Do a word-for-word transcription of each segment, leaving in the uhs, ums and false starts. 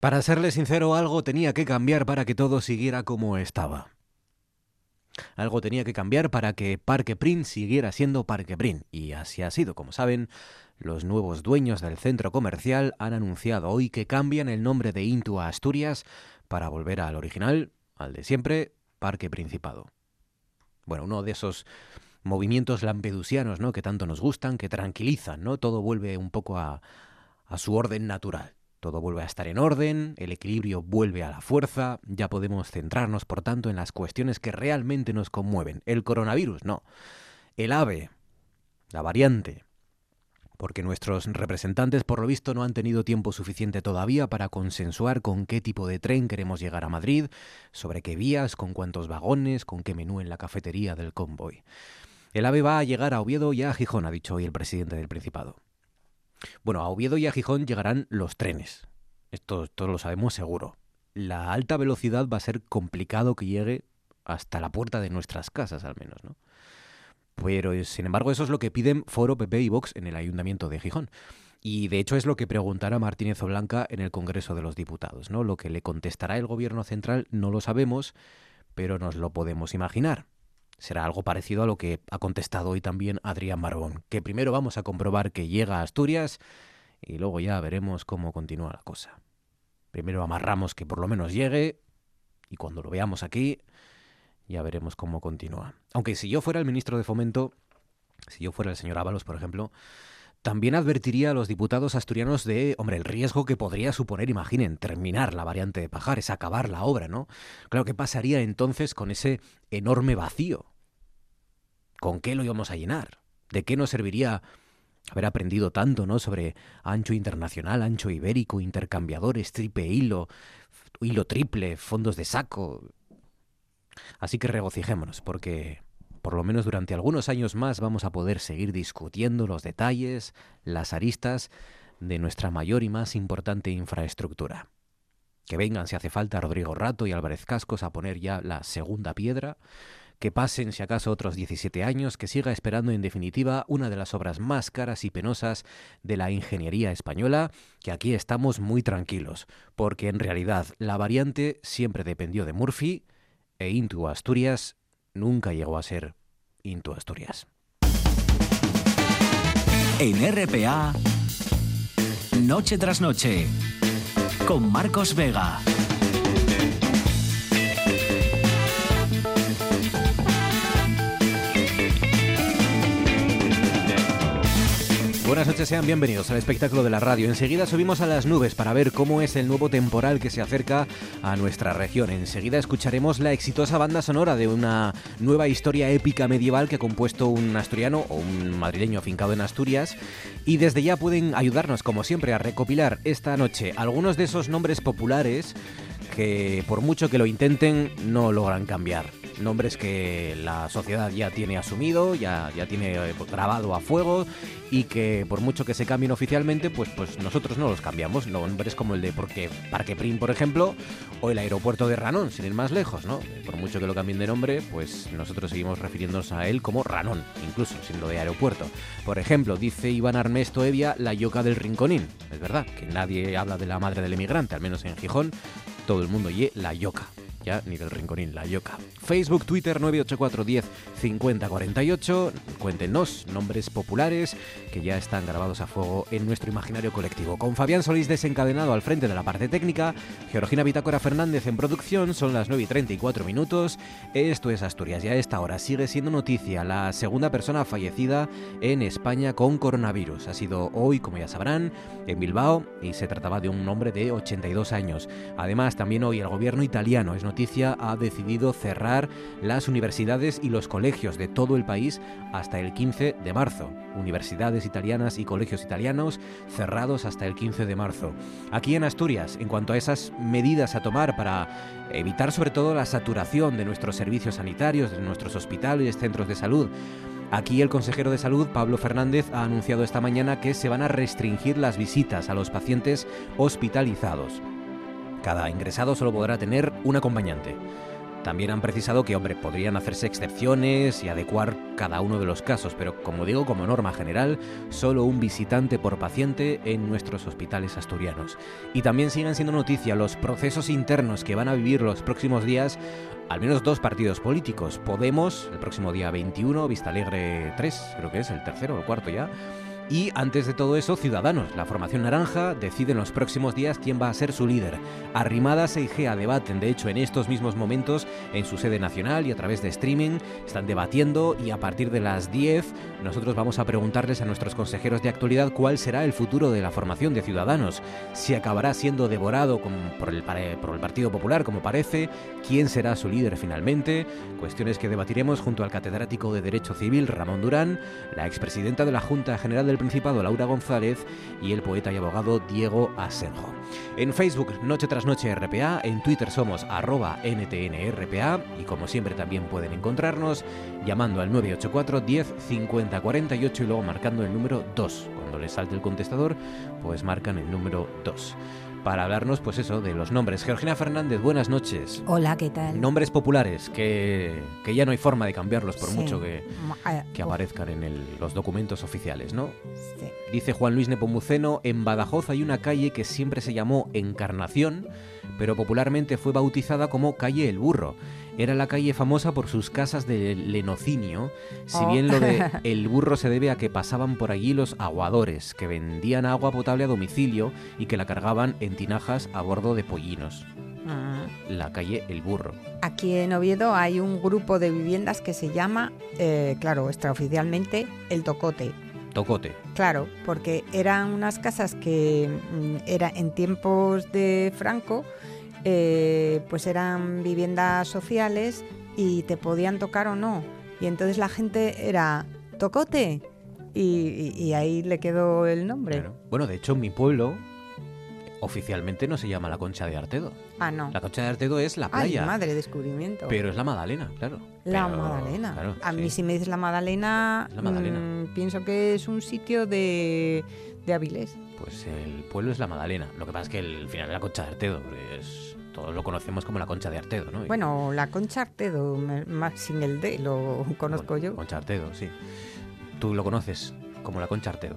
Para serle sincero, algo tenía que cambiar para que todo siguiera como estaba. Algo tenía que cambiar para que Parque Prín siguiera siendo Parque Prín. Y así ha sido. Como saben, los nuevos dueños del centro comercial han anunciado hoy que cambian el nombre de Intu Asturias para volver al original, al de siempre, Parque Principado. Bueno, uno de esos movimientos lampedusianos, ¿no?, que tanto nos gustan, que tranquilizan, ¿no? Todo vuelve un poco a, a su orden natural. Todo vuelve a estar en orden, el equilibrio vuelve a la fuerza, ya podemos centrarnos, por tanto, en las cuestiones que realmente nos conmueven. El coronavirus, no. El ave, la variante. Porque nuestros representantes, por lo visto, no han tenido tiempo suficiente todavía para consensuar con qué tipo de tren queremos llegar a Madrid, sobre qué vías, con cuántos vagones, con qué menú en la cafetería del convoy. El ave va a llegar a Oviedo y a Gijón, ha dicho hoy el presidente del Principado. Bueno, a Oviedo y a Gijón llegarán los trenes. Esto, esto lo sabemos seguro. La alta velocidad va a ser complicado que llegue hasta la puerta de nuestras casas, al menos, ¿no? Pero, sin embargo, eso es lo que piden Foro, P P y Vox en el Ayuntamiento de Gijón. Y, de hecho, es lo que preguntará Martínez Oblanca en el Congreso de los Diputados, ¿no? Lo que le contestará el Gobierno central no lo sabemos, pero nos lo podemos imaginar. Será algo parecido a lo que ha contestado hoy también Adrián Barbón, que primero vamos a comprobar que llega a Asturias y luego ya veremos cómo continúa la cosa. Primero amarramos que por lo menos llegue y cuando lo veamos aquí ya veremos cómo continúa. Aunque si yo fuera el ministro de Fomento, si yo fuera el señor Ábalos, por ejemplo, también advertiría a los diputados asturianos de, hombre, el riesgo que podría suponer, imaginen, terminar la variante de Pajares, acabar la obra, ¿no? Claro, ¿qué pasaría entonces con ese enorme vacío? ¿Con qué lo íbamos a llenar? ¿De qué nos serviría haber aprendido tanto, ¿no?, sobre ancho internacional, ancho ibérico, intercambiadores, triple hilo, hilo triple, fondos de saco? Así que regocijémonos, porque por lo menos durante algunos años más vamos a poder seguir discutiendo los detalles, las aristas de nuestra mayor y más importante infraestructura. Que vengan, si hace falta, Rodrigo Rato y Álvarez Cascos a poner ya la segunda piedra, que pasen, si acaso, otros diecisiete años, que siga esperando, en definitiva, una de las obras más caras y penosas de la ingeniería española, que aquí estamos muy tranquilos, porque en realidad la variante siempre dependió de Murphy e Intu Asturias nunca llegó a ser Intu Asturias. En R P A, Noche tras Noche, con Marcos Vega. Buenas noches, sean bienvenidos al espectáculo de la radio. Enseguida subimos a las nubes para ver cómo es el nuevo temporal que se acerca a nuestra región. Enseguida escucharemos la exitosa banda sonora de una nueva historia épica medieval que ha compuesto un asturiano o un madrileño afincado en Asturias. Y desde ya pueden ayudarnos, como siempre, a recopilar esta noche algunos de esos nombres populares que, por mucho que lo intenten, no logran cambiar. Nombres que la sociedad ya tiene asumido, ya, ya tiene grabado a fuego, y que por mucho que se cambien oficialmente, pues, pues nosotros no los cambiamos. Nombres como el de Parque, Parque Prín, por ejemplo, o el aeropuerto de Ranón, sin ir más lejos, ¿no? Por mucho que lo cambien de nombre, pues nosotros seguimos refiriéndonos a él como Ranón, incluso siendo de aeropuerto. Por ejemplo, dice Iván Armesto Evia, la yoca del Rinconín. Es verdad que nadie habla de la madre del emigrante, al menos en Gijón, todo el mundo ye la yoca. Ya ni del Rinconín, la yoca. Facebook, Twitter, nueve ocho cuatro uno cero cinco cero cuatro ocho. Cuéntenos nombres populares que ya están grabados a fuego en nuestro imaginario colectivo. Con Fabián Solís desencadenado al frente de la parte técnica, Georgina Vitacora Fernández en producción. Son las nueve y treinta y cuatro minutos. Esto es Asturias. Ya a esta hora sigue siendo noticia la segunda persona fallecida en España con coronavirus. Ha sido hoy, como ya sabrán, en Bilbao, y se trataba de un hombre de ochenta y dos años. Además, también hoy el gobierno italiano es noticia, ha decidido cerrar las universidades y los colegios de todo el país hasta el quince de marzo. Universidades italianas y colegios italianos cerrados hasta el quince de marzo. Aquí en Asturias, en cuanto a esas medidas a tomar para evitar sobre todo la saturación de nuestros servicios sanitarios, de nuestros hospitales, centros de salud, aquí el consejero de Salud, Pablo Fernández, ha anunciado esta mañana que se van a restringir las visitas a los pacientes hospitalizados. Cada ingresado solo podrá tener un acompañante. También han precisado que, hombre, podrían hacerse excepciones y adecuar cada uno de los casos, pero como digo, como norma general, solo un visitante por paciente en nuestros hospitales asturianos. Y también siguen siendo noticia los procesos internos que van a vivir los próximos días al menos dos partidos políticos. Podemos, el próximo día veintiuno, Vistalegre tres, creo que es el tercero o el cuarto ya. Y antes de todo eso, Ciudadanos, la formación naranja, decide en los próximos días quién va a ser su líder. Arrimadas e Igea debaten, de hecho, en estos mismos momentos en su sede nacional y a través de streaming. Están debatiendo y a partir de las diez nosotros vamos a preguntarles a nuestros consejeros de actualidad cuál será el futuro de la formación de Ciudadanos. Si acabará siendo devorado por el, por el Partido Popular, como parece, quién será su líder finalmente. Cuestiones que debatiremos junto al catedrático de Derecho Civil, Ramón Durán, la expresidenta de la Junta General del Principado, Laura González, y el poeta y abogado Diego Asenjo. En Facebook, Noche tras Noche R P A, en Twitter somos arroba N T N R P A y como siempre también pueden encontrarnos llamando al nueve ocho cuatro diez cincuenta cuarenta y ocho y luego marcando el número dos. Cuando les salte el contestador, pues marcan el número dos. Para hablarnos, pues eso, de los nombres. Georgina Fernández, buenas noches. Hola, ¿qué tal? Nombres populares, que, que ya no hay forma de cambiarlos por sí. mucho que, que aparezcan en el, los documentos oficiales, ¿no? Sí. Dice Juan Luis Nepomuceno, en Badajoz hay una calle que siempre se llamó Encarnación, pero popularmente fue bautizada como Calle El Burro. Era la calle famosa por sus casas de lenocinio, si bien lo de El Burro se debe a que pasaban por allí los aguadores, que vendían agua potable a domicilio y que la cargaban en tinajas a bordo de pollinos. Ah. La calle El Burro. Aquí en Oviedo hay un grupo de viviendas que se llama, eh, claro, extraoficialmente, El Tocote. Tocote. Claro, porque eran unas casas que era en tiempos de Franco... Eh, pues eran viviendas sociales y te podían tocar o no. Y entonces la gente era tocote y, y, y ahí le quedó el nombre. Claro. Bueno, de hecho en mi pueblo oficialmente no se llama la Concha de Artedo. Ah, no. La Concha de Artedo es la playa. Ay, madre, descubrimiento. Pero es la Magdalena, claro. La Pero, Magdalena. Claro, A sí. mí si me dices la Magdalena, la Magdalena. Mmm, pienso que es un sitio de, de Avilés. Pues el pueblo es la Magdalena. Lo que pasa es que el final es la Concha de Artedo. Es, todos lo conocemos como la Concha de Artedo, ¿no? Bueno, la Concha Artedo, más sin el D, lo conozco bueno, yo. Concha Artedo, sí. Tú lo conoces como la Concha Artedo.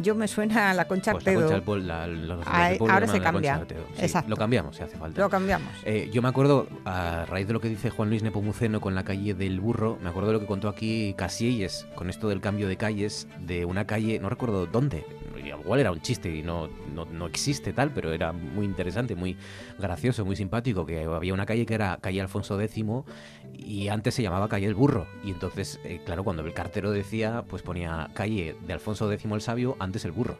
Yo me suena a la Concha pues Artedo. La Concha, el, la, los, Ay, pueblo ahora se cambia. Sí, exacto. Lo cambiamos si hace falta. Lo cambiamos. Eh, yo me acuerdo, a raíz de lo que dice Juan Luis Nepomuceno con la calle del Burro, me acuerdo de lo que contó aquí Casillas con esto del cambio de calles, de una calle, no recuerdo dónde, igual era un chiste y no, no, no existe tal, pero era muy interesante, muy gracioso, muy simpático, que había una calle que era calle Alfonso décimo y antes se llamaba calle El Burro. Y entonces, eh, claro, cuando el cartero decía, pues ponía calle de Alfonso décimo el Sabio, antes El Burro.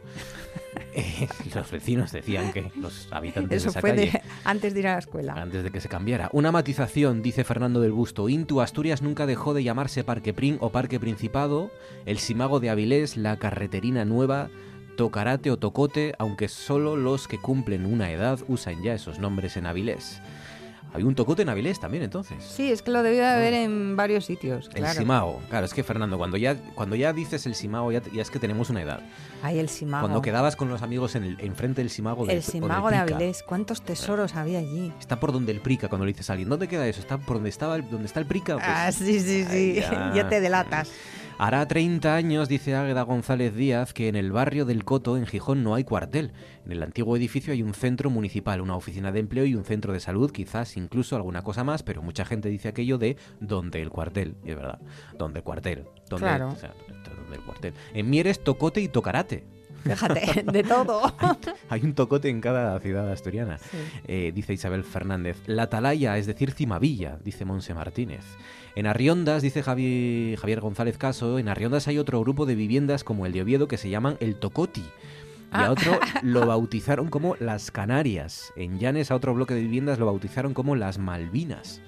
Eh, los vecinos decían que los habitantes Eso de esa fue calle... De, antes de ir a la escuela. Antes de que se cambiara. Una matización, dice Fernando del Busto. Intu Asturias nunca dejó de llamarse Parque Prin o Parque Principado, el Simago de Avilés, la Carreterina Nueva... Tocarate o Tocote, aunque solo los que cumplen una edad usan ya esos nombres en Avilés. ¿Había un tocote en Avilés también, entonces? Sí, es que lo debía de haber ah. en varios sitios, claro. El Simao, claro, es que, Fernando, cuando ya, cuando ya dices el Simao, ya, ya es que tenemos una edad. Ay, el Simao. Cuando quedabas con los amigos en el, enfrente del Simago de Avilés. El Simago de Avilés, ¿cuántos tesoros había allí? Está por donde el Prica, cuando le dices a alguien, ¿dónde queda eso? ¿Está por donde, estaba el, donde está el Prica? Pues, ah, sí, sí, sí, ya. ya te delatas. Hará treinta años, dice Águeda González Díaz, que en el barrio del Coto, en Gijón, no hay cuartel. En el antiguo edificio hay un centro municipal, una oficina de empleo y un centro de salud, quizás incluso alguna cosa más, pero mucha gente dice aquello de donde el cuartel, y es verdad, donde el cuartel, donde, claro. o sea, donde el cuartel. En Mieres, tocote y tocarate. Fíjate, de todo. Hay, hay un tocote en cada ciudad asturiana, sí. eh, dice Isabel Fernández. La Atalaya, es decir, Cimavilla, dice Monse Martínez. En Arriondas, dice Javi, Javier González Caso, en Arriondas hay otro grupo de viviendas como el de Oviedo que se llaman El Tocoti. Y a otro lo bautizaron como Las Canarias. En Llanes a otro bloque de viviendas lo bautizaron como Las Malvinas.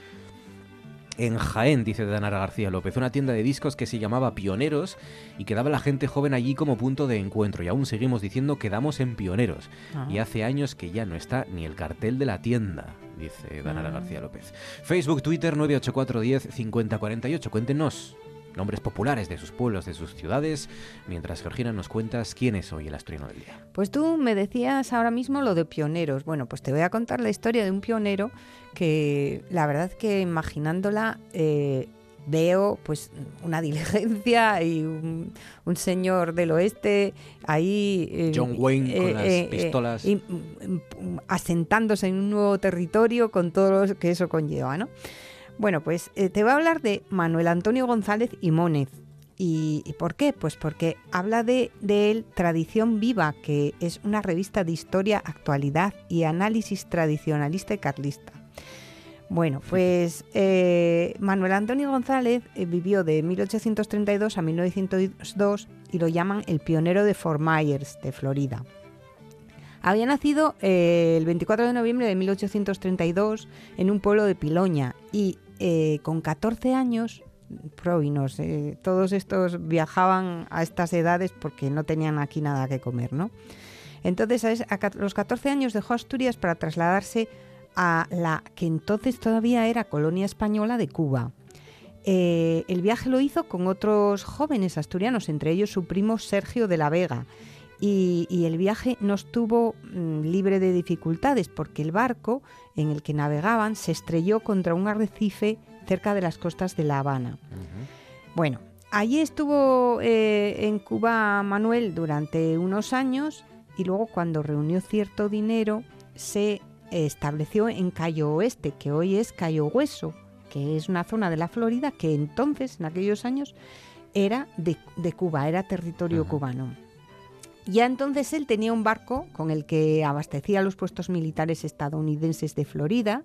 En Jaén, dice Danara García López, una tienda de discos que se llamaba Pioneros y quedaba la gente joven allí como punto de encuentro. Y aún seguimos diciendo quedamos en Pioneros. Ah. Y hace años que ya no está ni el cartel de la tienda, dice Danara ah. García López. Facebook, Twitter, nueve ocho cuatro diez cincuenta cuarenta y ocho. Cuéntenos. nombres populares de sus pueblos, de sus ciudades, mientras Georgina nos cuentas quién es hoy el asturiano del día. Pues tú me decías ahora mismo lo de pioneros. Bueno, pues te voy a contar la historia de un pionero que la verdad que imaginándola eh, veo pues una diligencia y un, un señor del oeste ahí... Eh, John Wayne eh, con eh, las eh, pistolas. Eh, y, asentándose en un nuevo territorio con todo lo que eso conlleva, ¿no? Bueno, pues eh, te voy a hablar de Manuel Antonio González y Mónez. ¿Y, y por qué? Pues porque habla de, de él Tradición Viva, que es una revista de historia, actualidad y análisis tradicionalista y carlista. Bueno, pues eh, Manuel Antonio González eh, vivió de mil ochocientos treinta y dos a mil novecientos dos y lo llaman el pionero de Fort Myers, de Florida. Había nacido eh, el veinticuatro de noviembre de mil ochocientos treinta y dos en un pueblo de Piloña y eh, con catorce años, provinos, eh, todos estos viajaban a estas edades porque no tenían aquí nada que comer, ¿no? Entonces, a los catorce años dejó Asturias para trasladarse a la que entonces todavía era colonia española de Cuba. Eh, el viaje lo hizo con otros jóvenes asturianos, entre ellos su primo Sergio de la Vega. Y, y el viaje no estuvo mm, libre de dificultades porque el barco en el que navegaban se estrelló contra un arrecife cerca de las costas de La Habana. Uh-huh. Bueno, allí estuvo eh, en Cuba Manuel durante unos años y luego cuando reunió cierto dinero se estableció en Cayo Oeste, que hoy es Cayo Hueso, que es una zona de la Florida que entonces, en aquellos años, era de, de Cuba, era territorio uh-huh. cubano. Ya entonces él tenía un barco con el que abastecía los puestos militares estadounidenses de Florida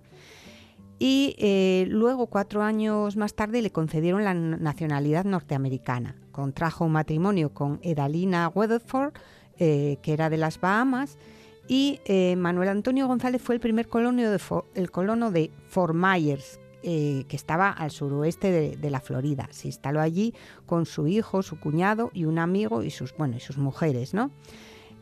y eh, luego, cuatro años más tarde, le concedieron la nacionalidad norteamericana. Contrajo un matrimonio con Edalina Weatherford, eh, que era de las Bahamas, y eh, Manuel Antonio González fue el primer colono de, For, el colono de Fort Myers, eh, que estaba al suroeste de, de la Florida. Se instaló allí con su hijo, su cuñado y un amigo y sus, bueno, y sus mujeres, ¿no?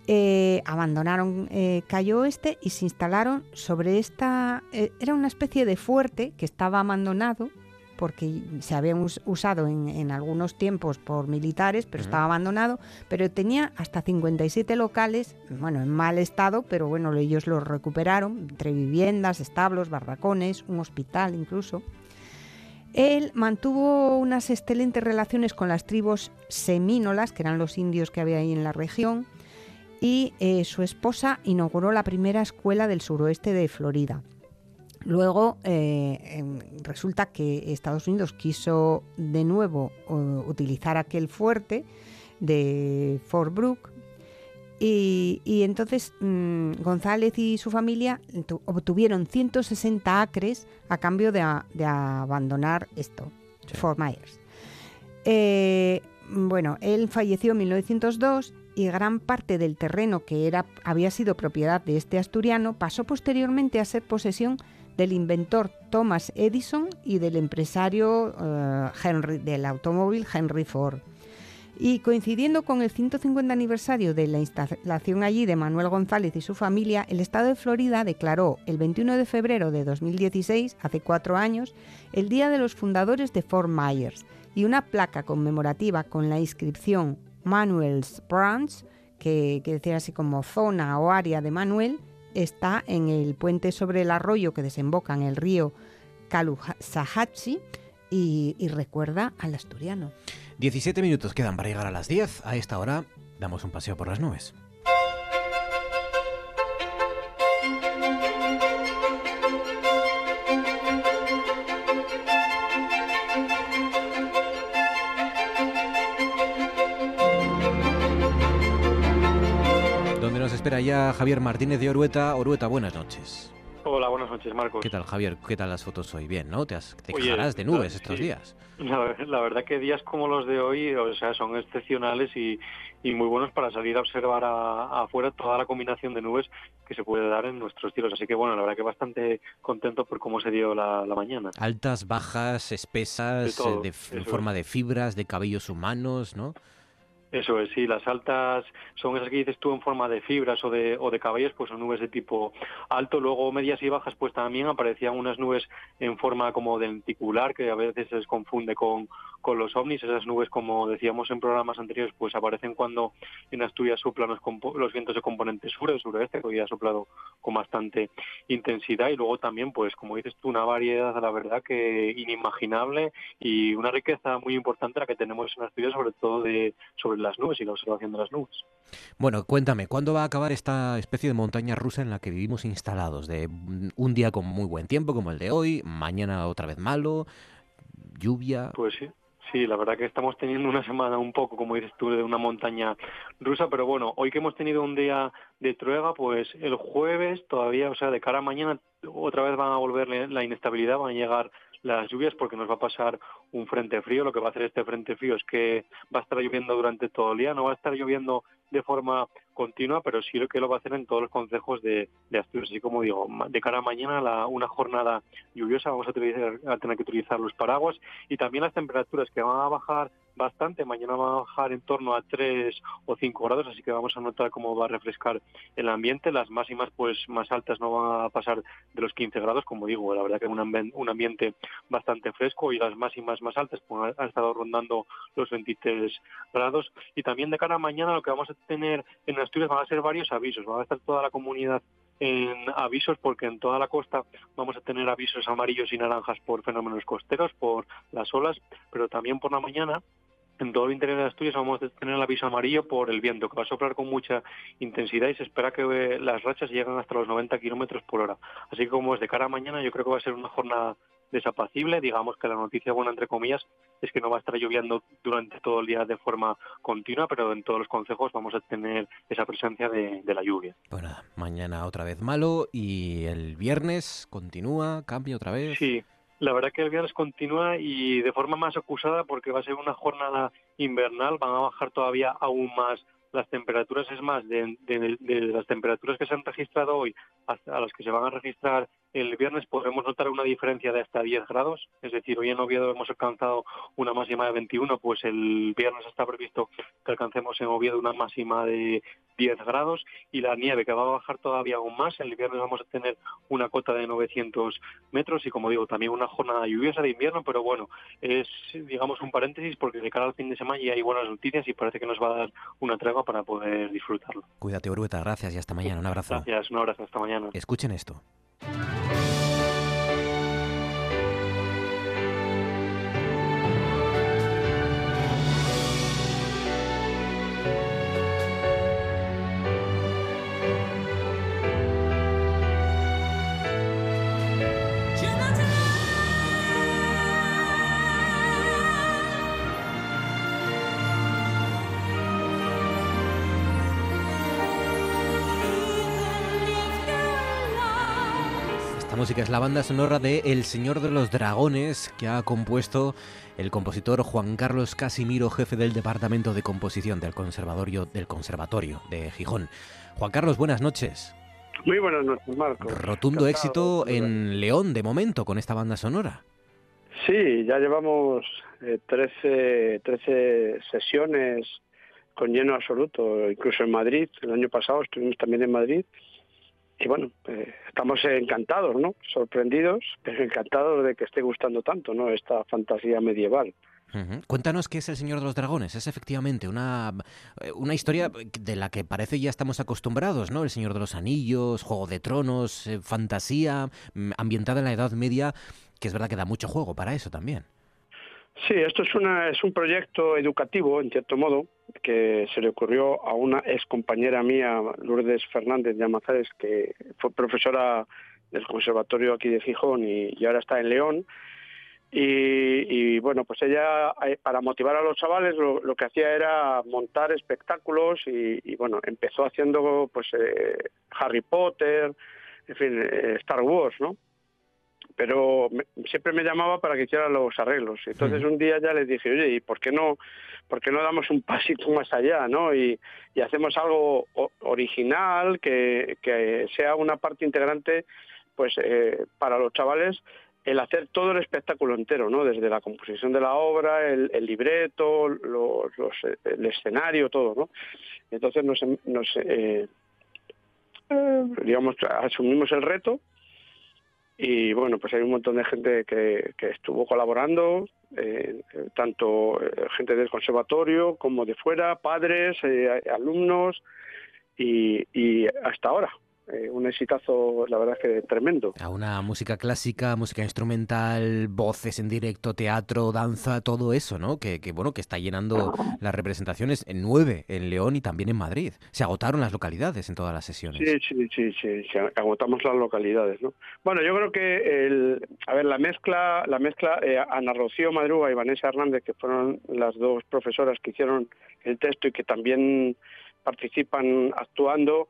Eh, abandonaron eh, Cayo Oeste y se instalaron sobre esta... Eh, era una especie de fuerte que estaba abandonado porque se había us- usado en, en algunos tiempos por militares, pero estaba abandonado, pero tenía hasta cincuenta y siete locales, bueno, en mal estado, pero bueno, ellos los recuperaron, entre viviendas, establos, barracones, un hospital incluso. Él mantuvo unas excelentes relaciones con las tribus semínolas, que eran los indios que había ahí en la región, y eh, su esposa inauguró la primera escuela del suroeste de Florida. Luego eh, resulta que Estados Unidos quiso de nuevo uh, utilizar aquel fuerte de Fort Brooke y, y entonces mmm, González y su familia tu, obtuvieron ciento sesenta acres a cambio de, a, de abandonar esto, sí. Fort Myers. Eh, bueno, él falleció en mil novecientos dos y gran parte del terreno que era, había sido propiedad de este asturiano pasó posteriormente a ser posesión del inventor Thomas Edison y del empresario uh, Henry, del automóvil Henry Ford. Y coincidiendo con el ciento cincuenta aniversario de la instalación allí de Manuel González y su familia, el Estado de Florida declaró el veintiuno de febrero de dos mil dieciséis, hace cuatro años, el Día de los Fundadores de Fort Myers y una placa conmemorativa con la inscripción Manuel's Branch, que quiere decir así como zona o área de Manuel, está en el puente sobre el arroyo que desemboca en el río Caloosahatchee y, y recuerda al asturiano. diecisiete minutos quedan para llegar a las diez. A esta hora damos un paseo por las nubes. Espera ya Javier Martínez de Orueta. Orueta, buenas noches. Hola, buenas noches, Marcos. ¿Qué tal, Javier? ¿Qué tal las fotos hoy? Bien, ¿no? Te, has, te Oye, quejarás de nubes estos sí. días. La, la verdad que días como los de hoy, o sea, son excepcionales y, y muy buenos para salir a observar a, afuera toda la combinación de nubes que se puede dar en nuestros cielos. Así que, bueno, la verdad que bastante contento por cómo se dio la, la mañana. Altas, bajas, espesas, de todo, de, en forma de fibras, de cabellos humanos, ¿no? Eso es, sí, las altas son esas que dices tú en forma de fibras o de, o de caballos, pues son nubes de tipo alto. Luego medias y bajas, pues también aparecían unas nubes en forma como denticular, que a veces se les confunde con, con los ovnis. Esas nubes, como decíamos en programas anteriores, pues aparecen cuando en Asturias soplan los, los vientos de componente sur, el suroeste, que hoy ha soplado con bastante intensidad. Y luego también, pues como dices tú, una variedad, la verdad, que inimaginable, y una riqueza muy importante la que tenemos en Asturias, sobre todo de sobre las nubes y la observación de las nubes. Bueno, cuéntame, ¿cuándo va a acabar esta especie de montaña rusa en la que vivimos instalados? De un día con muy buen tiempo, como el de hoy, mañana otra vez malo, lluvia... Pues sí. Sí, la verdad que estamos teniendo una semana un poco, como dices tú, de una montaña rusa, pero bueno, hoy que hemos tenido un día de truega, pues el jueves todavía, o sea, de cara a mañana, otra vez van a volver la inestabilidad, van a llegar las lluvias, porque nos va a pasar un frente frío. Lo que va a hacer este frente frío es que va a estar lloviendo durante todo el día, no va a estar lloviendo de forma continua, pero sí lo que lo va a hacer en todos los concejos de, de Asturias. Así como digo, de cara a mañana, la, una jornada lluviosa, vamos a, utilizar, a tener que utilizar los paraguas, y también las temperaturas, que van a bajar bastante. Mañana van a bajar en torno a tres o cinco grados, así que vamos a notar cómo va a refrescar el ambiente. Las máximas, pues más altas, no van a pasar de los quince grados, como digo, la verdad que un, un ambiente bastante fresco, y las máximas más altas pues, han estado rondando los veintitrés grados. Y también de cara a mañana, lo que vamos a tener en Asturias van a ser varios avisos, va a estar toda la comunidad en avisos, porque en toda la costa vamos a tener avisos amarillos y naranjas por fenómenos costeros, por las olas, pero también por la mañana en todo el interior de Asturias vamos a tener el aviso amarillo por el viento, que va a soplar con mucha intensidad, y se espera que las rachas lleguen hasta los noventa kilómetros por hora. Así que como es de cara a mañana, yo creo que va a ser una jornada desapacible. Digamos que la noticia buena, entre comillas, es que no va a estar lloviendo durante todo el día de forma continua, pero en todos los concejos vamos a tener esa presencia de, de la lluvia. Bueno, mañana otra vez malo, y el viernes continúa, cambia otra vez. Sí. La verdad que el viernes continúa, y de forma más acusada, porque va a ser una jornada invernal, van a bajar todavía aún más las temperaturas. Es más, de, de, de las temperaturas que se han registrado hoy a las que se van a registrar el viernes, podremos notar una diferencia de hasta diez grados, es decir, hoy en Oviedo hemos alcanzado una máxima de veintiuno, pues el viernes está previsto que alcancemos en Oviedo una máxima de diez grados, y la nieve, que va a bajar todavía aún más. El viernes vamos a tener una cota de novecientos metros, y como digo, también una jornada lluviosa de invierno, pero bueno, es digamos un paréntesis, porque de cara al fin de semana ya hay buenas noticias, y parece que nos va a dar una tregua para poder disfrutarlo. Cuídate, Orueta, gracias y hasta mañana, un abrazo. Gracias, un abrazo, hasta mañana. Escuchen esto. Música es la banda sonora de El Señor de los Dragones, que ha compuesto el compositor Juan Carlos Casimiro, jefe del Departamento de Composición del Conservatorio, del Conservatorio de Gijón. Juan Carlos, buenas noches. Muy buenas noches, Marcos. Rotundo Casado, éxito en León, de momento, con esta banda sonora. Sí, ya llevamos eh, trece, trece sesiones con lleno absoluto, incluso en Madrid. El año pasado estuvimos también en Madrid. Y bueno, eh, estamos encantados, ¿no? Sorprendidos, pero encantados de que esté gustando tanto, ¿no? Esta fantasía medieval. Uh-huh. Cuéntanos qué es El Señor de los Dragones. Es efectivamente una, una historia de la que parece ya estamos acostumbrados, ¿no? El Señor de los Anillos, Juego de Tronos, eh, fantasía, ambientada en la Edad Media, que es verdad que da mucho juego para eso también. Sí, esto es, una, es un proyecto educativo, en cierto modo, que se le ocurrió a una excompañera mía, Lourdes Fernández de Amazares, que fue profesora del Conservatorio aquí de Gijón y, y ahora está en León. Y, y bueno, pues ella, para motivar a los chavales, lo, lo que hacía era montar espectáculos y, y bueno, empezó haciendo pues eh, Harry Potter, en fin, eh, Star Wars, ¿no? Pero me, siempre me llamaba para que hiciera los arreglos. Entonces un día ya les dije, oye, ¿y por qué no, por qué no damos un pasito más allá, ¿no? Y, y hacemos algo o, original, que, que sea una parte integrante, pues eh, para los chavales, el hacer todo el espectáculo entero, ¿no? Desde la composición de la obra, el, el libreto, los, los, el escenario, todo, ¿no? Entonces nos, nos eh, eh, digamos, asumimos el reto y, bueno, pues hay un montón de gente que, que estuvo colaborando, eh, tanto gente del conservatorio como de fuera, padres, eh, alumnos y, y hasta ahora. Eh, un exitazo, la verdad, que tremendo. A una música clásica, música instrumental, voces en directo, teatro, danza, todo eso, ¿no? Que, que bueno, que está llenando las representaciones en nueve, en León y también en Madrid. Se agotaron las localidades en todas las sesiones. Sí, sí, sí, sí, sí agotamos las localidades, ¿no? Bueno, yo creo que, el, a ver, la mezcla, la mezcla eh, Ana Rocío Madruga y Vanessa Hernández, que fueron las dos profesoras que hicieron el texto y que también participan actuando,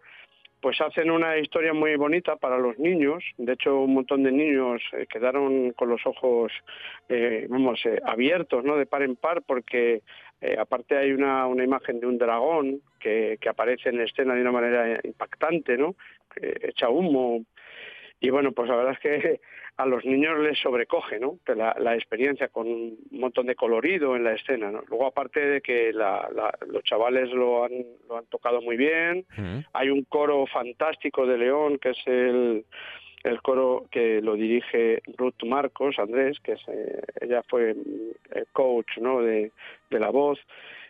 pues hacen una historia muy bonita para los niños. De hecho, un montón de niños quedaron con los ojos, eh, vamos, eh, abiertos, ¿no? De par en par, porque eh, aparte hay una, una imagen de un dragón que, que aparece en la escena de una manera impactante, ¿no? Que echa humo. Y bueno, pues la verdad es que a los niños les sobrecoge, ¿no? Que la, la experiencia con un montón de colorido en la escena, ¿no? Luego, aparte de que la, la, los chavales lo han, lo han tocado muy bien, uh-huh. Hay un coro fantástico de León, que es el, el coro que lo dirige Ruth Marcos, Andrés, que es, eh, ella fue eh, coach, ¿no? de, de la voz,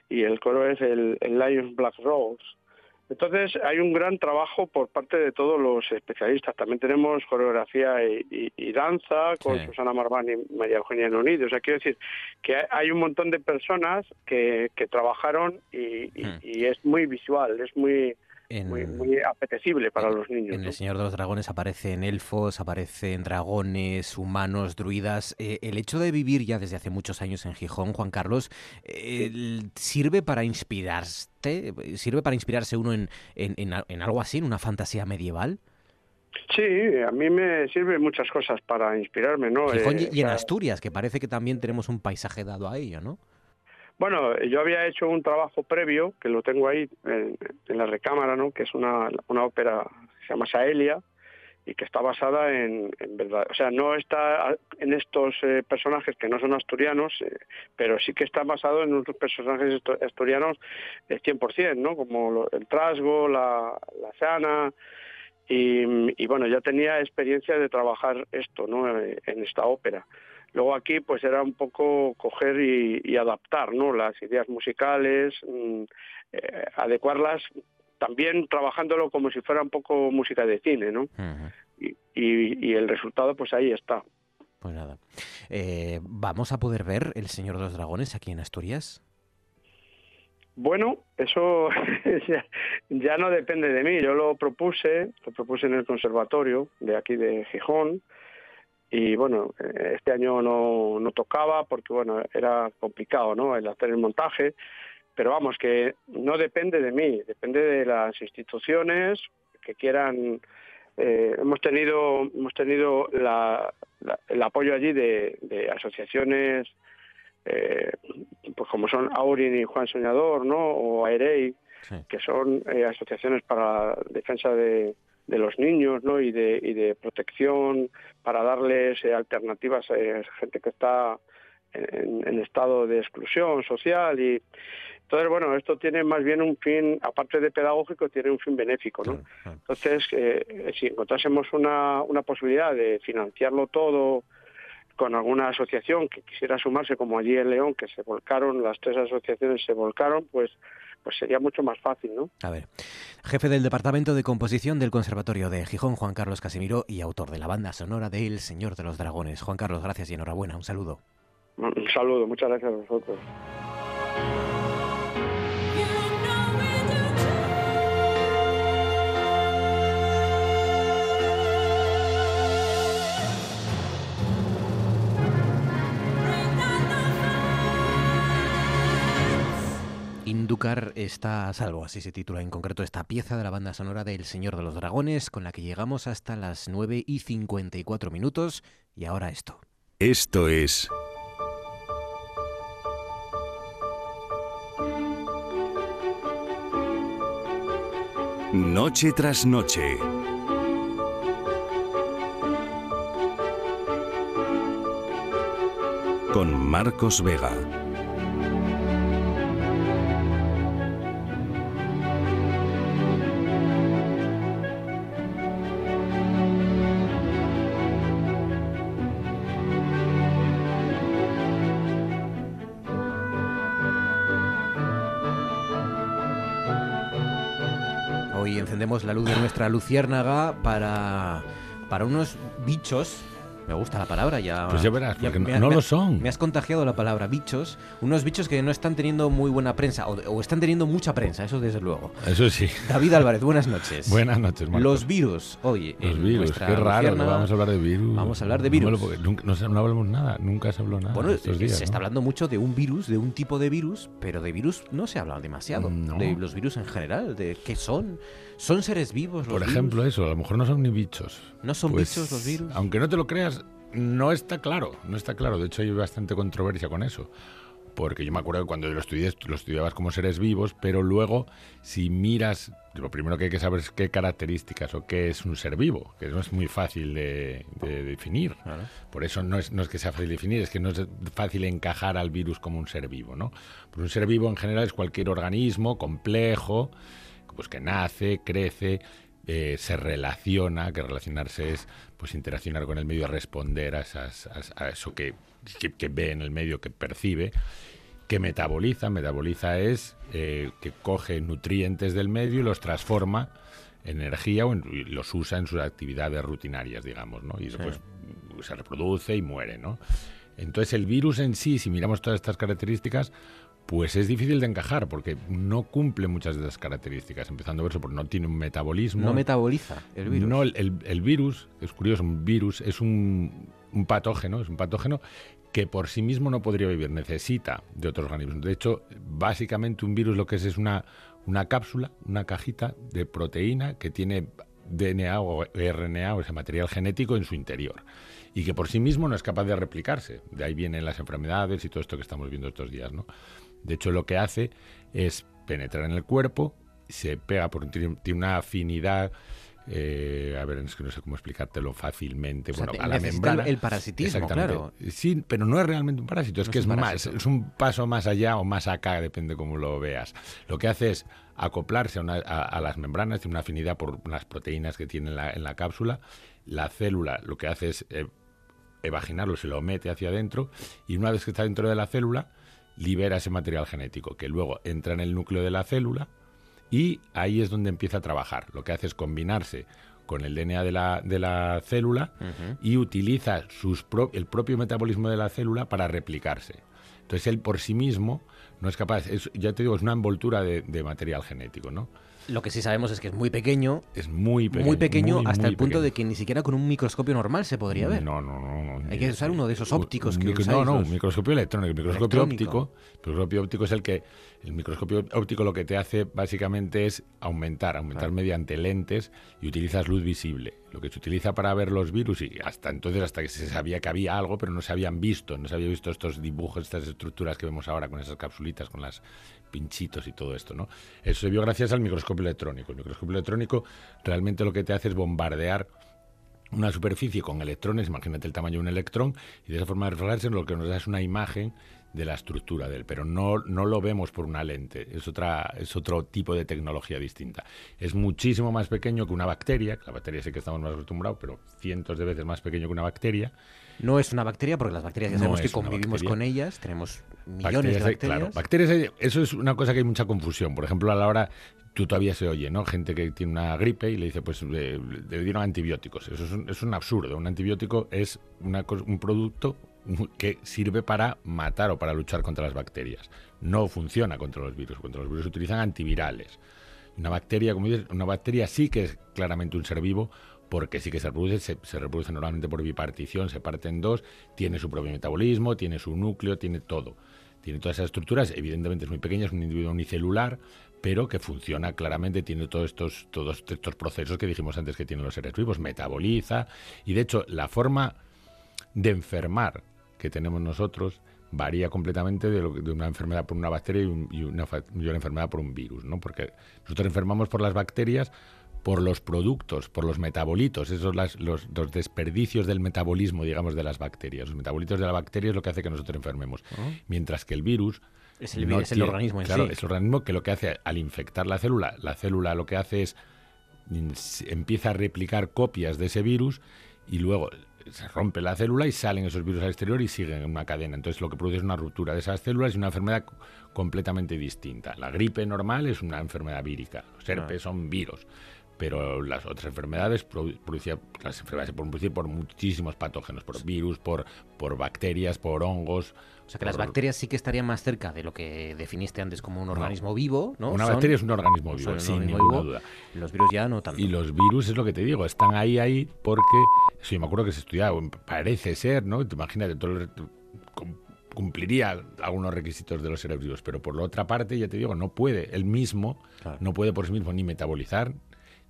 y el coro es el, el Lions Black Rose. Entonces, hay un gran trabajo por parte de todos los especialistas. También tenemos coreografía y, y, y danza con sí. Susana Marván y María Eugenia Nonido. O sea, quiero decir que hay un montón de personas que, que trabajaron y, y, mm. y es muy visual, es muy... En, muy, muy apetecible para en, los niños. En ¿no? El Señor de los Dragones aparecen elfos, aparecen dragones, humanos, druidas. Eh, el hecho de vivir ya desde hace muchos años en Gijón, Juan Carlos, eh, sí. ¿sirve para inspirarte? ¿Sirve para inspirarse uno en, en, en, en algo así, en una fantasía medieval? Sí, a mí me sirven muchas cosas para inspirarme, ¿no? Gijón eh, y en para... Asturias, que parece que también tenemos un paisaje dado a ello, ¿no? Bueno, yo había hecho un trabajo previo, que lo tengo ahí en, en la recámara, ¿no? Que es una, una ópera que se llama Saelia y que está basada en, en verdad. O sea, no está en estos eh, personajes que no son asturianos, eh, pero sí que está basado en otros personajes asturianos eh, cien por cien, ¿no? Como lo, el Trasgo, la, la Sana... Y, y bueno, ya tenía experiencia de trabajar esto, ¿no? En esta ópera. Luego aquí, pues era un poco coger y, y adaptar, ¿no? Las ideas musicales, mmm, eh, adecuarlas, también trabajándolo como si fuera un poco música de cine, ¿no? Uh-huh. Y, y, y el resultado, pues ahí está. Pues nada. Eh, ¿Vamos a poder ver El Señor de los Dragones aquí en Asturias? Bueno, eso ya, ya no depende de mí. Yo lo propuse, lo propuse en el conservatorio de aquí de Gijón y bueno, este año no, no tocaba porque bueno, era complicado, ¿no? El hacer el montaje, pero vamos, que no depende de mí, depende de las instituciones que quieran. Eh, hemos tenido, hemos tenido la, la, el apoyo allí de, de asociaciones. Eh, pues como son Aurin y Juan Soñador, ¿no? O Aerei, sí. Que son eh, asociaciones para la defensa de, de los niños, ¿no? Y de, y de protección, para darles eh, alternativas a esa gente que está en, en estado de exclusión social. Y entonces, bueno, esto tiene más bien un fin, aparte de pedagógico, tiene un fin benéfico, ¿no? Entonces, eh, si encontrásemos una, una posibilidad de financiarlo todo con alguna asociación que quisiera sumarse, como allí en León, que se volcaron, las tres asociaciones se volcaron, pues, pues sería mucho más fácil, ¿no? A ver, jefe del Departamento de Composición del Conservatorio de Gijón, Juan Carlos Casimiro, y autor de la banda sonora de El Señor de los Dragones. Juan Carlos, gracias y enhorabuena. Un saludo. Un saludo. Muchas gracias a vosotros. Inducar está a salvo, así se titula en concreto esta pieza de la banda sonora de El Señor de los Dragones, con la que llegamos hasta las nueve y cincuenta y cuatro minutos, y ahora esto. Esto es... Noche tras noche. con Marcos Vega. Hoy encendemos la luz de nuestra luciérnaga para, para unos bichos. Me gusta la palabra, ya... Pues ya verás, porque ya me, no me, lo son. Me has contagiado la palabra, bichos. Unos bichos que no están teniendo muy buena prensa, o, o están teniendo mucha prensa, eso desde luego. Eso sí. David Álvarez, buenas noches. Buenas noches, Marcos. Los virus, hoy. Los virus, qué raro, no vamos a hablar de virus. Vamos a hablar de virus. No, nunca, no, no hablamos nada, nunca se habló nada. Bueno, estos días, se ¿no? está hablando mucho de un virus, de un tipo de virus, pero de virus no se ha hablado demasiado. No. De los virus en general, de qué son. ¿Son seres vivos los Por ejemplo, virus? Eso, a lo mejor no son ni bichos. ¿No son pues, bichos los virus? Aunque no te lo creas, no está claro, no está claro. De hecho, hay bastante controversia con eso. Porque yo me acuerdo que cuando yo lo estudié, lo estudiabas como seres vivos, pero luego, si miras, lo primero que hay que saber es qué características o qué es un ser vivo, que no es muy fácil de, de definir. Claro. Por eso no es, no es que sea fácil de definir, es que no es fácil encajar al virus como un ser vivo, ¿no? Pero un ser vivo en general es cualquier organismo complejo, pues que nace, crece, eh, se relaciona, que relacionarse es pues interaccionar con el medio, responder a, esas, a, a eso que, que, que ve en el medio, que percibe, que metaboliza. Metaboliza es eh, que coge nutrientes del medio y los transforma en energía o en, y los usa en sus actividades rutinarias, digamos, ¿no? Y después pues, se reproduce y muere, ¿no? Entonces el virus en sí, si miramos todas estas características, pues es difícil de encajar porque no cumple muchas de las características, empezando por eso, porque no tiene un metabolismo. No metaboliza el virus. No, el, el, el virus, es curioso, un virus es un, un patógeno, es un patógeno que por sí mismo no podría vivir, necesita de otros organismos. De hecho, básicamente un virus lo que es es una, una cápsula, una cajita de proteína que tiene D N A o R N A, o ese material genético en su interior. Y que por sí mismo no es capaz de replicarse. De ahí vienen las enfermedades y todo esto que estamos viendo estos días, ¿no? De hecho, lo que hace es penetrar en el cuerpo, se pega, por, tiene, tiene una afinidad, eh, a ver, es que no sé cómo explicártelo fácilmente, o sea, bueno, a la membrana. El parasitismo, claro. Sí, pero no es realmente un parásito, no es que es, es más, es un paso más allá o más acá, depende cómo lo veas. Lo que hace es acoplarse a, una, a, a las membranas, tiene una afinidad por las proteínas que tiene en la, en la cápsula. La célula lo que hace es eh, evaginarlo, se lo mete hacia adentro y una vez que está dentro de la célula, libera ese material genético que luego entra en el núcleo de la célula y ahí es donde empieza a trabajar. Lo que hace es combinarse con el D N A de la, de la célula uh-huh. y utiliza sus pro- el propio metabolismo de la célula para replicarse. Entonces él por sí mismo no es capaz, es, ya te digo, es una envoltura de, de material genético, ¿no? Lo que sí sabemos es que es muy pequeño. Es muy pequeño. Muy pequeño muy, hasta muy el punto pequeño. De que ni siquiera con un microscopio normal se podría ver. No, no, no. no Hay que usar uno de esos ópticos un, que micro, usáis. No, no, un microscopio electrónico. El microscopio electrónico. óptico el microscopio óptico es el que... El microscopio óptico lo que te hace básicamente es aumentar, aumentar claro. mediante lentes y utilizas luz visible. Lo que se utiliza para ver los virus y hasta entonces, hasta que se sabía que había algo, pero no se habían visto, no se había visto estos dibujos, estas estructuras que vemos ahora con esas capsulitas, con las pinchitos y todo esto, ¿no? Eso se vio gracias al microscopio electrónico. El microscopio electrónico realmente lo que te hace es bombardear una superficie con electrones, imagínate el tamaño de un electrón, y de esa forma de reflejarse lo que nos da es una imagen de la estructura de él, pero no, no lo vemos por una lente, es, otra, es otro tipo de tecnología distinta. Es muchísimo más pequeño que una bacteria, que la bacteria sí que estamos más acostumbrados, pero cientos de veces más pequeño que una bacteria. No es una bacteria, porque las bacterias ya sabemos no que convivimos con ellas, tenemos millones bacterias, de bacterias. Claro, bacterias, hay, eso es una cosa que hay mucha confusión, por ejemplo, a la hora... Tú todavía se oye, ¿no? Gente que tiene una gripe y le dice, pues, le, le dieron antibióticos. Eso es un, es un absurdo. Un antibiótico es una, un producto que sirve para matar o para luchar contra las bacterias. No funciona contra los virus. Contra los virus se utilizan antivirales. Una bacteria, como dices, una bacteria sí que es claramente un ser vivo porque sí que se reproduce, se, se reproduce normalmente por bipartición, se parte en dos, tiene su propio metabolismo, tiene su núcleo, tiene todo. Tiene todas esas estructuras, evidentemente es muy pequeña, es un individuo unicelular, pero que funciona claramente, tiene todos estos, todos estos procesos que dijimos antes que tienen los seres vivos, metaboliza, y de hecho la forma de enfermar que tenemos nosotros varía completamente de, lo, de una enfermedad por una bacteria y, un, y, una, y una enfermedad por un virus, ¿no? Porque nosotros enfermamos por las bacterias por los productos, por los metabolitos, esos las, los, los desperdicios del metabolismo, digamos, de las bacterias. Los metabolitos de las bacterias es lo que hace que nosotros enfermemos. Uh-huh. Mientras que el virus... Es el, no es el tiene, organismo en claro, sí. Es el organismo que lo que hace al infectar la célula, la célula lo que hace es empieza a replicar copias de ese virus y luego se rompe la célula y salen esos virus al exterior y siguen en una cadena. Entonces lo que produce es una ruptura de esas células y una enfermedad completamente distinta. La gripe normal es una enfermedad vírica, los herpes ah. son virus, pero las otras enfermedades producía, las enfermedades se pueden producir por muchísimos patógenos, por virus, por, por bacterias, por hongos... O sea, que las bacterias sí que estarían más cerca de lo que definiste antes como un organismo no. vivo, ¿no? Una Son, bacteria es un organismo vivo, un sin organismo ninguna vivo, duda. Los virus ya no tanto. Y los virus, es lo que te digo, están ahí, ahí, porque... Sí, me acuerdo que se estudiaba, parece ser, ¿no? Imagínate, todo, cumpliría algunos requisitos de los seres vivos, pero por la otra parte, ya te digo, no puede, él mismo, claro. no puede por sí mismo ni metabolizar,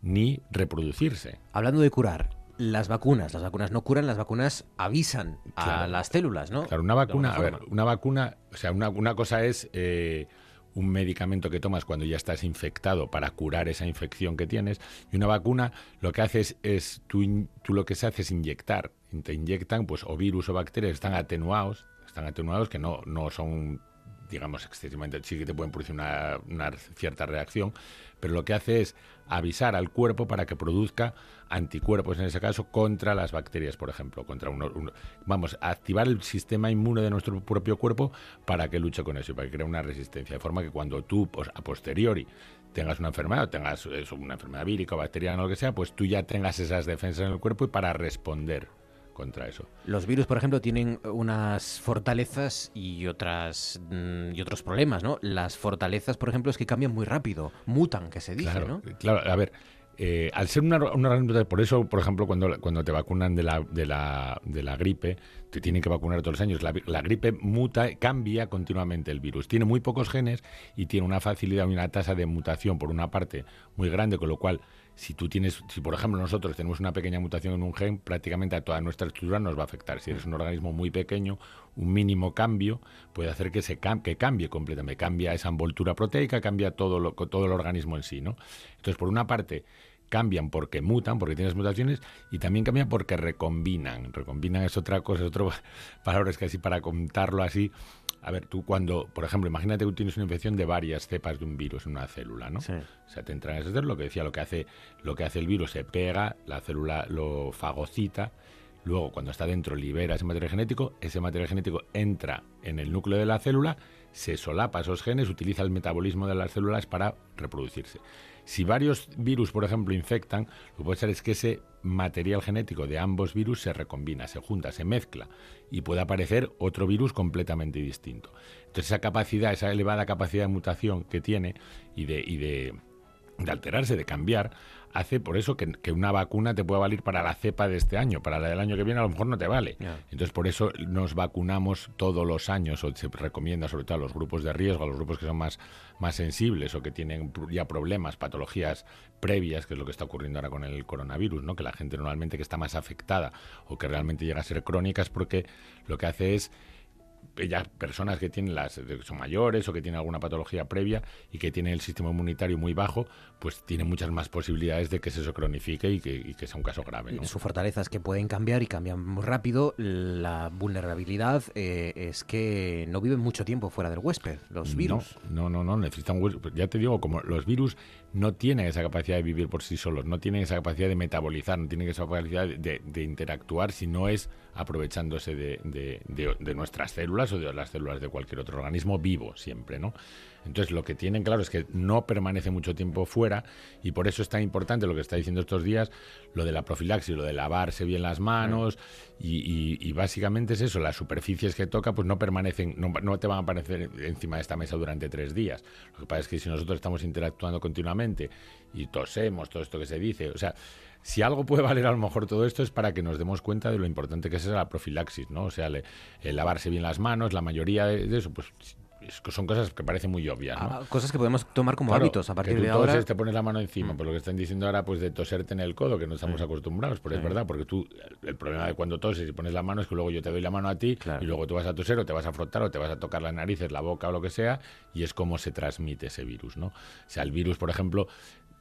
ni reproducirse. Hablando de curar... Las vacunas, las vacunas no curan, las vacunas avisan claro. a las células, ¿no? Claro, una vacuna, a ver, una vacuna, o sea, una, una cosa es eh, un medicamento que tomas cuando ya estás infectado para curar esa infección que tienes, y una vacuna lo que haces es, tú, tú lo que se hace es inyectar, te inyectan, pues, o virus o bacterias, están atenuados, están atenuados que no, no son, digamos, excesivamente, sí que te pueden producir una, una cierta reacción, pero lo que hace es avisar al cuerpo para que produzca anticuerpos, en ese caso, contra las bacterias, por ejemplo. contra uno, uno, Vamos, a activar el sistema inmune de nuestro propio cuerpo para que luche con eso y para que crea una resistencia. De forma que cuando tú, pues, a posteriori, tengas una enfermedad o tengas eso, una enfermedad vírica o bacteriana o lo que sea, pues tú ya tengas esas defensas en el cuerpo y para responder contra eso. Los virus, por ejemplo, tienen unas fortalezas y otras y otros problemas, ¿no? Las fortalezas, por ejemplo, es que cambian muy rápido, mutan, que se dice, claro, ¿no? Claro, a ver, eh, al ser una, una... Por eso, por ejemplo, cuando, cuando te vacunan de la, de, la, de la gripe, te tienen que vacunar todos los años. La, la gripe muta, cambia continuamente el virus. Tiene muy pocos genes y tiene una facilidad y una tasa de mutación, por una parte, muy grande, con lo cual... Si tú tienes, si por ejemplo nosotros tenemos una pequeña mutación en un gen, prácticamente a toda nuestra estructura nos va a afectar. Si eres un organismo muy pequeño, un mínimo cambio puede hacer que se cam- que cambie completamente. Cambia esa envoltura proteica, cambia todo, lo, todo el organismo en sí, ¿no? Entonces, por una parte, cambian porque mutan, porque tienes mutaciones, y también cambian porque recombinan. Recombinan es otra cosa, es otra palabra, es casi para contarlo así. A ver, tú cuando, por ejemplo, imagínate que tienes una infección de varias cepas de un virus en una célula, ¿no? Sí. O sea, te entran a hacer lo que decía, lo que hace, lo que hace el virus, se pega, la célula lo fagocita, luego cuando está dentro libera ese material genético, ese material genético entra en el núcleo de la célula, se solapa esos genes, utiliza el metabolismo de las células para reproducirse. Si varios virus, por ejemplo, infectan, lo que puede ser es que ese material genético de ambos virus se recombina, se junta, se mezcla y puede aparecer otro virus completamente distinto. Entonces esa capacidad, esa elevada capacidad de mutación que tiene y de, y de, de alterarse, de cambiar, hace por eso que, que una vacuna te pueda valer para la cepa de este año, para la del año que viene a lo mejor no te vale. Yeah. Entonces por eso nos vacunamos todos los años, o se recomienda sobre todo a los grupos de riesgo, a los grupos que son más, más sensibles o que tienen ya problemas, patologías previas, que es lo que está ocurriendo ahora con el coronavirus, ¿no? Que la gente normalmente que está más afectada o que realmente llega a ser crónica es porque lo que hace es ellas, personas que tienen las que son mayores o que tienen alguna patología previa y que tienen el sistema inmunitario muy bajo, pues tienen muchas más posibilidades de que se cronifique y que, y que sea un caso grave, ¿no? Sus fortalezas que pueden cambiar y cambian muy rápido. La vulnerabilidad eh, es que no viven mucho tiempo fuera del huésped, los virus. No, no, no, no necesitan huésped. Ya te digo, como los virus no tienen esa capacidad de vivir por sí solos, no tienen esa capacidad de metabolizar, no tienen esa capacidad de, de interactuar si no es aprovechándose de, de, de, de nuestras células o de las células de cualquier otro organismo vivo siempre, ¿no? Entonces lo que tienen claro es que no permanece mucho tiempo fuera y por eso es tan importante lo que está diciendo estos días, lo de la profilaxis, lo de lavarse bien las manos y, y, y básicamente es eso, las superficies que toca pues no permanecen, no, no te van a aparecer encima de esta mesa durante tres días. Lo que pasa es que si nosotros estamos interactuando continuamente y tosemos, todo esto que se dice, o sea, si algo puede valer a lo mejor todo esto es para que nos demos cuenta de lo importante que es la profilaxis, ¿no? O sea, le, el lavarse bien las manos, la mayoría de, de eso, pues son cosas que parecen muy obvias, ¿no? Ah, cosas que podemos tomar como claro, hábitos a partir que tú de ahora. Toses, te pones la mano encima, mm. por lo que están diciendo ahora, pues de toserte en el codo, que no estamos sí. acostumbrados, pero sí. es verdad, porque tú, el problema de cuando toses y pones la mano es que luego yo te doy la mano a ti claro. y luego tú vas a toser o te vas a frotar o te vas a tocar las narices, la boca o lo que sea, y es como se transmite ese virus, ¿no? O sea, el virus, por ejemplo,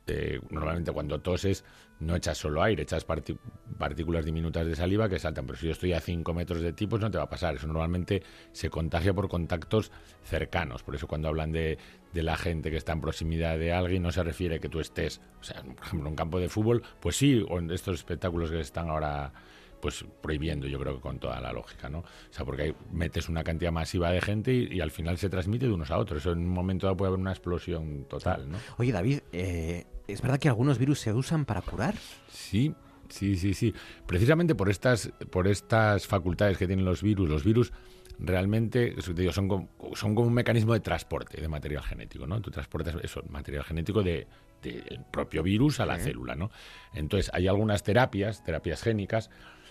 eh, normalmente cuando toses no echas solo aire, echas parti- partículas diminutas de saliva que saltan, pero si yo estoy a cinco metros de ti, pues no te va a pasar. Eso normalmente se contagia por contactos cercanos, por eso cuando hablan de, de la gente que está en proximidad de alguien no se refiere a que tú estés, o sea, por ejemplo, en un campo de fútbol, pues sí, o en estos espectáculos que están ahora pues prohibiendo, yo creo que con toda la lógica, ¿no? O sea, porque ahí metes una cantidad masiva de gente y, y al final se transmite de unos a otros. Eso en un momento dado puede haber una explosión total, ¿no? Oye, David, eh, ¿es verdad que algunos virus se usan para curar? Sí, sí, sí, sí. Precisamente por estas, por estas facultades que tienen los virus, los virus realmente te digo, son, como, son como un mecanismo de transporte de material genético, ¿no? Tú transportas eso, material genético de... del propio virus a la sí. célula, ¿no? Entonces, hay algunas terapias, terapias génicas.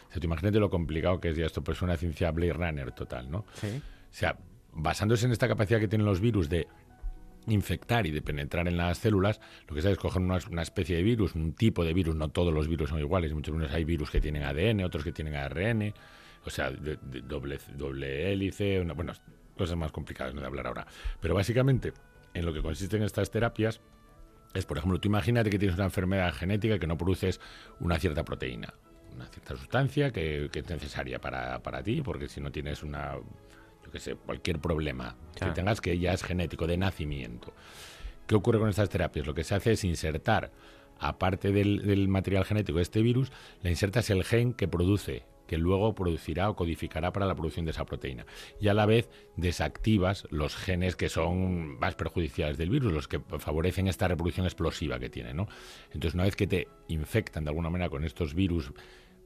O sea, tú imagínate lo complicado que es ya esto, pues una ciencia Blade Runner total, ¿no? Sí. O sea, basándose en esta capacidad que tienen los virus de infectar y de penetrar en las células, lo que se hace es coger una, una especie de virus, un tipo de virus, no todos los virus son iguales, muchos virus, hay virus que tienen A D N, otros que tienen A R N, o sea, de, de doble, doble hélice, una, bueno, cosas más complicadas no de hablar ahora. Pero básicamente, en lo que consisten estas terapias es, por ejemplo, tú imagínate que tienes una enfermedad genética que no produces una cierta proteína, una cierta sustancia que, que es necesaria para, para ti, porque si no tienes una, yo qué sé, cualquier problema claro. que tengas que ya es genético, de nacimiento. ¿Qué ocurre con estas terapias? Lo que se hace es insertar, aparte del, del material genético de este virus, le insertas el gen que produce, que luego producirá o codificará para la producción de esa proteína. Y a la vez desactivas los genes que son más perjudiciales del virus, los que favorecen esta reproducción explosiva que tiene, ¿no? Entonces, una vez que te infectan de alguna manera con estos virus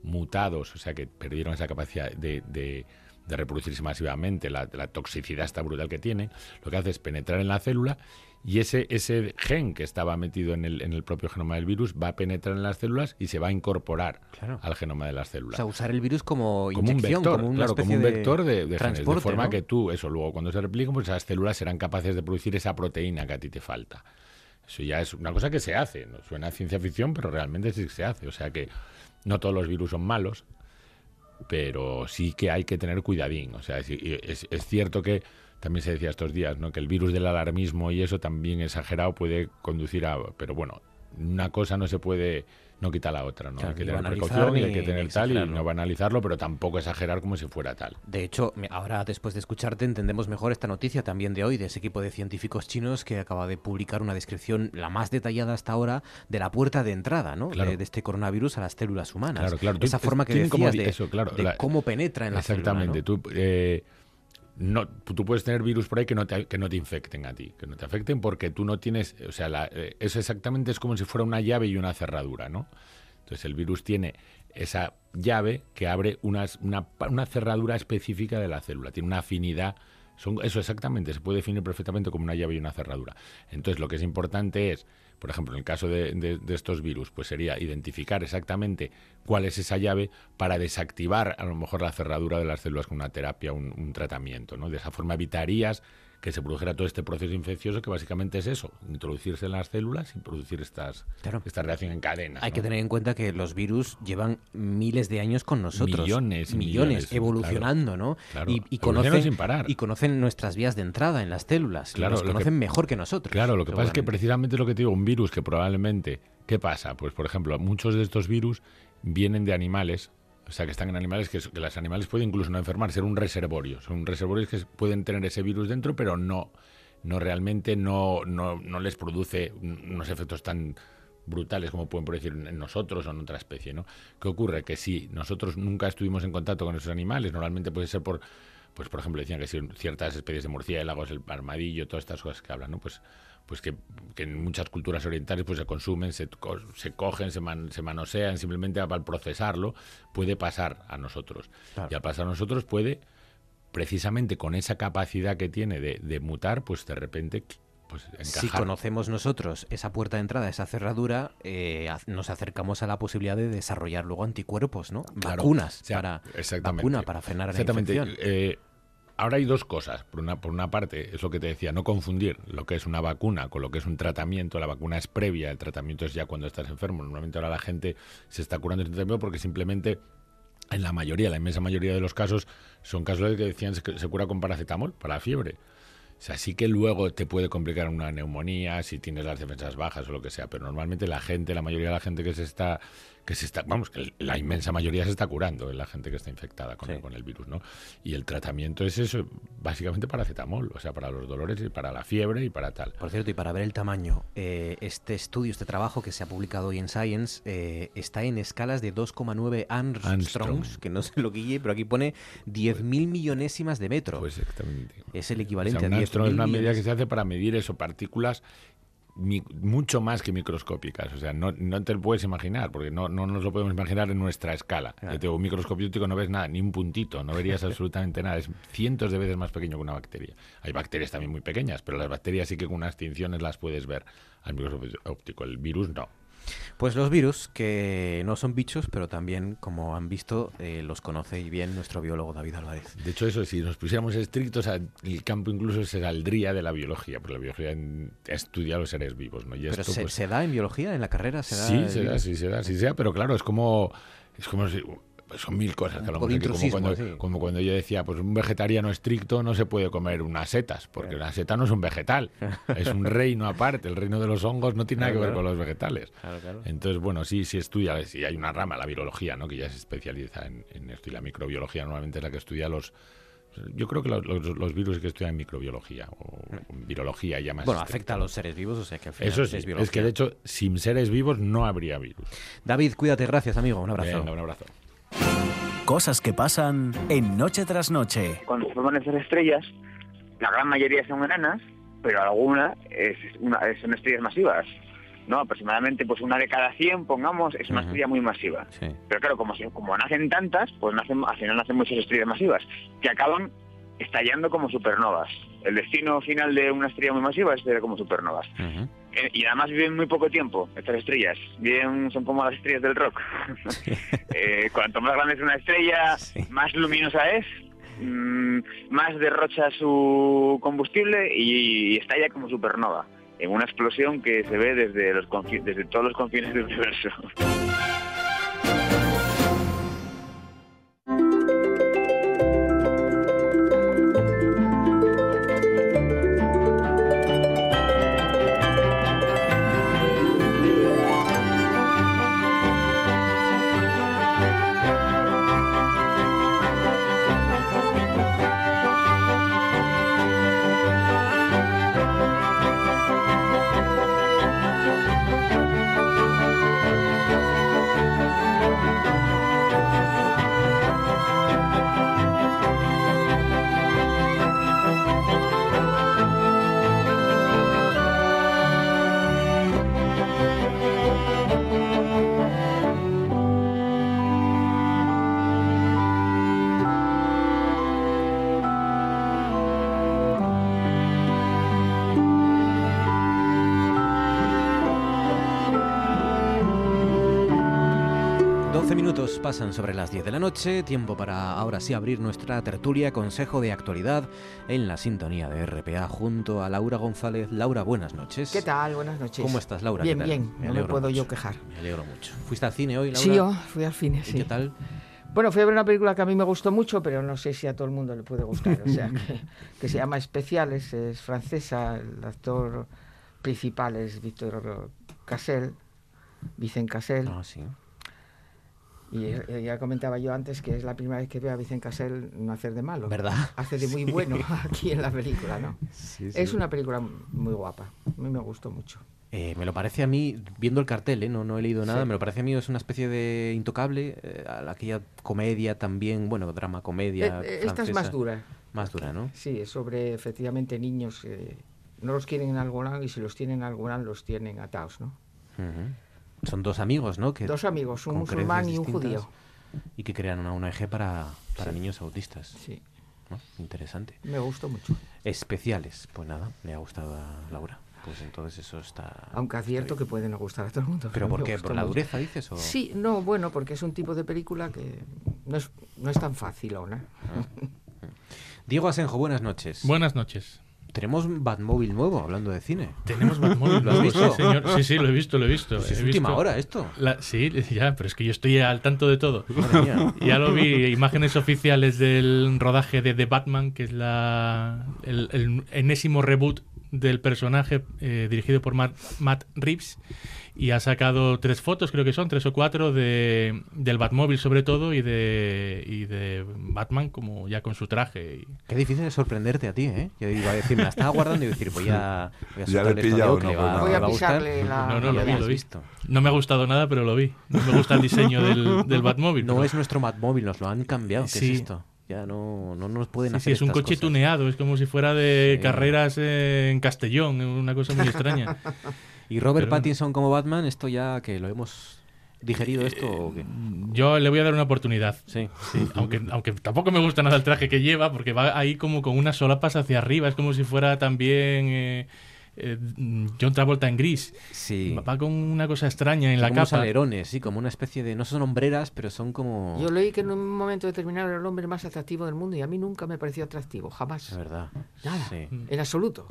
mutados, o sea, que perdieron esa capacidad de, de, de reproducirse masivamente, la, la toxicidad está brutal que tiene, lo que hace es penetrar en la célula y ese, ese gen que estaba metido en el, en el propio genoma del virus va a penetrar en las células y se va a incorporar claro. al genoma de las células. O sea, usar el virus como inyección, como un vector, como una claro, como un vector de, de, de genes, de forma ¿no? que tú, eso luego cuando se repliquen, pues esas células serán capaces de producir esa proteína que a ti te falta. Eso ya es una cosa que se hace, ¿no? Suena a ciencia ficción, pero realmente sí se hace, o sea que no todos los virus son malos, pero sí que hay que tener cuidadín. O sea, es, es, es cierto que también se decía estos días, ¿no? Que el virus del alarmismo y eso también exagerado puede conducir a... Pero bueno, una cosa no se puede... No quita la otra, ¿no? Claro, hay que tener precaución y hay que tener tal y no banalizarlo, pero tampoco exagerar como si fuera tal. De hecho, ahora después de escucharte entendemos mejor esta noticia también de hoy de ese equipo de científicos chinos que acaba de publicar una descripción, la más detallada hasta ahora, de la puerta de entrada, ¿no? Claro. De, de este coronavirus a las células humanas. Claro, claro. Esa tú, forma que decías como, de, eso, claro, de la, cómo penetra en la célula. Exactamente. Tú... Eh, No, tú puedes tener virus por ahí que no te, que no te infecten a ti, que no te afecten porque tú no tienes, o sea, la, eso exactamente es como si fuera una llave y una cerradura, ¿no? Entonces el virus tiene esa llave que abre unas, una, una cerradura específica de la célula, tiene una afinidad, son, eso exactamente, se puede definir perfectamente como una llave y una cerradura. Entonces lo que es importante es, por ejemplo, en el caso de, de, de estos virus, pues sería identificar exactamente cuál es esa llave para desactivar a lo mejor la cerradura de las células con una terapia, un, un tratamiento, ¿no? De esa forma evitarías que se produjera todo este proceso infeccioso que básicamente es eso, introducirse en las células y producir estas, claro. esta reacción en cadena. Hay ¿no? que tener en cuenta que los virus llevan miles de años con nosotros. Millones. Millones, millones evolucionando, claro, ¿no? Claro, y, y, conocen, sin parar. Y conocen nuestras vías de entrada en las células. Claro, los conocen que, mejor que nosotros. Claro, lo que pasa es que precisamente lo que te digo, un virus que probablemente... ¿Qué pasa? Pues, por ejemplo, muchos de estos virus vienen de animales... O sea, que están en animales, que, que los animales pueden incluso no enfermar, ser un reservorio. Son reservorios que pueden tener ese virus dentro, pero no, no realmente no, no, no les produce unos efectos tan brutales como pueden producir en nosotros o en otra especie, ¿no? ¿Qué ocurre? Que si nosotros nunca estuvimos en contacto con esos animales, normalmente puede ser por, pues por ejemplo, decían que si ciertas especies de murciélagos, el armadillo, todas estas cosas que hablan, ¿no? Pues... pues que, que en muchas culturas orientales pues se consumen, se, se cogen, se, man, se manosean, simplemente al procesarlo puede pasar a nosotros. Claro. Y al pasar a nosotros puede, precisamente con esa capacidad que tiene de, de mutar, pues de repente... Pues si conocemos nosotros esa puerta de entrada, esa cerradura, eh, nos acercamos a la posibilidad de desarrollar luego anticuerpos, ¿no? Claro. Vacunas, o sea, para, vacuna para frenar la exactamente. Infección. Eh, Ahora hay dos cosas. Por una, por una parte, es lo que te decía, no confundir lo que es una vacuna con lo que es un tratamiento. La vacuna es previa, el tratamiento es ya cuando estás enfermo. Normalmente ahora la gente se está curando este tratamiento porque simplemente, en la mayoría, la inmensa mayoría de los casos, son casos de que decían que se cura con paracetamol para la fiebre. O sea, sí que luego te puede complicar una neumonía si tienes las defensas bajas o lo que sea, pero normalmente la gente, la mayoría de la gente que se está, que se está, vamos, la inmensa mayoría se está curando, es la gente que está infectada con, sí. el, con el virus, ¿no? Y el tratamiento es eso, básicamente paracetamol, o sea, para los dolores y para la fiebre y para tal. Por cierto, y para ver el tamaño, eh, este estudio, este trabajo que se ha publicado hoy en Science, eh, está en escalas de dos coma nueve armstrongs, Armstrong. que no sé lo guille, pero aquí pone diez mil millonésimas de metro. Pues exactamente. Es el equivalente, o sea, a diez. Es una medida que se hace para medir eso, partículas mi, mucho más que microscópicas. O sea, no, no te lo puedes imaginar, porque no, no nos lo podemos imaginar en nuestra escala. Claro. Yo tengo un microscopio óptico, no ves nada, ni un puntito, no verías absolutamente nada. Es cientos de veces más pequeño que una bacteria. Hay bacterias también muy pequeñas, pero las bacterias sí que con unas tinciones las puedes ver al microscopio óptico. El virus no. Pues los virus, que no son bichos, pero también, como han visto, eh, los conoce y bien nuestro biólogo David Álvarez. De hecho, eso, si nos pusiéramos estrictos, el campo incluso se saldría de la biología, porque la biología estudia a los seres vivos, ¿no? Y pero esto, se, pues, ¿se da en biología, en la carrera? ¿Se da sí, se da, sí, se da, sí, se da, pero claro, es como... Es como si, son mil cosas, que a lo mejor, que como, cuando, sí. como cuando yo decía, pues un vegetariano estricto no se puede comer unas setas, porque una seta no es un vegetal, es un reino aparte, el reino de los hongos no tiene nada claro, que ver claro. con los vegetales. Claro, claro. Entonces, bueno, sí, sí estudia, sí, hay una rama, la virología, ¿no? que ya se especializa en, en esto, y la microbiología normalmente es la que estudia los... Yo creo que los, los, los virus que estudian microbiología o, o virología ya más... Bueno, estricta. Afecta a los seres vivos, o sea que al final... Eso sí, es, es que de hecho, sin seres vivos no habría virus. David, cuídate, gracias amigo, un abrazo. Venga, un abrazo. Cosas que pasan en Noche tras Noche. Cuando se forman esas estrellas, la gran mayoría son enanas, pero alguna es una, son estrellas masivas, ¿no? Aproximadamente pues una de cada cien, pongamos, es una uh-huh. estrella muy masiva. Sí. Pero claro, como, como nacen tantas, pues nacen, al final nacen muchas estrellas masivas, que acaban estallando como supernovas. El destino final de una estrella muy masiva es estallar como supernovas. Uh-huh. Y además viven muy poco tiempo estas estrellas. Viven, son como las estrellas del rock. Sí. eh, cuanto más grande es una estrella, sí. más luminosa es, mmm, más derrocha su combustible y, y estalla como supernova, en una explosión que se ve desde, los confi- desde todos los confines del universo. Pasan sobre las diez de la noche, tiempo para ahora sí abrir nuestra tertulia Consejo de Actualidad en la sintonía de R P A junto a Laura González. Laura, buenas noches. ¿Qué tal? Buenas noches. ¿Cómo estás, Laura? Bien, bien, me no me puedo mucho. yo quejar. Me alegro mucho. ¿Fuiste al cine hoy, Laura? Sí, yo fui al cine, sí. ¿Qué tal? Bueno, fui a ver una película que a mí me gustó mucho, pero no sé si a todo el mundo le puede gustar, o sea, que, que se llama Especial, es, es francesa, el actor principal es Víctor Cassel, Vicente Cassel. Ah, sí. Y ya comentaba yo antes que es la primera vez que veo a Vicente Cassel no hacer de malo. ¿Verdad? Hace de muy sí. bueno aquí en la película, ¿no? Sí, sí. Es una película muy guapa. A mí me gustó mucho. Eh, me lo parece a mí, viendo el cartel, ¿eh? no, no he leído nada, sí. me lo parece a mí, es una especie de Intocable, eh, aquella comedia también, bueno, drama, comedia eh, Esta es más dura. Más dura, ¿no? Sí, es sobre, efectivamente, niños que no los quieren en algún lado y si los tienen en algún lado los tienen atados, ¿no? Uh-huh. Son dos amigos, ¿no? Que dos amigos, un musulmán y un judío. Y que crean una O N G para, para sí. niños autistas. Sí. ¿No? Interesante. Me gustó mucho. Especiales. Pues nada, le ha gustado a Laura. Pues entonces eso está... Aunque advierto que puede no gustar a todo el mundo. ¿Pero por qué? ¿Por la dureza dices? ¿O? Sí, no, bueno, porque es un tipo de película que no es, no es tan fácil, ¿no? Ah. Diego Asenjo, buenas noches. Buenas noches. Tenemos Batmóvil nuevo, hablando de cine. Tenemos Batmóvil, ¿lo has visto? Sí, señor. Sí, sí, lo he visto, lo he visto. Pues es he última visto... hora esto. La... Sí, ya, pero es que yo estoy al tanto de todo. Madre mía. Ya lo vi, imágenes oficiales del rodaje de The Batman, que es la el, el enésimo reboot del personaje, eh, dirigido por Matt, Matt Reeves, y ha sacado tres fotos, creo que son, tres o cuatro, de, del Batmóvil sobre todo, y de, y de Batman como ya con su traje. Qué difícil es sorprenderte a ti, ¿eh? Yo iba a decir, me la estaba guardando y decir, pues ya... Voy a, ya le he pillado, no, va, voy a pisarle la... No, no, lo vi, lo vi. No me ha gustado nada, pero lo vi. No me gusta el diseño del, del Batmóvil. No, pero... es nuestro Batmóvil, nos lo han cambiado, ¿qué sí. es esto? Ya no, no nos pueden sí, hacer sí, es un coche cosas. Tuneado, es como si fuera de sí. carreras en Castellón, una cosa muy extraña. ¿Y Robert Pero, Pattinson como Batman, esto ya que lo hemos digerido esto eh, o qué? Yo le voy a dar una oportunidad, sí, sí. aunque, aunque tampoco me gusta nada el traje que lleva, porque va ahí como con unas solapas hacia arriba, es como si fuera también... Eh, John Travolta en gris, sí. va con una cosa extraña en sí, la como capa. Como alerones, sí, como una especie de... No son hombreras, pero son como... Yo leí que en un momento determinado era el hombre más atractivo del mundo y a mí nunca me pareció atractivo, jamás. Es verdad. Nada, sí. en absoluto.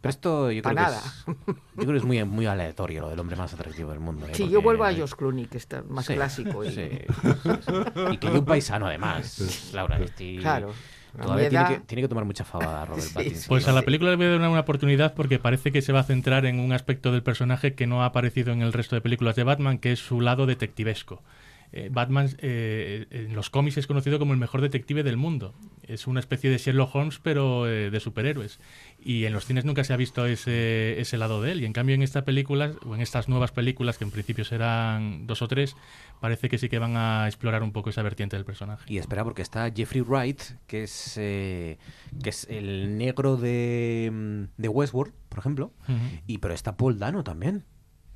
Pero esto yo creo, que es, yo creo que es muy, muy aleatorio lo del hombre más atractivo del mundo. ¿Eh? Sí, porque yo vuelvo a George Clooney, que está más sí, clásico. Y... Sí, sí, sí, sí. y que yo un paisano además, Laura. Este... Claro. Todavía tiene que, tiene que tomar mucha fabada Robert sí, Pattinson. Pues a la película le voy a dar una, una oportunidad porque parece que se va a centrar en un aspecto del personaje que no ha aparecido en el resto de películas de Batman, que es su lado detectivesco. Eh, Batman eh, en los cómics es conocido como el mejor detective del mundo. Es una especie de Sherlock Holmes, pero eh, de superhéroes. Y en los cines nunca se ha visto ese, ese lado de él. Y en cambio en esta película, o en estas nuevas películas, que en principio serán dos o tres, parece que sí que van a explorar un poco esa vertiente del personaje. Y espera, porque está Jeffrey Wright, que es, eh, que es el negro de, de Westworld, por ejemplo. Uh-huh. Y pero está Paul Dano también,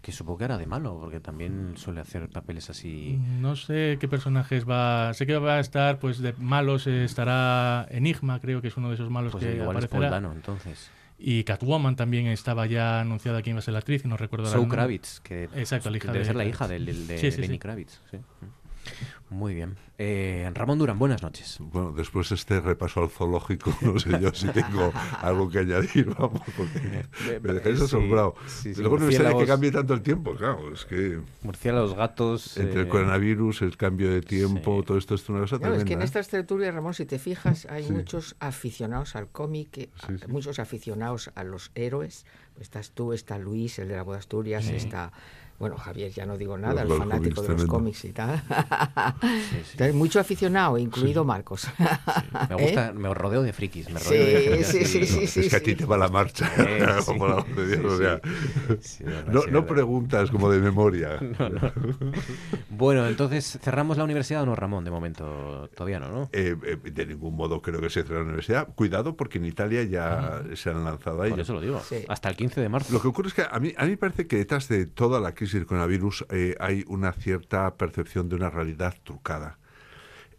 que supongo que era de malo, porque también suele hacer papeles así... No sé qué personajes va... Sé que va a estar, pues, de malos estará Enigma, creo que es uno de esos malos pues que igual aparecerá. Es Paul Dano, entonces. Y Catwoman también estaba ya anunciada quién iba a ser la actriz, que no recuerdo ahora. Zoe Kravitz, que Exacto, la hija debe de ser la hija del, del, de sí, sí, Lenny sí. Kravitz. Sí. Muy bien. Eh, Ramón Durán, buenas noches. Bueno, después de este repaso al zoológico, no sé yo si tengo algo que añadir, vamos, porque me dejáis sí, asombrado. Sí, sí, Luego no me extraña que cambie tanto el tiempo, claro, es que... Murciélagos, gatos... Entre eh... el coronavirus, el cambio de tiempo, sí. todo esto es una cosa claro, tremenda. Es que en estas tertulias, Ramón, si te fijas, hay sí. muchos aficionados al cómic, sí, sí. muchos aficionados a los héroes. Estás tú, está Luis, el de la Boda Asturias, sí. está... Bueno, Javier, ya no digo nada, los el fanático de los cómics y tal. Sí, sí. Entonces, mucho aficionado, incluido sí. Marcos. Sí. Me gusta, ¿Eh? me rodeo de frikis. Me rodeo sí, de sí, sí, sí, sí. Es que a ti te va la marcha. No preguntas como de memoria. No, no. Bueno, entonces, ¿cerramos la universidad o no, Ramón? De momento, todavía no, ¿no? Eh, eh, de ningún modo creo que se cierre la universidad. Cuidado, porque en Italia ya ah. se han lanzado ahí. Por eso lo digo. Sí. Hasta el quince de marzo. Lo que ocurre es que a mí, a mí parece que detrás de toda la crisis del coronavirus eh, hay una cierta percepción de una realidad trucada.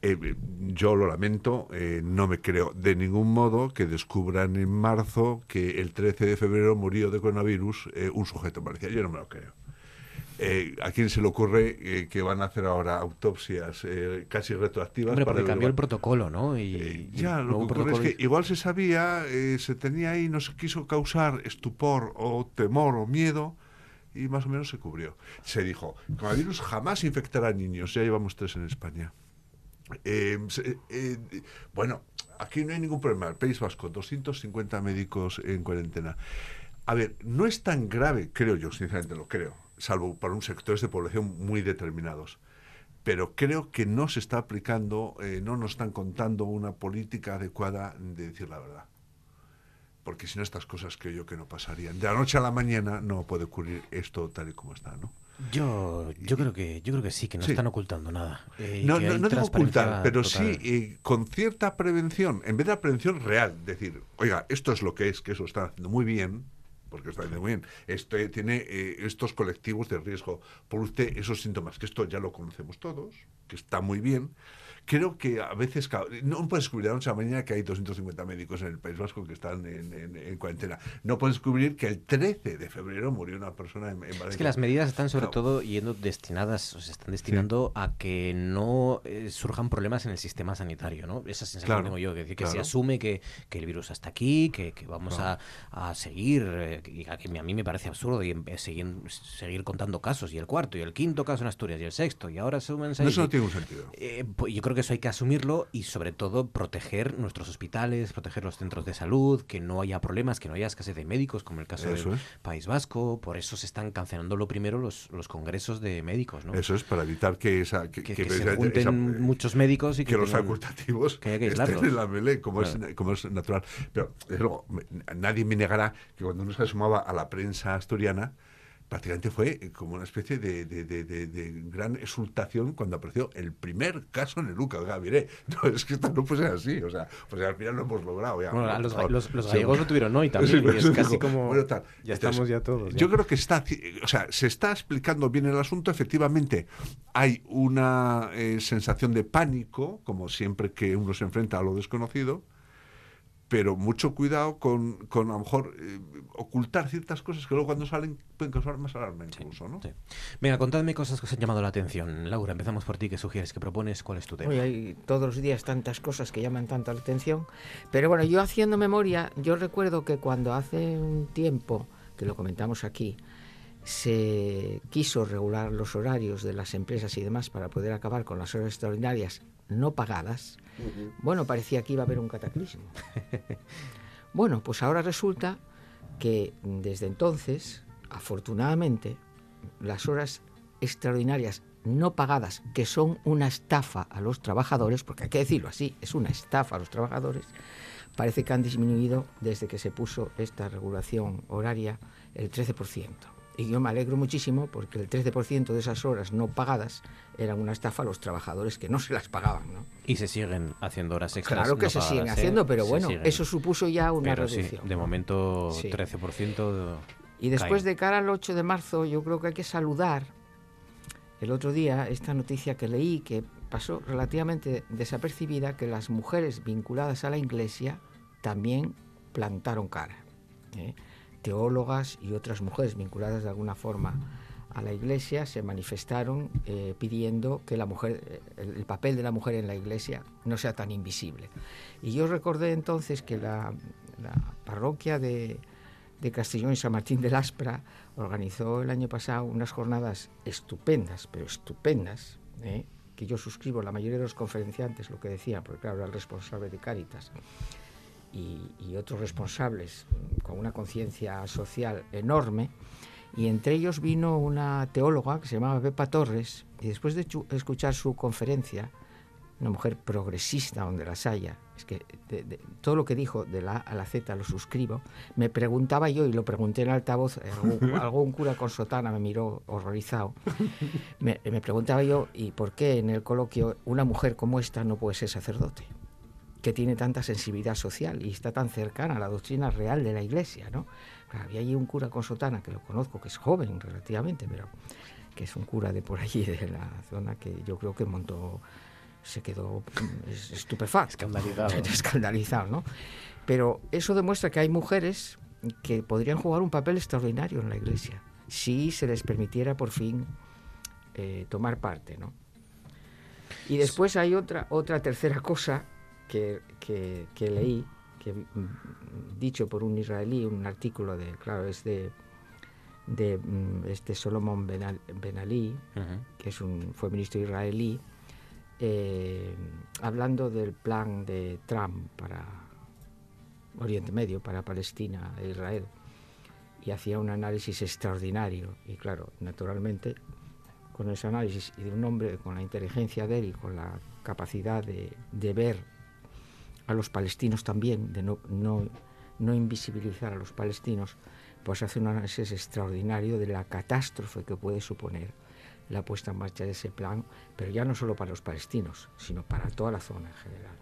Eh, yo lo lamento, eh, no me creo de ningún modo que descubran en marzo que el trece de febrero murió de coronavirus eh, un sujeto en Valencia. Yo no me lo creo. Eh, ¿A quién se le ocurre eh, que van a hacer ahora autopsias eh, casi retroactivas? Hombre, porque para cambió el protocolo, ¿no? Y, eh, ya, y lo que ocurre es que y... igual se sabía, eh, se tenía ahí, no se quiso causar estupor o temor o miedo, y más o menos se cubrió. Se dijo, el coronavirus jamás infectará a niños, ya llevamos tres en España. Eh, eh, bueno, aquí no hay ningún problema. El País Vasco, doscientos cincuenta médicos en cuarentena. A ver, no es tan grave, creo yo, sinceramente lo creo, salvo para un sectores de población muy determinados. Pero creo que no se está aplicando, eh, no nos están contando una política adecuada de decir la verdad. Porque si no, estas cosas creo yo que no pasarían. De la noche a la mañana no puede ocurrir esto tal y como está, ¿no? Yo yo creo que yo creo que sí, que no sí. están ocultando nada. Eh, no no, no digo ocultar, pero total. sí eh, con cierta prevención, en vez de la prevención real, decir, oiga, esto es lo que es, que eso está haciendo muy bien, porque está haciendo muy bien, esto eh, tiene eh, estos colectivos de riesgo, produce esos síntomas, que esto ya lo conocemos todos, que está muy bien, Creo que a veces... No puedes descubrir de la noche a la mañana que hay doscientos cincuenta médicos en el País Vasco que están en, en, en cuarentena. No puedes descubrir que el trece de febrero murió una persona en, en Valencia. Es que las medidas están sobre no. todo yendo destinadas, o se están destinando sí. a que no eh, surjan problemas en el sistema sanitario, ¿no? Esa sensación claro, que tengo yo, que, que claro. se asume que, que el virus hasta aquí, que, que vamos no. a, a seguir, eh, que a mí me parece absurdo, y en, eh, seguir, seguir contando casos, y el cuarto, y el quinto caso en Asturias, y el sexto, y ahora suman seis. No, eso no tiene un sentido. Eh, pues yo creo que eso hay que asumirlo y sobre todo proteger nuestros hospitales, proteger los centros de salud, que no haya problemas, que no haya escasez de médicos, como el caso eso del es. País Vasco. Por eso se están cancelando lo primero los, los congresos de médicos, ¿no? Eso es, para evitar que esa que, que, que, que se junten esa, muchos médicos y que, que los tengan, facultativos que que estén en la melee, como, claro. es, como es natural. Pero desde luego, nadie me negará que cuando uno se asomaba a la prensa asturiana, prácticamente fue como una especie de, de, de, de, de gran exultación cuando apareció el primer caso en el Luca. Oiga, mire, no, es que esto no puede ser así. O sea, pues al final lo hemos logrado. Ya, bueno, los, los, los gallegos sí. lo tuvieron hoy también. Sí, y es casi como... Bueno, tal. Ya estamos Entonces, ya todos. Ya. Yo creo que está, o sea, se está explicando bien el asunto. Efectivamente, hay una eh, sensación de pánico, como siempre que uno se enfrenta a lo desconocido. Pero mucho cuidado con, con a lo mejor, eh, ocultar ciertas cosas que luego cuando salen pueden causar más alarma incluso, sí, ¿no? Sí. Venga, contadme cosas que os han llamado la atención. Laura, empezamos por ti. ¿Qué sugieres? ¿Qué propones? ¿Cuál es tu tema? Hoy hay todos los días tantas cosas que llaman tanta la atención. Pero bueno, yo haciendo memoria, yo recuerdo que cuando hace un tiempo, que lo comentamos aquí, se quiso regular los horarios de las empresas y demás para poder acabar con las horas extraordinarias no pagadas, bueno, parecía que iba a haber un cataclismo. Bueno, pues ahora resulta que desde entonces, afortunadamente, las horas extraordinarias no pagadas, que son una estafa a los trabajadores, porque hay que decirlo así, es una estafa a los trabajadores, parece que han disminuido desde que se puso esta regulación horaria el trece por ciento. Y yo me alegro muchísimo porque el trece por ciento de esas horas no pagadas eran una estafa a los trabajadores que no se las pagaban, ¿no? Y se siguen haciendo horas extras. Claro que no se pagadas, siguen haciendo, ¿eh? Pero bueno, eso supuso ya una pero reducción. Sí, de momento, sí. trece por ciento. Y después, cae. De cara al ocho de marzo, yo creo que hay que saludar el otro día esta noticia que leí, que pasó relativamente desapercibida, que las mujeres vinculadas a la Iglesia también plantaron cara, ¿eh? Teólogas y otras mujeres vinculadas de alguna forma a la Iglesia se manifestaron eh, pidiendo que la mujer, el, el papel de la mujer en la Iglesia no sea tan invisible. Y yo recordé entonces que la, la parroquia de, de Castellón y San Martín de Laspra organizó el año pasado unas jornadas estupendas, pero estupendas, ¿eh? Que yo suscribo la mayoría de los conferenciantes lo que decían, porque claro, era el responsable de Cáritas. Y, y otros responsables con una conciencia social enorme, y entre ellos vino una teóloga que se llamaba Pepa Torres, y después de escuchar su conferencia, una mujer progresista donde las haya, es que de, de, todo lo que dijo de la A a la Z lo suscribo, me preguntaba yo, y lo pregunté en altavoz, algún, algún cura con sotana me miró horrorizado, me, me preguntaba yo, ¿y por qué en el coloquio una mujer como esta no puede ser sacerdote? Que tiene tanta sensibilidad social y está tan cercana a la doctrina real de la Iglesia, ¿no? Claro, había allí un cura con sotana, que lo conozco, que es joven relativamente, pero que es un cura de por allí, de la zona, que yo creo que montó, se quedó estupefacto. Escandalizado. Escandalizado, ¿no? Pero eso demuestra que hay mujeres que podrían jugar un papel extraordinario en la Iglesia, si se les permitiera por fin eh, tomar parte, ¿no? Y después hay otra, otra tercera cosa, Que, que, que leí, que, dicho por un israelí, un artículo de, claro, es de, de este Solomon Ben-Ali, uh-huh. que es un, fue ministro israelí, eh, hablando del plan de Trump para Oriente Medio, para Palestina e Israel, y hacía un análisis extraordinario. Y claro, naturalmente, con ese análisis y de un hombre con la inteligencia de él y con la capacidad de, de ver a los palestinos también, de no, no, no invisibilizar a los palestinos, pues hace un análisis extraordinario de la catástrofe que puede suponer la puesta en marcha de ese plan, pero ya no solo para los palestinos, sino para toda la zona en general.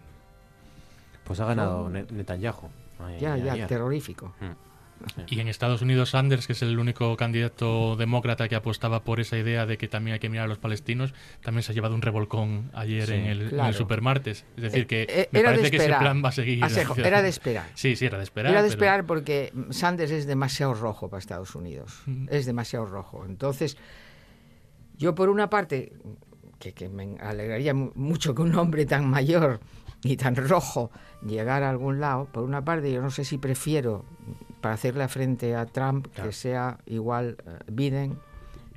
Pues ha ganado no, Netanyahu. Ay, ya, ya, ya, terrorífico. Hmm. Y en Estados Unidos Sanders, que es el único candidato demócrata que apostaba por esa idea de que también hay que mirar a los palestinos, también se ha llevado un revolcón ayer sí, en, el, claro. en el supermartes. Es decir, que eh, me parece que ese plan va a seguir. Asenjo, era de esperar. Sí, sí, era de esperar. Era de esperar pero... porque Sanders es demasiado rojo para Estados Unidos. Mm. Es demasiado rojo. Entonces, yo por una parte, que, que me alegraría mucho que un hombre tan mayor y tan rojo llegar a algún lado, por una parte yo no sé si prefiero, para hacerle frente a Trump, claro. que sea igual uh, Biden.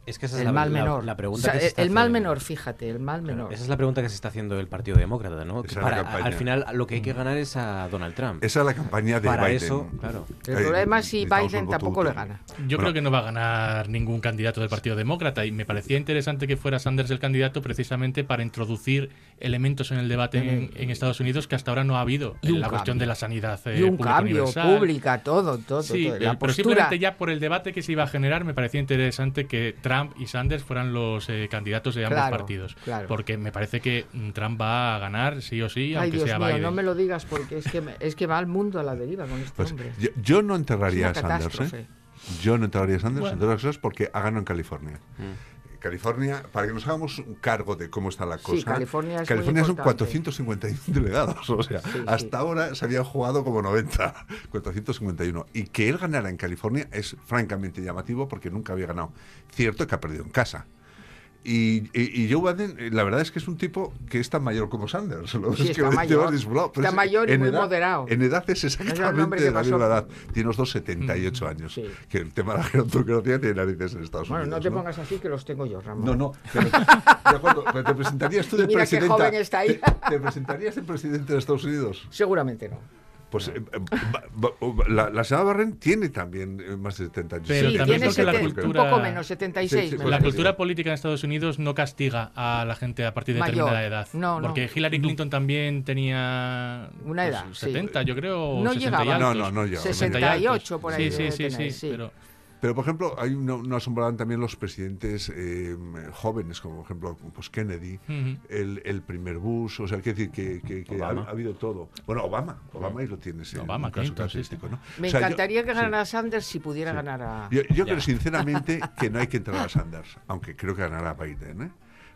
Es que esa es el la, mal menor. La, la pregunta o sea, que se está el haciendo. mal menor, fíjate, el mal menor. Esa es la pregunta que se está haciendo el Partido Demócrata, ¿no? Para, al final lo que hay que ganar es a Donald Trump. Esa es la campaña de para Biden. Eso, claro. El problema es si Biden tampoco le gana. Yo bueno. creo que no va a ganar ningún candidato del Partido Demócrata y me parecía interesante que fuera Sanders el candidato precisamente para introducir elementos en el debate en, en Estados Unidos que hasta ahora no ha habido. En la cuestión cambio. de la sanidad eh, y un pública cambio universal. pública, todo, todo. Sí, todo. La pero postura... simplemente ya por el debate que se iba a generar me parecía interesante que Trump Trump y Sanders fueran los eh, candidatos de ambos claro, partidos, claro. porque me parece que Trump va a ganar sí o sí, aunque Ay, Dios sea mío, Biden. No me lo digas porque es que, me, es que va al mundo a la deriva con este pues, hombre. Yo, yo no enterraría a Sanders, ¿eh? Yo no enterraría a Sanders, bueno. entre otras cosas, porque ha ganado en California. Mm. California, para que nos hagamos un cargo de cómo está la cosa, sí, California, es California son cuatrocientos cincuenta y uno delegados, o sea, sí, hasta sí. ahora se habían jugado como noventa, cuatrocientos cincuenta y uno, y que él ganara en California es francamente llamativo porque nunca había ganado, cierto que ha perdido en casa. Y, y, y Joe Biden, la verdad es que es un tipo que es tan mayor como Sanders. Lo sí, es que está mayor, está es, mayor y en muy edad, moderado. En edad es exactamente de la pasó? misma edad. Tiene unos setenta y ocho años. Sí. Que el tema de la gerontocracia tiene narices en Estados bueno, Unidos. Bueno, no te ¿no? pongas así que los tengo yo, Ramón. No, no. Pero, de acuerdo, pero te presentarías tú de mira presidenta. Qué joven está ahí. ¿Te, te presentarías de presidente de Estados Unidos? Seguramente no. Pues eh, la, la señora Barrén tiene también más de setenta años. Pero sí, también tiene seten, la cultura, un poco menos, setenta y seis. Sí, sí, la cultura política en Estados Unidos no castiga a la gente a partir de Mayor. determinada edad. No, no. Porque Hillary Clinton también tenía una edad, pues, setenta, sí. yo creo, no sesenta llegaba. Y altos. No, no, no llegaba. sesenta y ocho por ahí. Sí, sí, sí, tener, sí, sí. Pero... Pero, por ejemplo, hay no, no asombraban también los presidentes eh, jóvenes, como por ejemplo pues Kennedy, uh-huh. el, el primer Bush, o sea, hay que decir que, que, que ha, ha habido todo. Bueno, Obama, Obama ahí lo tienes en Obama, un caso Clinton, casuístico, ¿no? Me o sea, encantaría yo, que ganara sí. Sanders si pudiera sí. ganar a... Yo, yo creo, sinceramente, que no hay que entrar a Sanders, aunque creo que ganará Biden, ¿eh?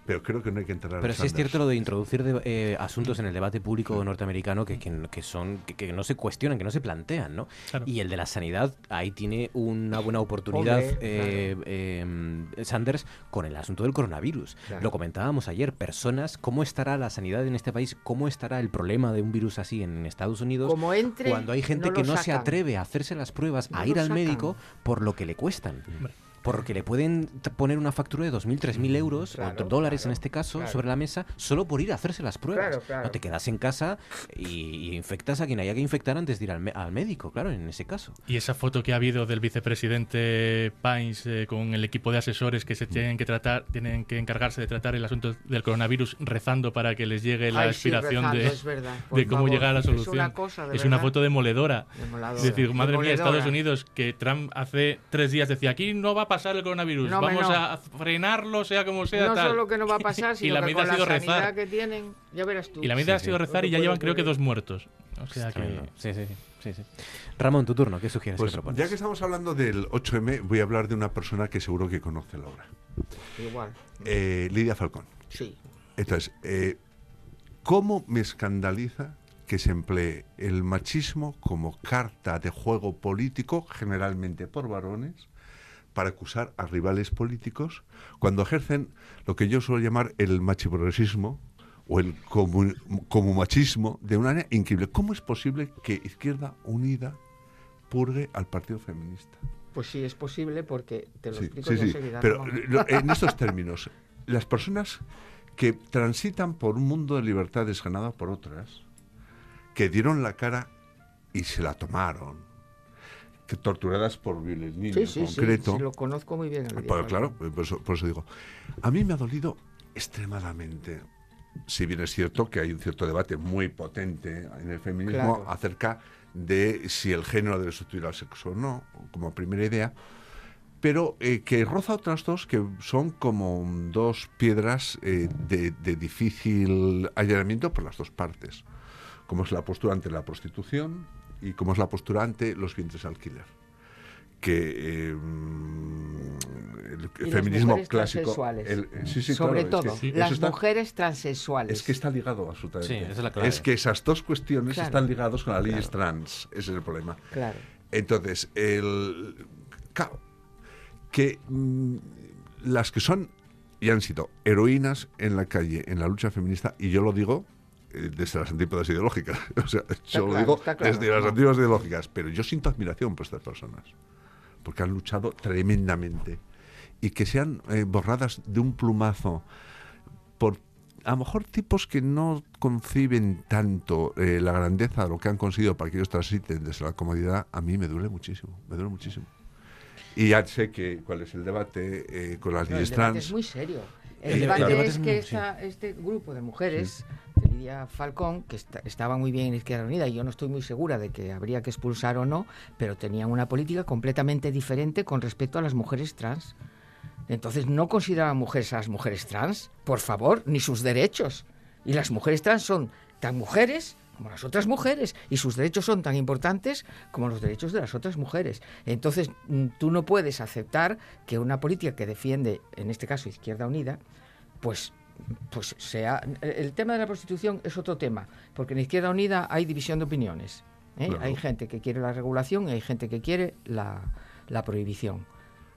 Pero creo que no hay que entrar a Pero sí Sanders. Es cierto lo de introducir de, eh, asuntos en el debate público norteamericano que, que, que son que, que no se cuestionan, que no se plantean, ¿no? Claro. Y el de la sanidad, ahí tiene una buena oportunidad Hombre, eh, claro. eh, Sanders con el asunto del coronavirus. Claro. Lo comentábamos ayer, personas, ¿cómo estará la sanidad en este país? ¿Cómo estará el problema de un virus así en Estados Unidos? Como entre, cuando hay gente no que no sacan. se atreve a hacerse las pruebas, no a ir al médico por lo que le cuestan. Hombre. Porque le pueden poner una factura de dos mil, tres mil euros, claro, o dólares claro, en este caso, claro. sobre la mesa, solo por ir a hacerse las pruebas. Claro, claro. No te quedas en casa y, y infectas a quien haya que infectar antes de ir al, me- al médico, claro, en ese caso. Y esa foto que ha habido del vicepresidente Pines eh, con el equipo de asesores que se tienen que tratar, tienen que encargarse de tratar el asunto del coronavirus, rezando para que les llegue la Ay, inspiración sí, rezando, de, es verdad, de cómo favor, llegar a la solución. Es una, cosa, de es una foto demoledora. demoledora. Es decir, madre demoledora. mía, Estados Unidos, que Trump hace tres días decía, aquí no va a pasar el coronavirus, no, vamos no. a frenarlo sea como sea, no tal. solo que no va a pasar sino y la que medida con ha sido la rezar. sanidad que tienen ya verás tú y la medida sí, ha sido sí. rezar y ya llevan creo que dos muertos, o sea que... sí, sí, sí, sí. Ramón, tu turno, ¿qué sugieres? Pues, que ya que estamos hablando del ocho eme voy a hablar de una persona que seguro que conoce la obra igual eh, Lidia Falcón. Sí. Entonces eh, ¿cómo me escandaliza que se emplee el machismo como carta de juego político generalmente por varones para acusar a rivales políticos cuando ejercen lo que yo suelo llamar el machiprogresismo o el comun, comumachismo de una manera increíble? ¿Cómo es posible que Izquierda Unida purgue al Partido Feminista? Pues sí, es posible porque te lo sí, explico sí, sí, seguridad. Pero no, en estos términos, las personas que transitan por un mundo de libertades ganado por otras, que dieron la cara y se la tomaron, torturadas por violencias sí, en sí, concreto. Sí, sí, lo conozco muy bien. Día, pero, claro, por eso, por eso digo. A mí me ha dolido extremadamente. Si bien es cierto que hay un cierto debate muy potente en el feminismo claro. acerca de si el género debe sustituir al sexo o no, como primera idea, pero eh, que roza otras dos que son como dos piedras eh, de, de difícil allanamiento por las dos partes, como es la postura ante la prostitución y como es la postura ante los vientres alquiler. que eh, el, el feminismo clásico... El, sí, sí, sobre claro, todo, es que, sí. las está, mujeres transexuales. Es que está ligado absolutamente. Sí, esa es la clave. Es que esas dos cuestiones claro. están ligadas con las claro. leyes trans. Ese es el problema. Claro. Entonces, el... Claro, que mmm, las que son y han sido heroínas en la calle, en la lucha feminista, y yo lo digo eh, desde las antípodas ideológicas, o sea, está yo claro, lo digo claro, desde ¿no? las antípodas ideológicas, pero yo siento admiración por estas personas, porque han luchado tremendamente, y que sean eh, borradas de un plumazo por, a lo mejor, tipos que no conciben tanto eh, la grandeza de lo que han conseguido para que ellos transiten desde la comodidad, a mí me duele muchísimo, me duele muchísimo. Y ya sé que, cuál es el debate eh, con las leyes trans. El debate es muy serio. El, el debate, debate es, es que muy, esta, sí. este grupo de mujeres, sí. de Lidia Falcón, que está, estaba muy bien en Izquierda Unida, y yo no estoy muy segura de que habría que expulsar o no, pero tenían una política completamente diferente con respecto a las mujeres trans. Entonces no consideraban mujeres a las mujeres trans, por favor, ni sus derechos. Y las mujeres trans son tan mujeres como las otras mujeres, y sus derechos son tan importantes como los derechos de las otras mujeres. Entonces, tú no puedes aceptar que una política que defiende, en este caso Izquierda Unida, pues, pues sea... El tema de la prostitución es otro tema, porque en Izquierda Unida hay división de opiniones, ¿eh? Claro. Hay gente que quiere la regulación y hay gente que quiere la, la prohibición.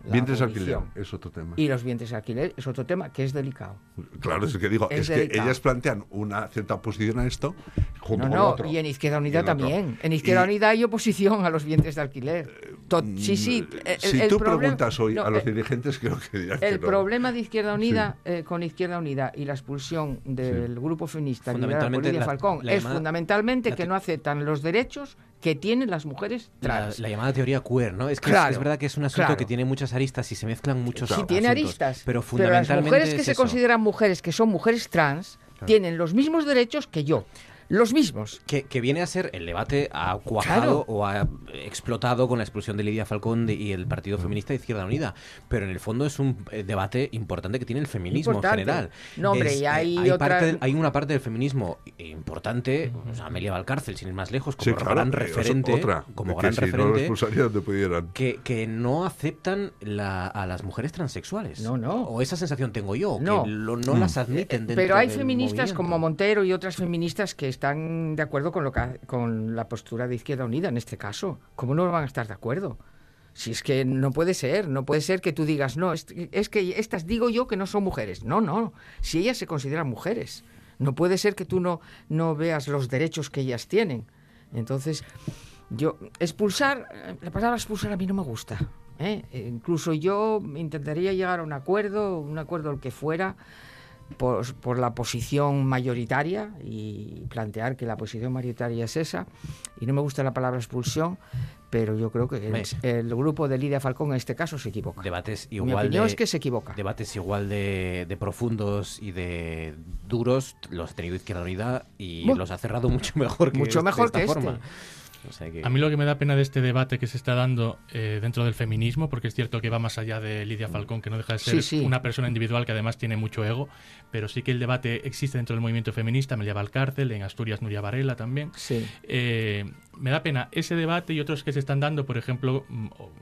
Vientres de alquiler es otro tema. Y los vientres de alquiler es otro tema que es delicado. Claro, es que digo, es, es que ellas plantean una cierta oposición a esto junto no, con no, otro. Y en Izquierda Unida también. En Izquierda y... Unida hay oposición a los vientres de alquiler. Tot... Sí, sí. El, si el tú problem... preguntas hoy no, a los dirigentes, creo que dirán El que no. problema de Izquierda Unida, sí. eh, con Izquierda Unida y la expulsión del sí. grupo feminista fundamentalmente Lidia Falcón, la, la es llamada, fundamentalmente la, que no aceptan los derechos que tienen las mujeres trans. La, la llamada teoría queer, ¿no? Es que claro, es, es verdad que es un asunto claro. que tiene muchas aristas y se mezclan muchos sí, asuntos. Sí, tiene aristas. Pero fundamentalmente pero las mujeres es que eso. se consideran mujeres, que son mujeres trans, claro. tienen los mismos derechos que yo. Los mismos. Que, que viene a ser el debate ha cuajado claro. o ha explotado con la expulsión de Lidia Falcón de, y el Partido Feminista de Izquierda Unida. Pero en el fondo es un eh, debate importante que tiene el feminismo importante. en general. No, hombre, es, y hay, hay, otra... parte del, hay una parte del feminismo importante, o sea, Amelia Valcárcel, sin ir más lejos, como sí, claro, gran referente, otra, como gran si referente no que, que no aceptan la, a las mujeres transexuales. No, no. O esa sensación tengo yo, no. que lo, no mm. las admiten dentro del Pero hay del feministas movimiento. como Montero y otras feministas que están de acuerdo con, lo que, con la postura de Izquierda Unida en este caso. ¿Cómo no van a estar de acuerdo? Si es que no puede ser, no puede ser que tú digas, no, es, es que estas digo yo que no son mujeres. No, no, si ellas se consideran mujeres, no puede ser que tú no, no veas los derechos que ellas tienen. Entonces, yo, expulsar, la palabra expulsar a mí no me gusta. ¿eh? Incluso yo intentaría llegar a un acuerdo, un acuerdo al que fuera, Por, por la posición mayoritaria y plantear que la posición mayoritaria es esa, y no me gusta la palabra expulsión, pero yo creo que el, el grupo de Lidia Falcón en este caso se equivoca. Debates igual Mi opinión de, es que se equivoca. Debates igual de, de profundos y de duros los ha tenido Izquierda Unida y bueno, los ha cerrado mucho mejor que mucho este, mejor de esta que forma. Este. O sea que... A mí lo que me da pena de este debate que se está dando eh, dentro del feminismo, porque es cierto que va más allá de Lidia Falcón, que no deja de ser sí, sí. una persona individual que además tiene mucho ego, pero sí que el debate existe dentro del movimiento feminista, Amelia Valcárcel, en Asturias Nuria Varela también. Sí. Eh, me da pena ese debate y otros que se están dando, por ejemplo,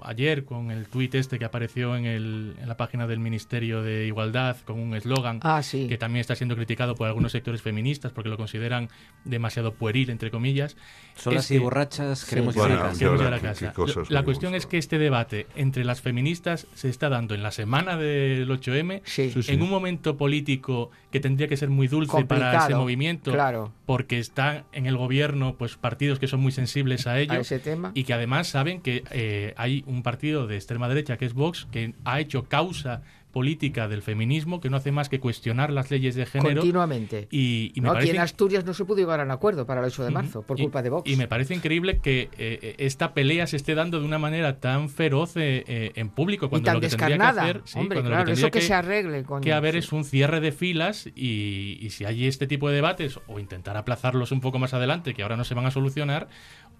ayer con el tuit este que apareció en, el, en la página del Ministerio de Igualdad con un eslogan ah, sí. que también está siendo criticado por algunos sectores feministas porque lo consideran demasiado pueril, entre comillas. Son así borrachos. Queremos sí, bueno, la, casa. Ahora, la, casa. la cuestión gusta. es que este debate entre las feministas se está dando en la semana del ocho eme, sí, en sí. un momento político que tendría que ser muy dulce Complicado, para ese movimiento, claro. porque están en el gobierno pues partidos que son muy sensibles a ello, a ese tema. Y que además saben que eh, hay un partido de extrema derecha que es Vox, que ha hecho causa política del feminismo, que no hace más que cuestionar las leyes de género. Continuamente. Y, y me no, parece... Aquí en Asturias no se pudo llegar a un acuerdo para el ocho de marzo, uh-huh. por culpa y, de Vox. Y me parece increíble que eh, esta pelea se esté dando de una manera tan feroz eh, en público. Cuando y tan lo que descarnada. Que hacer, sí, Hombre, claro, que eso que, que se arregle. Con... Que haber sí. es un cierre de filas y, y si hay este tipo de debates, o intentar aplazarlos un poco más adelante, que ahora no se van a solucionar,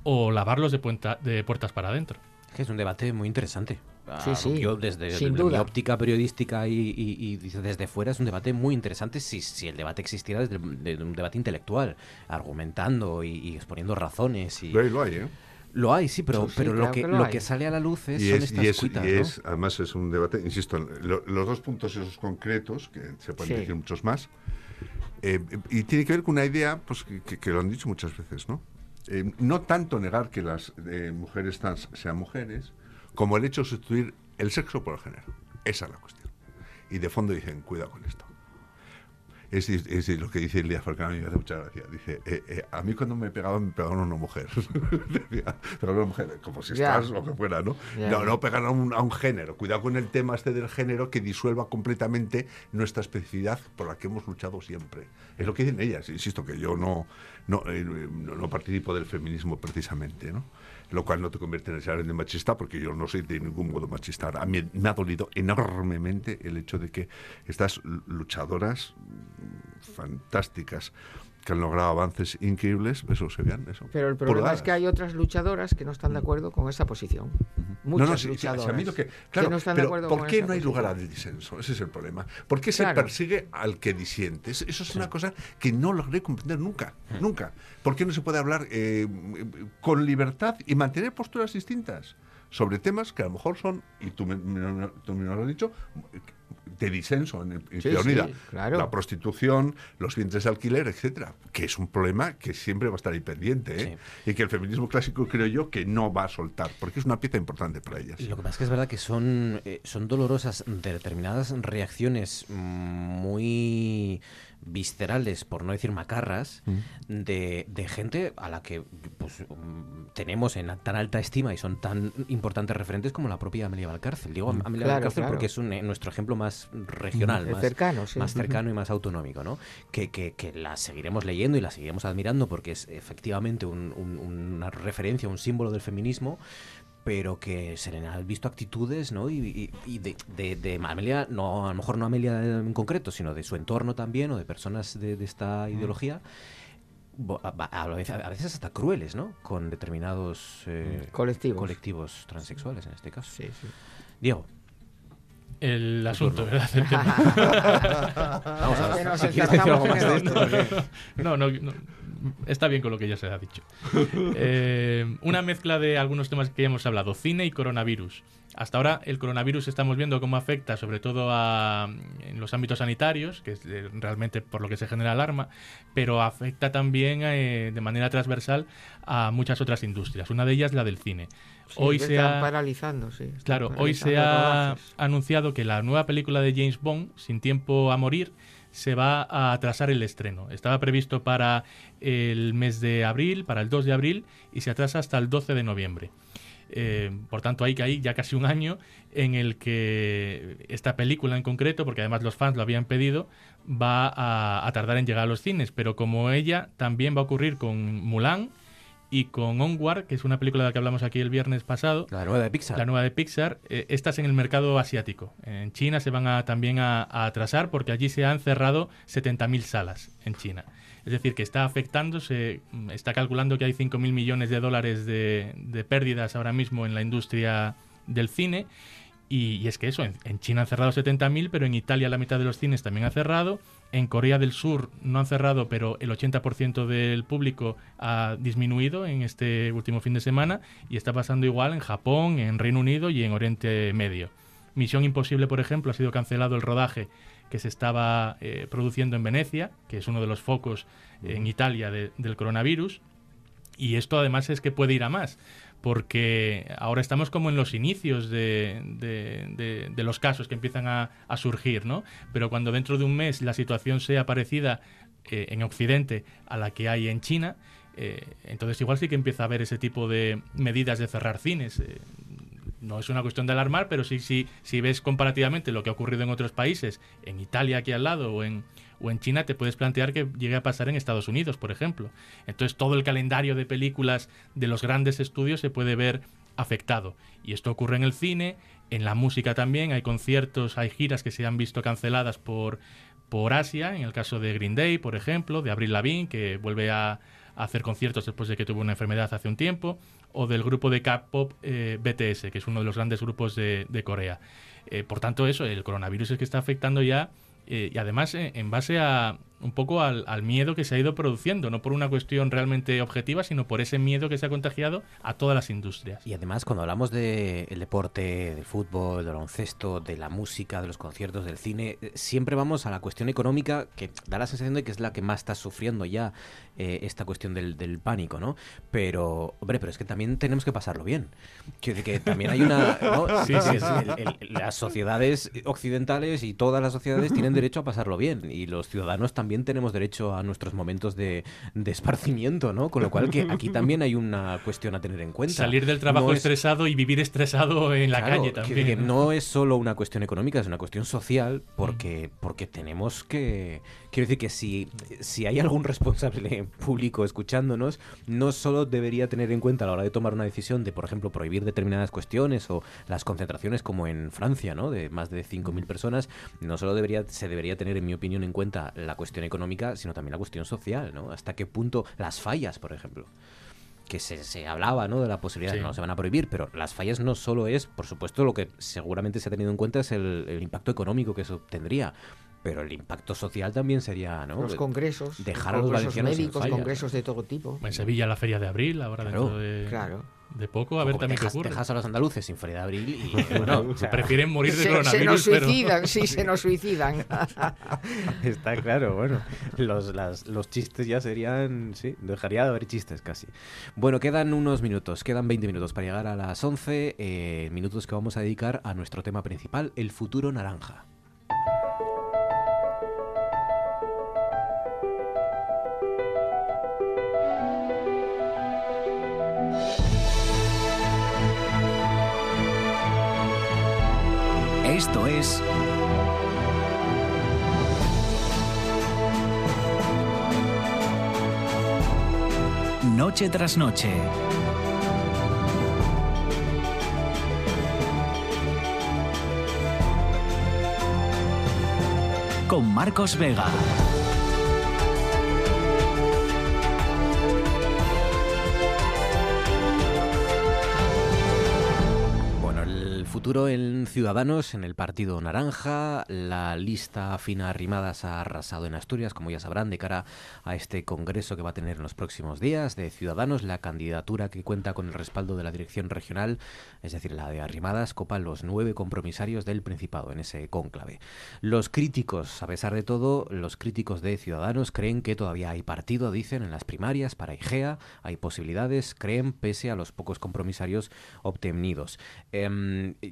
o lavarlos de, puenta, de puertas para adentro. Es un debate muy interesante. Sí, sí, yo desde sin duda. mi óptica periodística y, y, y desde fuera es un debate muy interesante si, si el debate existiera desde de un debate intelectual, argumentando y, y exponiendo razones. Y... Pero ahí lo hay, ¿eh? Lo hay, sí, pero, sí, pero sí, lo, claro que, que lo, lo que sale a la luz es, y es, son estas y es, cuitas, y es, ¿no? Además es un debate, insisto, lo, los dos puntos esos concretos, que se pueden sí. decir muchos más, eh, y tiene que ver con una idea pues, que, que lo han dicho muchas veces, ¿no? Eh, no tanto negar que las eh, mujeres trans sean mujeres, como el hecho de sustituir el sexo por el género. Esa es la cuestión. Y de fondo dicen, cuidado con esto. Es, es, es lo que dice Lidia Falcón, a mí me hace mucha gracia. Dice, eh, eh, a mí cuando me pegaban, me pegaban a una mujer. Pero una mujer, como si estás, yeah. lo que fuera, ¿no? Yeah. No, no pegan a un, a un género. Cuidado con el tema este del género que disuelva completamente nuestra especificidad por la que hemos luchado siempre. Es lo que dicen ellas. Insisto que yo no, no, eh, no, no participo del feminismo precisamente, ¿no? Lo cual no te convierte en el salario de machista, porque yo no soy de ningún modo machista. Ahora, a mí me ha dolido enormemente el hecho de que estas luchadoras fantásticas que han logrado avances increíbles, eso se vean, eso. Pero el problema Por es que hay otras luchadoras que no están de acuerdo con esa posición. Uh-huh. Muchas no, no, si, luchadoras si, si a mí lo que, claro, que no están de acuerdo con esa posición. ¿Por qué no hay lugar al disenso? Ese es el problema. ¿Por qué claro. se persigue al que disiente? Eso es una cosa que no logré comprender nunca, nunca. ¿Por qué no se puede hablar eh, con libertad y mantener posturas distintas sobre temas que a lo mejor son, y tú me, me, tú me lo has dicho, de disenso en, en sí, Florida, sí, claro. la prostitución, los vientres de alquiler, etcétera, que es un problema que siempre va a estar ahí pendiente, ¿eh? Sí. Y que el feminismo clásico creo yo que no va a soltar, porque es una pieza importante para ellas. Lo que pasa es que es verdad que son, eh, son dolorosas determinadas reacciones muy viscerales, por no decir macarras, mm. de, de gente a la que pues, tenemos en tan alta estima y son tan importantes referentes como la propia Amelia Valcárcel. Digo mm. Amelia claro, Valcárcel claro. porque es un, eh, nuestro ejemplo más regional, mm. más cercano, sí. más cercano y más autonómico, ¿no? Que, que, que la seguiremos leyendo y la seguiremos admirando porque es efectivamente un, un, una referencia, un símbolo del feminismo, pero que se le han visto actitudes, ¿no? Y, y, y de, de, de Amelia, no, a lo mejor no Amelia en concreto, sino de su entorno también, o de personas de, de esta mm. ideología, a, a, a veces hasta crueles, ¿no? Con determinados eh, colectivos. colectivos transexuales, en este caso. Sí, sí. Diego. El asunto, ¿verdad? El tema. Vamos a ver. Nos encantamos en esto. No, no, no. Está bien con lo que ya se ha dicho. Eh, una mezcla de algunos temas que ya hemos hablado, cine y coronavirus. Hasta ahora el coronavirus estamos viendo cómo afecta sobre todo a, en los ámbitos sanitarios, que es realmente por lo que se genera alarma, pero afecta también eh, de manera transversal a muchas otras industrias, una de ellas la del cine. Sí, hoy se ha, paralizando, sí, claro, paralizando hoy se ha anunciado que la nueva película de James Bond, Sin tiempo a morir, se va a atrasar el estreno. Estaba previsto para el mes de abril, para el dos de abril, y se atrasa hasta el doce de noviembre. Eh, por tanto, hay que hay ya casi un año en el que esta película en concreto, porque además los fans lo habían pedido, va a, a tardar en llegar a los cines. Pero como ella, también va a ocurrir con Mulan y con Onward, que es una película de la que hablamos aquí el viernes pasado. La nueva de Pixar. La nueva de Pixar. Eh, estas en el mercado asiático. En China se van a, también a, a atrasar porque allí se han cerrado setenta mil salas en China. Es decir, que está afectando, se está calculando que hay cinco mil millones de dólares de, de pérdidas ahora mismo en la industria del cine. Y, y es que eso, en, en China han cerrado setenta mil, pero en Italia la mitad de los cines también ha cerrado. En Corea del Sur no han cerrado, pero el ochenta por ciento del público ha disminuido en este último fin de semana. Y está pasando igual en Japón, en Reino Unido y en Oriente Medio. Misión Imposible, por ejemplo, ha sido cancelado el rodaje que se estaba eh, produciendo en Venecia, que es uno de los focos eh, en Italia de, del coronavirus. Y esto además es que puede ir a más, porque ahora estamos como en los inicios de, de, de, de los casos que empiezan a, a surgir, ¿no? Pero cuando dentro de un mes la situación sea parecida eh, en Occidente a la que hay en China, eh, entonces igual sí que empieza a haber ese tipo de medidas de cerrar cines. Eh, No es una cuestión de alarmar, pero sí, sí, si ves comparativamente lo que ha ocurrido en otros países, en Italia aquí al lado o en, o en China, te puedes plantear que llegue a pasar en Estados Unidos, por ejemplo. Entonces todo el calendario de películas de los grandes estudios se puede ver afectado. Y esto ocurre en el cine, en la música también. Hay conciertos, hay giras que se han visto canceladas por, por Asia, en el caso de Green Day, por ejemplo, de Avril Lavigne, que vuelve a hacer conciertos después de que tuvo una enfermedad hace un tiempo, o del grupo de K-pop eh, B T S, que es uno de los grandes grupos de, de Corea. Eh, por tanto, eso, el coronavirus es que está afectando ya, eh, y además eh, en base a, un poco al, al miedo que se ha ido produciendo, no por una cuestión realmente objetiva, sino por ese miedo que se ha contagiado a todas las industrias. Y además, cuando hablamos del deporte, del fútbol, del baloncesto, de la música, de los conciertos, del cine, siempre vamos a la cuestión económica, que da la sensación de que es la que más está sufriendo ya eh, esta cuestión del, del pánico, ¿no? Pero, hombre, pero es que también tenemos que pasarlo bien. Quiero decir que también hay una... ¿no? Sí, sí, sí. El, el, el, las sociedades occidentales y todas las sociedades tienen derecho a pasarlo bien, y los ciudadanos también También tenemos derecho a nuestros momentos de, de esparcimiento, ¿no? Con lo cual que aquí también hay una cuestión a tener en cuenta. Salir del trabajo no es... estresado y vivir estresado en claro, la calle también. Que, que no es solo una cuestión económica, es una cuestión social, porque, porque tenemos que... Quiero decir que si, si hay algún responsable público escuchándonos, no solo debería tener en cuenta a la hora de tomar una decisión de, por ejemplo, prohibir determinadas cuestiones o las concentraciones como en Francia, ¿no? De más de cinco mil personas, no solo debería, se debería tener, en mi opinión, en cuenta la cuestión económica, sino también la cuestión social, ¿no? Hasta qué punto las fallas, por ejemplo, que se, se hablaba, ¿no?, de la posibilidad, sí, de que no se van a prohibir, pero las fallas no solo es, por supuesto, lo que seguramente se ha tenido en cuenta es el, el impacto económico que eso tendría, pero el impacto social también sería, ¿no?, los congresos, dejar los a los valencianos médicos, congresos de todo tipo. En Sevilla la feria de abril, ahora claro, dentro de... Claro. De poco, a ver también Texas, qué ocurre. Dejas a los andaluces sin feria de abril y bueno, o sea, prefieren morir de se, coronavirus. Se nos suicidan, pero... sí, se nos suicidan. Está claro, bueno. Los, las, los chistes ya serían, sí, dejaría de haber chistes casi. Bueno, quedan unos minutos, quedan veinte minutos para llegar a las once, eh, minutos que vamos a dedicar a nuestro tema principal, el futuro naranja. Esto es Noche tras Noche. Con Marcos Vega. Futuro en Ciudadanos, en el Partido Naranja, la lista fina Arrimadas ha arrasado en Asturias, como ya sabrán, de cara a este congreso que va a tener en los próximos días de Ciudadanos. La candidatura que cuenta con el respaldo de la dirección regional, es decir, la de Arrimadas, copa los nueve compromisarios del Principado en ese cónclave. Los críticos, a pesar de todo, los críticos de Ciudadanos creen que todavía hay partido, dicen, en las primarias para Igea, hay posibilidades, creen, pese a los pocos compromisarios obtenidos. Eh,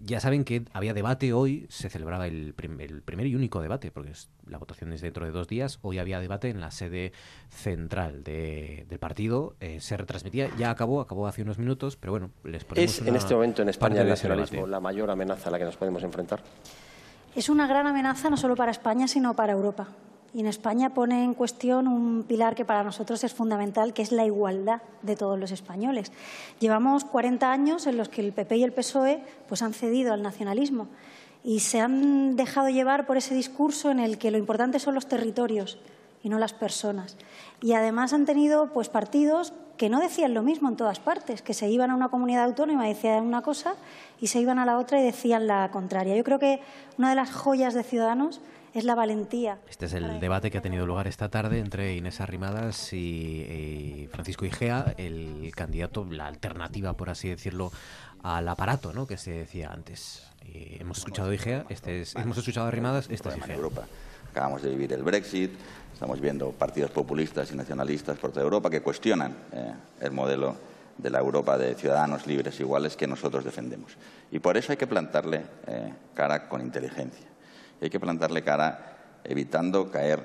Ya saben que había debate hoy, se celebraba el, prim- el primer y único debate, porque es, la votación es dentro de dos días. Hoy había debate en la sede central de, del partido, eh, se retransmitía, ya acabó, acabó hace unos minutos, pero bueno, les ponemos ¿Es en este momento en España el nacionalismo la mayor amenaza a la que nos podemos enfrentar? Es una gran amenaza no solo para España, sino para Europa. Y en España pone en cuestión un pilar que para nosotros es fundamental, que es la igualdad de todos los españoles. Llevamos cuarenta años en los que el P P y el P S O E pues, han cedido al nacionalismo y se han dejado llevar por ese discurso en el que lo importante son los territorios y no las personas. Y además han tenido pues, partidos que no decían lo mismo en todas partes, que se iban a una comunidad autónoma y decían una cosa y se iban a la otra y decían la contraria. Yo creo que una de las joyas de Ciudadanos es la valentía. Este es el debate que ha tenido lugar esta tarde entre Inés Arrimadas y, y Francisco Igea, el candidato, la alternativa, por así decirlo, al aparato, ¿no?, que se decía antes. Y hemos escuchado a Igea, este es, hemos escuchado a Arrimadas, este es Igea. Europa. Acabamos de vivir el Brexit, estamos viendo partidos populistas y nacionalistas por toda Europa que cuestionan eh, el modelo de la Europa de ciudadanos libres iguales que nosotros defendemos. Y por eso hay que plantarle eh, cara con inteligencia. Hay que plantarle cara evitando caer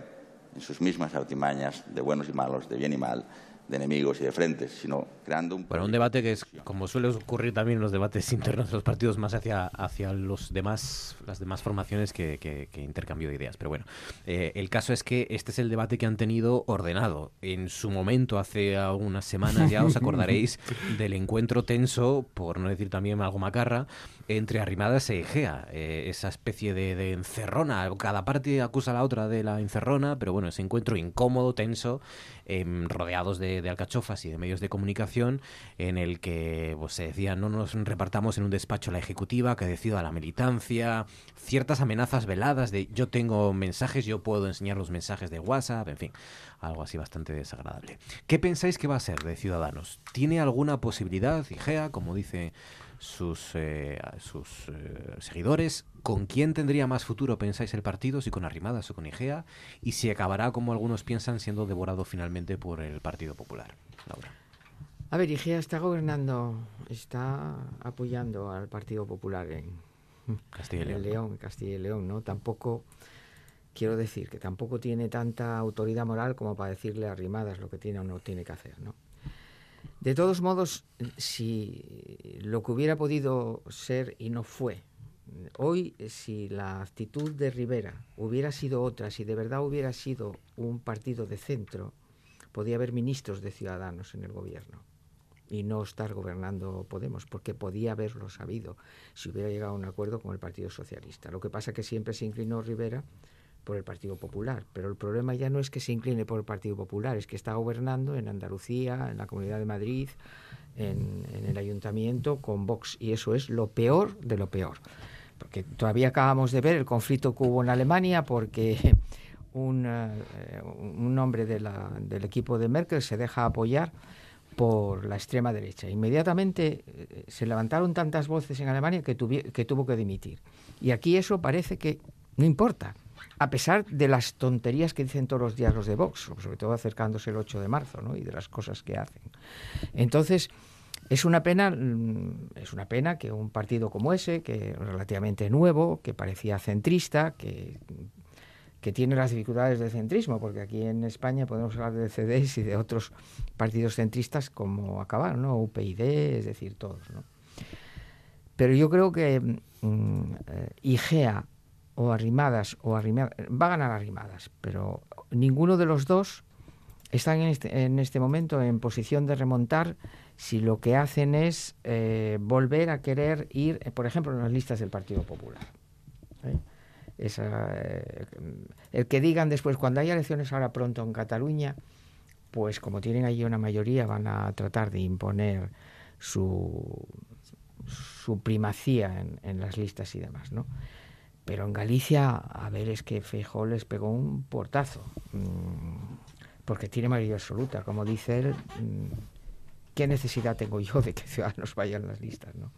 en sus mismas artimañas de buenos y malos, de bien y mal, de enemigos y de frentes, sino creando un... Bueno, un debate que es, como suele ocurrir también en los debates internos de los partidos, más hacia, hacia los demás, las demás formaciones que, que, que intercambio de ideas. Pero bueno, eh, el caso es que este es el debate que han tenido ordenado. En su momento, hace unas semanas ya, os acordaréis del encuentro tenso, por no decir también algo macarra, entre Arrimadas e Igea. Eh, esa especie de, de encerrona, cada parte acusa a la otra de la encerrona, pero bueno, ese encuentro incómodo, tenso, eh, rodeados de de alcachofas y de medios de comunicación en el que pues, se decía no nos repartamos en un despacho la ejecutiva que decida la militancia, ciertas amenazas veladas de yo tengo mensajes, yo puedo enseñar los mensajes de WhatsApp, en fin, algo así bastante desagradable. ¿Qué pensáis que va a ser de Ciudadanos? ¿Tiene alguna posibilidad, Igea, como dice sus, eh, sus eh, seguidores? ¿Con quién tendría más futuro, pensáis, el partido? ¿Si con Arrimadas o con Igea? ¿Y si acabará, como algunos piensan, siendo devorado finalmente por el Partido Popular? Laura. A ver, Igea está gobernando, está apoyando al Partido Popular en Castilla y León, en León, Castilla y León, ¿no? Tampoco, quiero decir, que tampoco tiene tanta autoridad moral como para decirle a Arrimadas lo que tiene o no tiene que hacer, ¿no? De todos modos, si lo que hubiera podido ser y no fue, hoy, si la actitud de Rivera hubiera sido otra, si de verdad hubiera sido un partido de centro, podía haber ministros de Ciudadanos en el gobierno y no estar gobernando Podemos, porque podía haberlo sabido si hubiera llegado a un acuerdo con el Partido Socialista. Lo que pasa es que siempre se inclinó Rivera por el Partido Popular, pero el problema ya no es que se incline por el Partido Popular, es que está gobernando en Andalucía, en la Comunidad de Madrid, en, en el Ayuntamiento con Vox, y eso es lo peor de lo peor. Porque todavía acabamos de ver el conflicto que hubo en Alemania porque un, uh, un hombre de la, del equipo de Merkel se deja apoyar por la extrema derecha. Inmediatamente eh, se levantaron tantas voces en Alemania que, tuvi- que tuvo que dimitir. Y aquí eso parece que no importa, a pesar de las tonterías que dicen todos los días los de Vox, sobre todo acercándose el ocho de marzo, ¿no? Y de las cosas que hacen. Entonces, es una pena, es una pena que un partido como ese, que es relativamente nuevo, que parecía centrista, que, que tiene las dificultades del centrismo, porque aquí en España podemos hablar de C D S y de otros partidos centristas como acabaron, ¿no? U P y D, es decir, todos, ¿no? Pero yo creo que um, Igea o Arrimadas o Arrimadas va a ganar Arrimadas, pero ninguno de los dos están en este, en este momento en posición de remontar si lo que hacen es eh, volver a querer ir, por ejemplo, en las listas del Partido Popular. ¿Eh? Esa, eh, el que digan después, cuando haya elecciones ahora pronto en Cataluña, pues como tienen allí una mayoría van a tratar de imponer su, su primacía en, en las listas y demás, ¿no? Pero en Galicia, a ver, es que Feijóo les pegó un portazo, mmm, porque tiene mayoría absoluta, como dice él. Mmm, ¿Qué necesidad tengo yo de que Ciudadanos vayan a las listas, ¿no?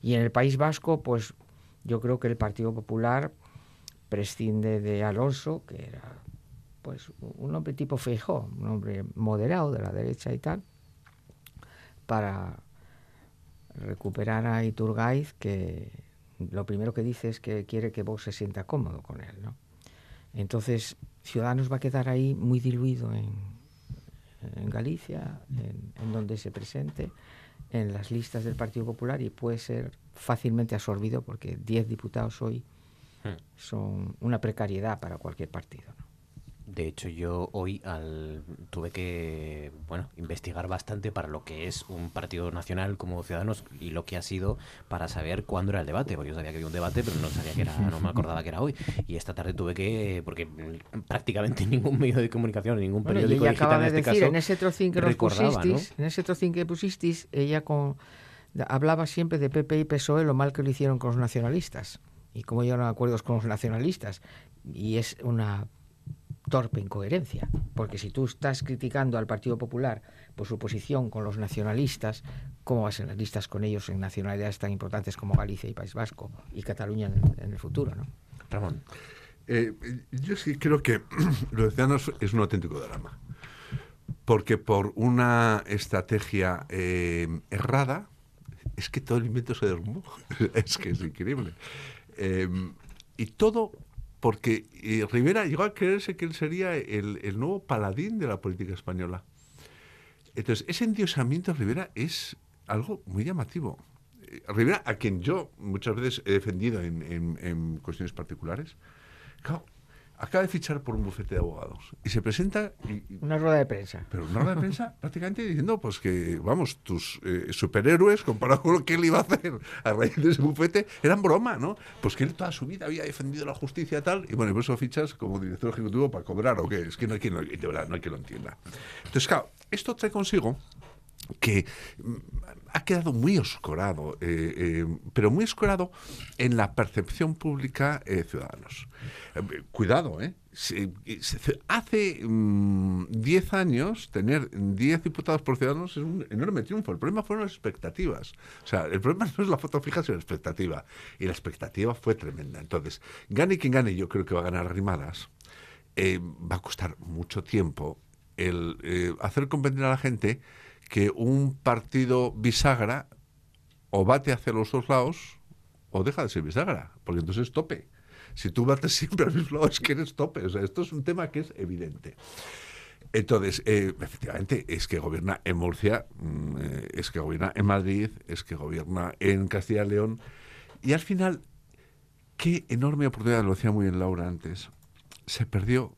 Y en el País Vasco, pues yo creo que el Partido Popular prescinde de Alonso, que era pues un hombre tipo Feijóo, un hombre moderado de la derecha y tal, para recuperar a Iturgaiz, que lo primero que dice es que quiere que Vox se sienta cómodo con él, ¿no? Entonces, Ciudadanos va a quedar ahí muy diluido en... en Galicia, en, en donde se presente, en las listas del Partido Popular, y puede ser fácilmente absorbido porque diez diputados hoy son una precariedad para cualquier partido, ¿no? De hecho, yo hoy al, tuve que bueno investigar bastante para lo que es un partido nacional como Ciudadanos y lo que ha sido para saber cuándo era el debate, porque yo sabía que había un debate, pero no sabía que era, no me acordaba que era hoy. Y esta tarde tuve que, porque prácticamente ningún medio de comunicación, ningún bueno, periódico digital en este decir, caso, en ese trocín que recordaba, pusisteis, ¿no? En ese trocín que pusisteis, ella con, hablaba siempre de P P y P S O E, lo mal que lo hicieron con los nacionalistas y cómo llegaron a acuerdos con los nacionalistas. Y es una torpe incoherencia, porque si tú estás criticando al Partido Popular por su posición con los nacionalistas, ¿cómo vas en las listas con ellos en nacionalidades tan importantes como Galicia y País Vasco y Cataluña en el futuro, ¿no? Ramón. Eh, yo sí creo que lo de Ciudadanos es un auténtico drama, porque por una estrategia eh, errada es que todo el invento se derrumbó. Es que es increíble. Eh, y todo... Porque eh, Rivera llegó a creerse que él sería el, el nuevo paladín de la política española. Entonces, ese endiosamiento de Rivera es algo muy llamativo. Eh, Rivera, a quien yo muchas veces he defendido en, en, en cuestiones particulares, claro, acaba de fichar por un bufete de abogados y se presenta... Y, una rueda de prensa. Pero una rueda de prensa prácticamente diciendo, pues que, vamos, tus eh, superhéroes, comparado con lo que él iba a hacer a raíz de ese bufete, eran broma, ¿no? Pues que él toda su vida había defendido la justicia y tal, y bueno, y por eso fichas como director ejecutivo para cobrar, ¿o qué? Es que no hay quien, de verdad, no hay quien lo entienda. Entonces, claro, esto trae consigo que ha quedado muy oscurado, eh, eh, pero muy oscurado en la percepción pública eh, ciudadanos. Eh, cuidado, ¿eh? Se, se, hace mmm, diez años tener diez diputados por ciudadanos es un enorme triunfo. El problema fueron las expectativas. O sea, el problema no es la foto fija, sino la expectativa. Y la expectativa fue tremenda. Entonces, gane quien gane, yo creo que va a ganar Arrimadas. Eh, va a costar mucho tiempo el eh, hacer comprender a la gente que un partido bisagra o bate hacia los dos lados o deja de ser bisagra, porque entonces es tope. Si tú bates siempre al mismo lado es que eres tope. O sea, esto es un tema que es evidente. Entonces, eh, efectivamente, es que gobierna en Murcia, es que gobierna en Madrid, es que gobierna en Castilla y León. Y al final, qué enorme oportunidad, lo decía muy bien Laura antes, se perdió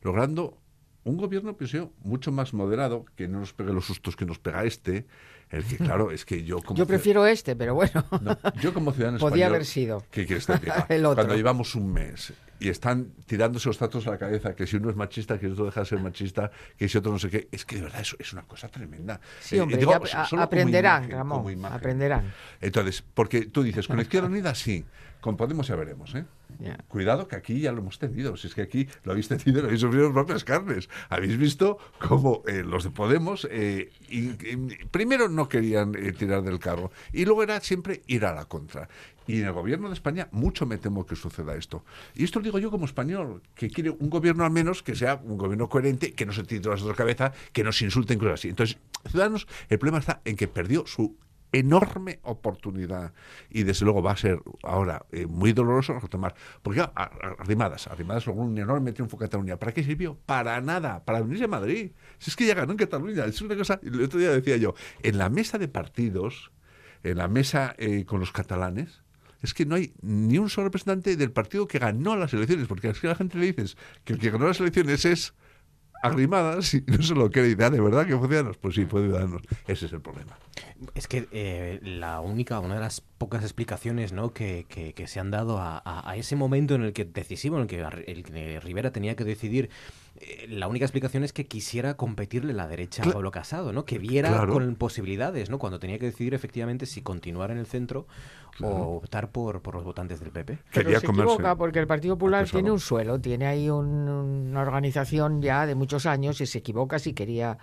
logrando... un gobierno, pienso, mucho más moderado, que no nos pegue los sustos que nos pega este, el que, claro, es que yo... Como yo prefiero ciudad... este, pero bueno. No, yo como ciudadano español... Podía haber sido. ¿Qué quieres que diga? El otro. Cuando llevamos un mes y están tirándose los datos a la cabeza, que si uno es machista, que el otro deja de ser machista, que si otro no sé qué, es que de verdad eso es una cosa tremenda. Sí, hombre, eh, digo, a, a, aprenderán, imagen, Ramón, aprenderán. Entonces, porque tú dices, con la Izquierda Unida sí, con Podemos ya veremos, ¿eh? Yeah. Cuidado que aquí ya lo hemos tenido, si es que aquí lo habéis tenido, lo habéis sufrido en propias carnes. Habéis visto cómo eh, los de Podemos, eh, y, y, primero no querían eh, tirar del carro, y luego era siempre ir a la contra. Y en el gobierno de España mucho me temo que suceda esto. Y esto lo digo yo como español, que quiere un gobierno al menos que sea un gobierno coherente, que no se tire las dos cabezas, que no se insulten, cosas así. Entonces, Ciudadanos, el problema está en que perdió su enorme oportunidad y desde luego va a ser ahora eh, muy doloroso retomar, porque a, a, Arrimadas Arrimadas logró un enorme triunfo en Cataluña. ¿Para qué sirvió? Para nada, para venirse a Madrid, si es que ya ganó en Cataluña. Es una cosa, el otro día decía yo en la mesa de partidos, en la mesa eh, con los catalanes, es que no hay ni un solo representante del partido que ganó las elecciones, porque es que a la gente le dices que el que ganó las elecciones es Arrimadas y no se lo cree. ¿De verdad que fue Ciudadanos? Pues sí, fue Ciudadanos. Ese es el problema. Es que eh, la única, una de las pocas explicaciones, ¿no?, que, que, que se han dado a, a, a ese momento en el que decisivo, en el que, el que Rivera tenía que decidir, eh, la única explicación es que quisiera competirle la derecha a Pablo Casado, ¿no? Que viera, claro, con posibilidades, ¿no?, cuando tenía que decidir efectivamente si continuar en el centro, claro, o optar por, por los votantes del P P. Pero quería se comerse. Equivoca porque el Partido Popular tiene un suelo, tiene ahí un, una organización ya de muchos años y se equivoca si quería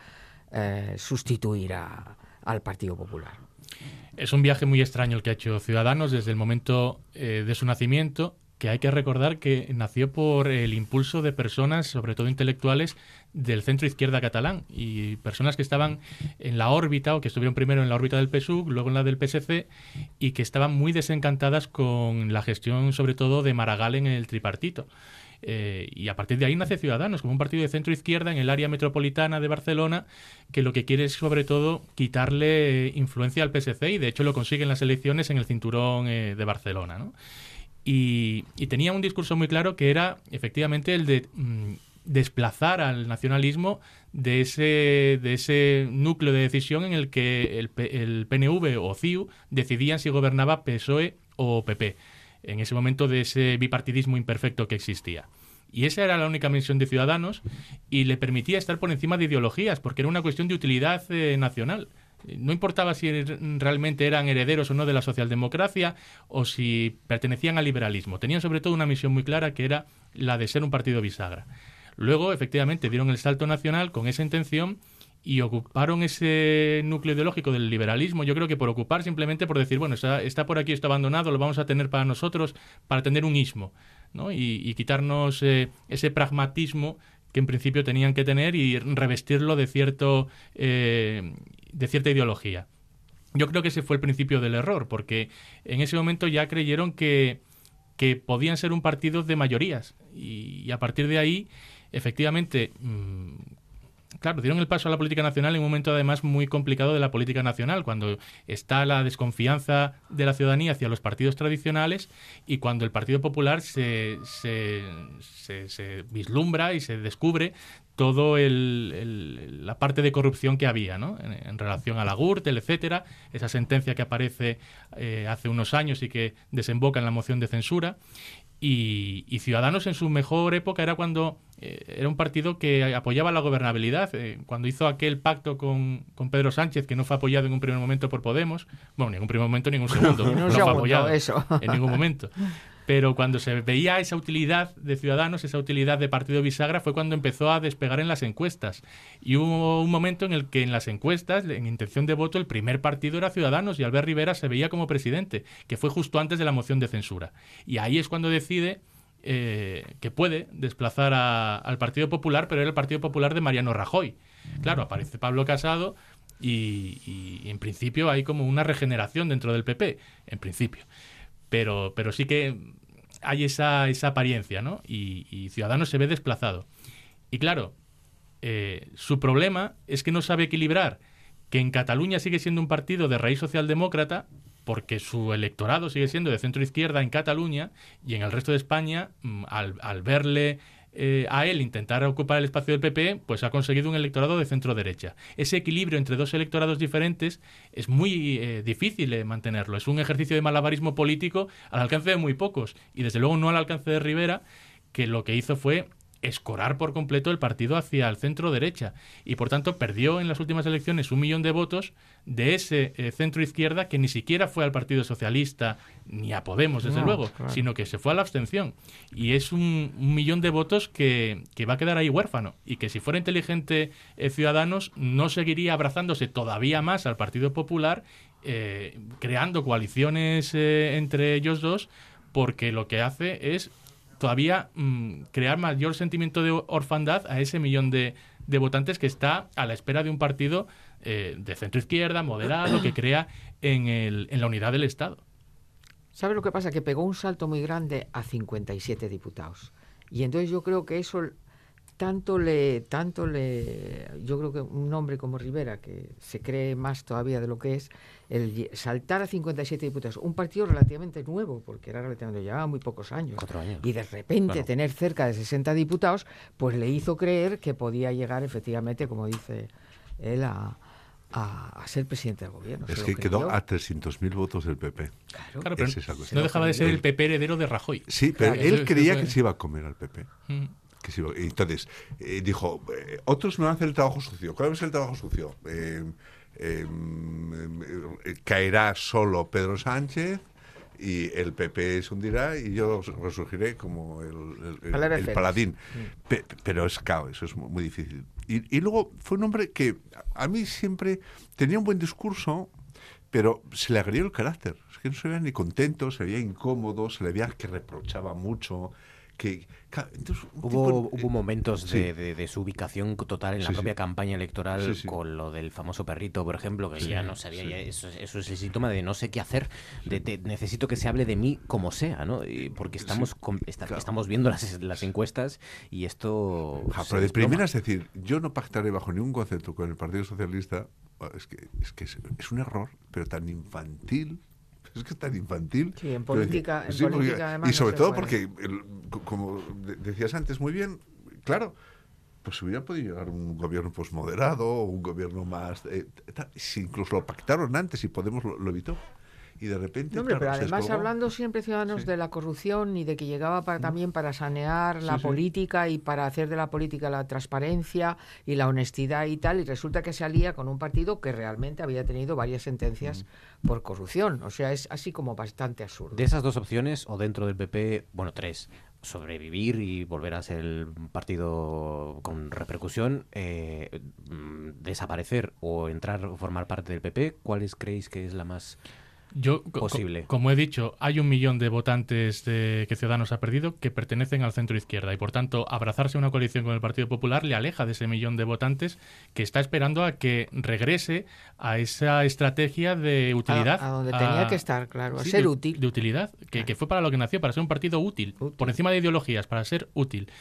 eh, sustituir a, al Partido Popular. Es un viaje muy extraño el que ha hecho Ciudadanos desde el momento eh, de su nacimiento, que hay que recordar que nació por el impulso de personas, sobre todo intelectuales, del centro-izquierda catalán, y personas que estaban en la órbita, o que estuvieron primero en la órbita del P S U V, luego en la del P S C, y que estaban muy desencantadas con la gestión, sobre todo, de Maragall en el tripartito. Eh, y a partir de ahí nace Ciudadanos, como un partido de centro-izquierda en el área metropolitana de Barcelona, que lo que quiere es, sobre todo, quitarle eh, influencia al P S C, y de hecho lo consigue en las elecciones en el cinturón eh, de Barcelona, ¿no? Y, y tenía un discurso muy claro, que era, efectivamente, el de mm, desplazar al nacionalismo de ese, de ese núcleo de decisión en el que el, el P N V o C I U decidían si gobernaba P S O E o P P. En ese momento de ese bipartidismo imperfecto que existía. Y esa era la única misión de Ciudadanos, y le permitía estar por encima de ideologías, porque era una cuestión de utilidad eh, nacional. No importaba si realmente eran herederos o no de la socialdemocracia, o si pertenecían al liberalismo. Tenían sobre todo una misión muy clara, que era la de ser un partido bisagra. Luego, efectivamente, dieron el salto nacional con esa intención y ocuparon ese núcleo ideológico del liberalismo, yo creo que por ocupar, simplemente por decir, bueno, está, está por aquí, está abandonado, lo vamos a tener para nosotros, para tener un ismo, ¿no? Y, y quitarnos eh, ese pragmatismo que en principio tenían que tener y revestirlo de, cierto, eh, de cierta ideología. Yo creo que ese fue el principio del error, porque en ese momento ya creyeron que, que podían ser un partido de mayorías, y, y a partir de ahí, efectivamente... Mmm, claro, dieron el paso a la política nacional en un momento además muy complicado de la política nacional, cuando está la desconfianza de la ciudadanía hacia los partidos tradicionales y cuando el Partido Popular se, se, se, se vislumbra y se descubre todo el, el, la parte de corrupción que había, ¿no? En, en relación a la Gürtel, etcétera, esa sentencia que aparece eh, hace unos años y que desemboca en la moción de censura. Y, y Ciudadanos en su mejor época era cuando eh, era un partido que apoyaba la gobernabilidad, eh, cuando hizo aquel pacto con, con Pedro Sánchez, que no fue apoyado en un primer momento por Podemos, bueno, en ningún primer momento, en ningún segundo, no, no fue apoyado eso. en ningún momento. Pero cuando se veía esa utilidad de Ciudadanos, esa utilidad de partido bisagra, fue cuando empezó a despegar en las encuestas. Y hubo un momento en el que en las encuestas, en intención de voto, el primer partido era Ciudadanos y Albert Rivera se veía como presidente, que fue justo antes de la moción de censura. Y ahí es cuando decide eh, que puede desplazar a, al Partido Popular, pero era el Partido Popular de Mariano Rajoy. Claro, aparece Pablo Casado y, y en principio hay como una regeneración dentro del P P, en principio. Pero, pero sí que hay esa, esa apariencia, ¿no? Y, y Ciudadanos se ve desplazado. Y claro, eh, su problema es que no sabe equilibrar que en Cataluña sigue siendo un partido de raíz socialdemócrata, porque su electorado sigue siendo de centro-izquierda en Cataluña, y en el resto de España, al, al verle eh, a él intentar ocupar el espacio del P P, pues ha conseguido un electorado de centro-derecha. Ese equilibrio entre dos electorados diferentes es muy eh, difícil eh, mantenerlo. Es un ejercicio de malabarismo político al alcance de muy pocos, y desde luego no al alcance de Rivera, que lo que hizo fue escorar por completo el partido hacia el centro-derecha y, por tanto, perdió en las últimas elecciones un millón de votos de ese eh, centro-izquierda que ni siquiera fue al Partido Socialista ni a Podemos, desde no, luego, claro. sino que se fue a la abstención. Y es un, un millón de votos que, que va a quedar ahí huérfano y que, si fuera inteligente eh, Ciudadanos, no seguiría abrazándose todavía más al Partido Popular, eh, creando coaliciones eh, entre ellos dos, porque lo que hace es todavía mmm, crear mayor sentimiento de orfandad a ese millón de, de votantes que está a la espera de un partido eh, de centro-izquierda, moderado, que crea en, el, en la unidad del Estado. ¿Sabe lo que pasa? Que pegó un salto muy grande a cincuenta y siete diputados. Y entonces yo creo que eso tanto le... tanto le yo creo que un hombre como Rivera, que se cree más todavía de lo que es, el saltar a cincuenta y siete diputados, un partido relativamente nuevo, porque era relativamente, llevaba muy pocos años, años. y de repente bueno. tener cerca de sesenta diputados, pues le hizo creer que podía llegar efectivamente, como dice él, a, a, a ser presidente del gobierno. Es que quedó a trescientos mil votos del P P. Claro, claro, pero es no dejaba de ser el P P heredero de Rajoy. Sí, pero claro, él eso, creía eso, que se iba a comer al P P. Mm. Que se iba, entonces, eh, dijo, eh, otros no hacen el trabajo sucio. ¿Cuál es el trabajo sucio? Eh... Eh, eh, caerá solo Pedro Sánchez y el P P se hundirá y yo resurgiré como el, el, el, el paladín. Pe, pero es caos, eso es muy, muy difícil. Y, y luego fue un hombre que a mí siempre tenía un buen discurso, pero se le agrió el carácter. Es que no se veía ni contento, se veía incómodo, se le veía que reprochaba mucho. Que, entonces, un hubo, tipo, hubo momentos eh, de, sí. de, de su ubicación total en sí, la propia sí. campaña electoral sí, sí. con lo del famoso perrito, por ejemplo, que sí, ya no sabía, sí. ya, eso, eso es el síntoma de no sé qué hacer, sí. de, de, necesito que se hable de mí como sea, ¿no? Y porque estamos sí, con, está, claro. estamos viendo las, las encuestas y esto... Ja, pero de primera es decir, yo no pactaré bajo ningún concepto con el Partido Socialista, es que es, que es, es un error, pero tan infantil... Es que es tan infantil. Sí, en política, en sí, política porque, además. Y sobre no todo puede. Porque, el, como decías antes muy bien, claro, pues hubiera podido llegar un gobierno pues moderado o un gobierno más... Eh, tal, si incluso lo pactaron antes y Podemos lo, lo evitó. Y de repente... No, hombre, claro, pero además hablando siempre, Ciudadanos, sí. de la corrupción y de que llegaba para, también para sanear la sí, política sí. y para hacer de la política la transparencia y la honestidad y tal, y resulta que se alía con un partido que realmente había tenido varias sentencias mm. por corrupción. O sea, es así como bastante absurdo. De esas dos opciones, o dentro del P P, bueno, tres... sobrevivir y volver a ser el partido con repercusión, eh, desaparecer o entrar o formar parte del P P, ¿cuáles creéis que es la más Yo, posible? Co como he dicho, hay un millón de votantes de, que Ciudadanos ha perdido que pertenecen al centro izquierda y, por tanto, abrazarse a una coalición con el Partido Popular le aleja de ese millón de votantes que está esperando a que regrese a esa estrategia de utilidad. A, a donde tenía a, que estar, claro, a sí, ser de, útil. De utilidad, que, claro. que fue para lo que nació, para ser un partido útil, útil, por encima de ideologías, para ser útil.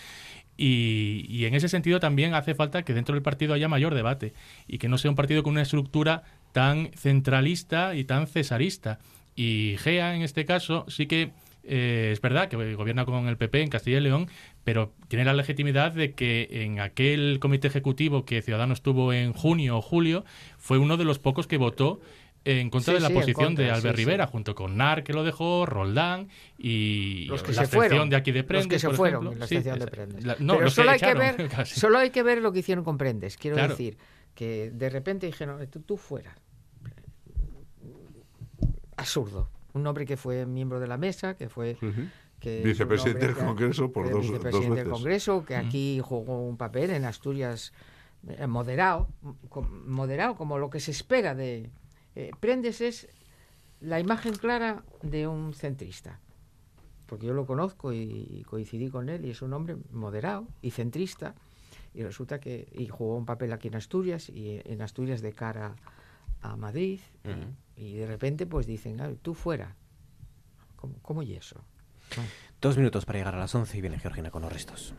Y, y en ese sentido también hace falta que dentro del partido haya mayor debate y que no sea un partido con una estructura tan centralista y tan cesarista. Y Gea, en este caso, sí que eh, es verdad que gobierna con el P P en Castilla y León, pero tiene la legitimidad de que en aquel comité ejecutivo que Ciudadanos tuvo en junio o julio fue uno de los pocos que votó en contra sí, de la sí, posición contra, de Albert sí, Rivera, sí. junto con Nar, que lo dejó, Roldán y los que la abstención de aquí de Prendes. Los que se por fueron, ejemplo. La abstención sí, de Prendes. La, no, Pero solo, que hay echaron, que ver, casi. solo hay que ver lo que hicieron con Prendes. Quiero claro. decir que de repente dijeron, tú, tú fuera. Absurdo. Un hombre que fue miembro de la mesa, que fue... Uh-huh. Que vicepresidente del Congreso por dos, vicepresidente dos veces. del Congreso, que aquí uh-huh. jugó un papel en Asturias moderado, moderado como lo que se espera de... Eh, Prendes es la imagen clara de un centrista, porque yo lo conozco y coincidí con él, y es un hombre moderado y centrista, y resulta que y jugó un papel aquí en Asturias, y en Asturias de cara a Madrid, uh-huh. y, y de repente pues dicen, ah, tú fuera. ¿Cómo, cómo y eso? Ah. Dos minutos para llegar a las once y viene Georgina con los restos.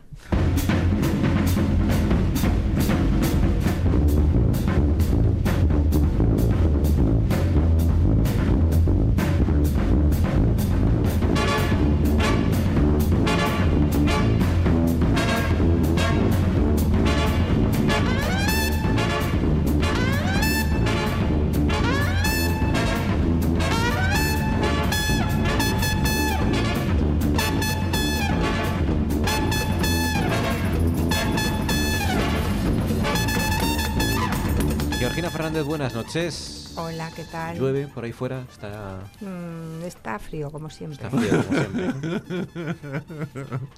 Buenas noches. Hola, ¿qué tal? ¿Llueve por ahí fuera? Está mm, está frío, como siempre. Está frío, como siempre.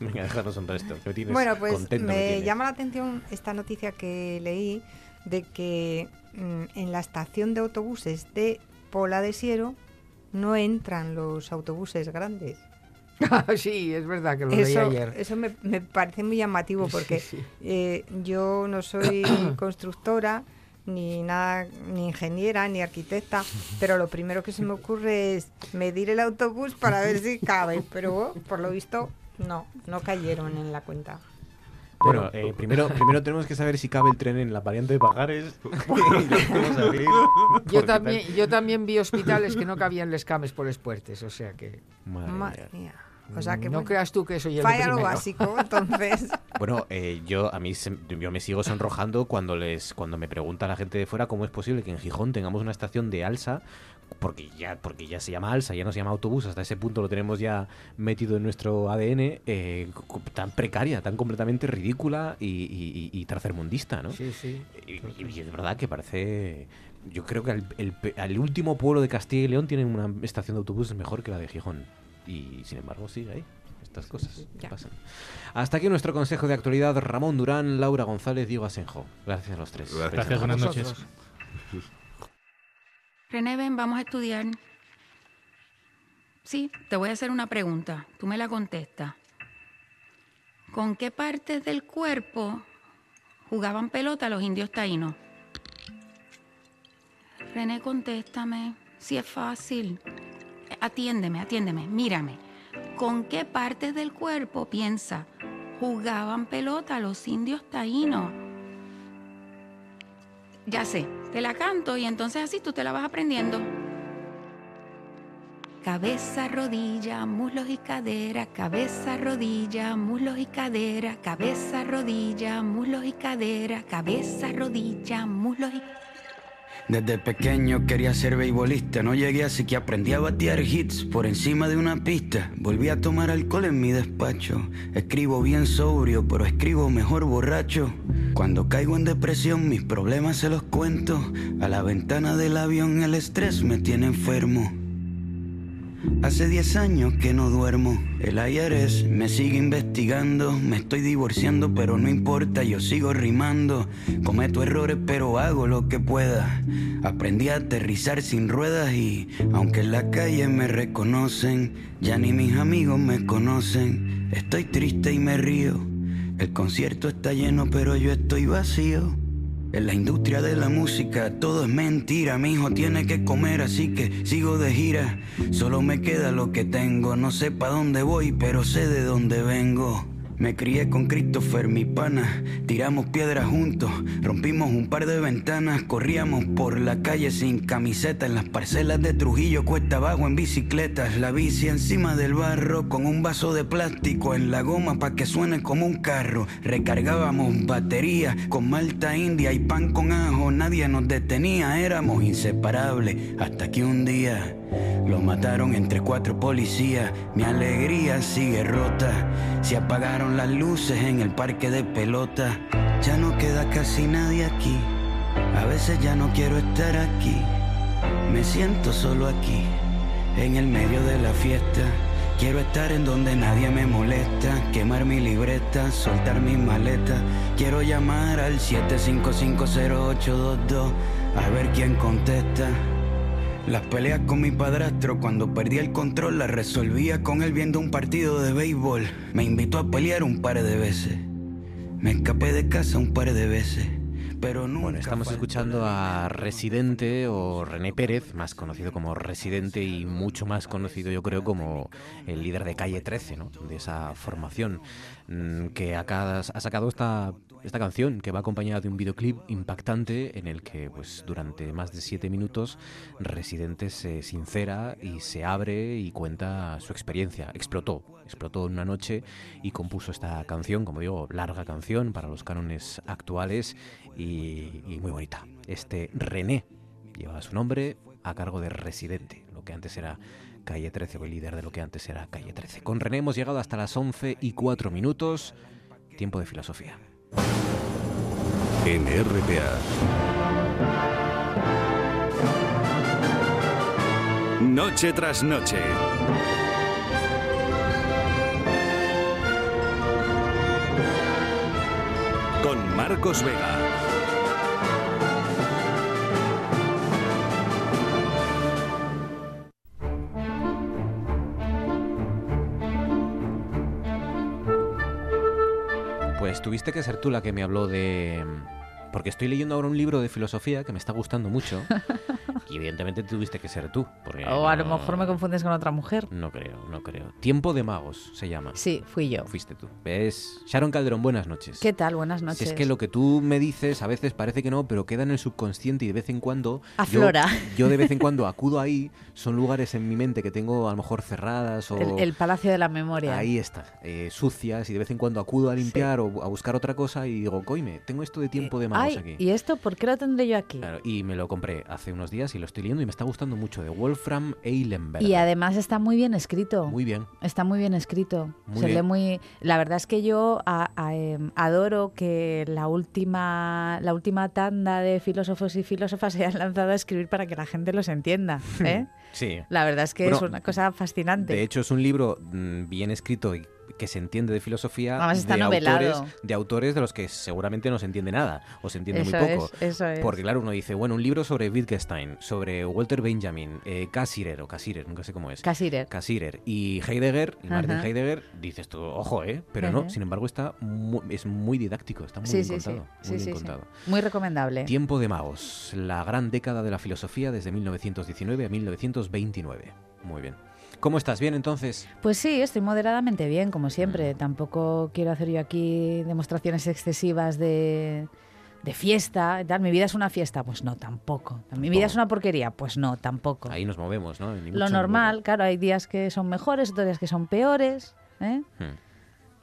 Venga, déjanos un resto. Me tienes bueno, pues contento, me, me tienes. Llama la atención esta noticia que leí de que mm, en la estación de autobuses de Pola de Siero no entran los autobuses grandes. Sí, es verdad que lo leí ayer. Eso me, me parece muy llamativo porque sí, sí. Eh, yo no soy constructora, ni nada, ni ingeniera, ni arquitecta, pero lo primero que se me ocurre es medir el autobús para ver si cabe, pero por lo visto no, no cayeron en la cuenta. Bueno, eh, primero primero tenemos que saber si cabe el tren en la variante de Pagares. yo también yo también vi hospitales que no cabían les cames por les puertes, o sea que... Madre, Madre mía. O sea que no bueno, creas tú que eso ya falla lo básico, entonces. Bueno, eh, yo a mí se, yo me sigo sonrojando cuando les cuando me pregunta la gente de fuera cómo es posible que en Gijón tengamos una estación de alsa, porque ya porque ya se llama alsa, ya no se llama autobús, hasta ese punto lo tenemos ya metido en nuestro A D N, eh, tan precaria, tan completamente ridícula y, y, y tercermundista, ¿no? Sí, sí. Y, y es verdad que parece. Yo creo que al el, el último pueblo de Castilla y León tiene una estación de autobuses mejor que la de Gijón. Y, sin embargo, sigue ahí. Estas cosas sí, sí, que pasan. Hasta aquí nuestro consejo de actualidad. Ramón Durán, Laura González, Diego Asenjo. Gracias a los tres. Gracias, Gracias buenas noches. René, ven, vamos a estudiar. Sí, te voy a hacer una pregunta. Tú me la contestas. ¿Con qué partes del cuerpo jugaban pelota los indios taínos? René, contéstame. Si es fácil... Atiéndeme, atiéndeme, mírame. ¿Con qué partes del cuerpo, piensa, jugaban pelota los indios taínos? Ya sé, te la canto y entonces así tú te la vas aprendiendo. Cabeza, rodilla, muslos y cadera. Cabeza, rodilla, muslos y cadera. Cabeza, rodilla, muslos y cadera. Cabeza, rodilla, muslos y... Desde pequeño quería ser beisbolista, no llegué así que aprendí a batear hits por encima de una pista. Volví a tomar alcohol en mi despacho, escribo bien sobrio pero escribo mejor borracho. Cuando caigo en depresión mis problemas se los cuento, a la ventana del avión el estrés me tiene enfermo. Hace diez años que no duermo, el I R S me sigue investigando. Me estoy divorciando pero no importa, yo sigo rimando. Cometo errores pero hago lo que pueda. Aprendí a aterrizar sin ruedas y aunque en la calle me reconocen, ya ni mis amigos me conocen. Estoy triste y me río, el concierto está lleno pero yo estoy vacío. En la industria de la música todo es mentira, mi hijo tiene que comer así que sigo de gira. Solo me queda lo que tengo, no sé pa' dónde voy pero sé de dónde vengo. Me crié con Christopher, mi pana, tiramos piedras juntos, rompimos un par de ventanas, corríamos por la calle sin camiseta, en las parcelas de Trujillo cuesta abajo en bicicletas, la bici encima del barro con un vaso de plástico en la goma pa' que suene como un carro, recargábamos baterías con malta india y pan con ajo, nadie nos detenía, éramos inseparables, hasta que un día lo mataron entre cuatro policías. Mi alegría sigue rota. Se apagaron las luces en el parque de pelota. Ya no queda casi nadie aquí. A veces ya no quiero estar aquí. Me siento solo aquí, en el medio de la fiesta. Quiero estar en donde nadie me molesta, quemar mi libreta, soltar mis maletas. Quiero llamar al siete cinco cinco cero ocho dos dos a ver quién contesta. Las peleas con mi padrastro, cuando perdí el control, las resolvía con él viendo un partido de béisbol. Me invitó a pelear un par de veces. Me escapé de casa un par de veces, pero nunca... Bueno, estamos escuchando a Residente, o René Pérez, más conocido como Residente y mucho más conocido, yo creo, como el líder de Calle trece, ¿no?, de esa formación, que ha sacado esta... esta canción, que va acompañada de un videoclip impactante en el que, pues, durante más de siete minutos Residente se sincera y se abre y cuenta su experiencia. Explotó, explotó en una noche y compuso esta canción, como digo, larga canción para los cánones actuales y, y muy bonita. Este René lleva su nombre a cargo de Residente, lo que antes era Calle trece, o el líder de lo que antes era Calle trece. Con René hemos llegado hasta las once y cuatro minutos, tiempo de filosofía. En R P A, noche tras noche, con Marcos Vega. Pues tuviste que ser tú la que me habló de... Porque estoy leyendo ahora un libro de filosofía que me está gustando mucho y evidentemente tuviste que ser tú. Porque o a no... lo mejor me confundes con otra mujer. No creo, no creo. Tiempo de Magos se llama. Sí, fui yo. Fuiste tú. ¿Ves? Sharon Calderón, buenas noches. ¿Qué tal? Buenas noches. Si es que lo que tú me dices a veces parece que no, pero queda en el subconsciente y de vez en cuando... Aflora. Yo, yo de vez en cuando acudo ahí, son lugares en mi mente que tengo a lo mejor cerradas o... El, el Palacio de la Memoria. Ahí está, eh, sucias, y de vez en cuando acudo a limpiar, sí, o a buscar otra cosa y digo, coime, tengo esto de tiempo. Tiempo de Magos. Ay, aquí. ¿Y esto por qué lo tendré yo aquí? Claro, y me lo compré hace unos días y lo estoy leyendo y me está gustando mucho, de Wolfram Eilenberg. Y además está muy bien escrito. Muy bien. Está muy bien escrito. Muy Se bien. lee muy... La verdad es que yo a, a, eh, adoro que la última, la última tanda de filósofos y filósofas se hayan lanzado a escribir para que la gente los entienda, ¿eh? Sí. La verdad es que bueno, es una cosa fascinante. De hecho, es un libro mmm, bien escrito y que se entiende de filosofía, de autores, de autores de los que seguramente no se entiende nada, o se entiende eso muy poco. Es, eso es. Porque claro, uno dice, bueno, un libro sobre Wittgenstein, sobre Walter Benjamin, eh, Cassirer, o Cassirer, nunca sé cómo es. Cassirer. Cassirer. Y Heidegger, y Martin Heidegger, dices tú, ojo, ¿eh? Pero Ajá. no, sin embargo, está muy, es muy didáctico, está muy sí, bien sí, contado. Sí, muy, sí, bien sí, contado. Sí. Muy recomendable. Tiempo de Magos, la gran década de la filosofía desde mil novecientos diecinueve a mil novecientos veintinueve. Muy bien. ¿Cómo estás? ¿Bien entonces? Pues sí, estoy moderadamente bien, como siempre. Mm. Tampoco quiero hacer yo aquí demostraciones excesivas de, de fiesta. Tal. ¿Mi vida es una fiesta? Pues no, tampoco. ¿Mi vida es una porquería? Pues no, tampoco. Ahí nos movemos, ¿no? Ni Lo normal, ni claro, hay días que son mejores, otros días que son peores, ¿eh? Mm.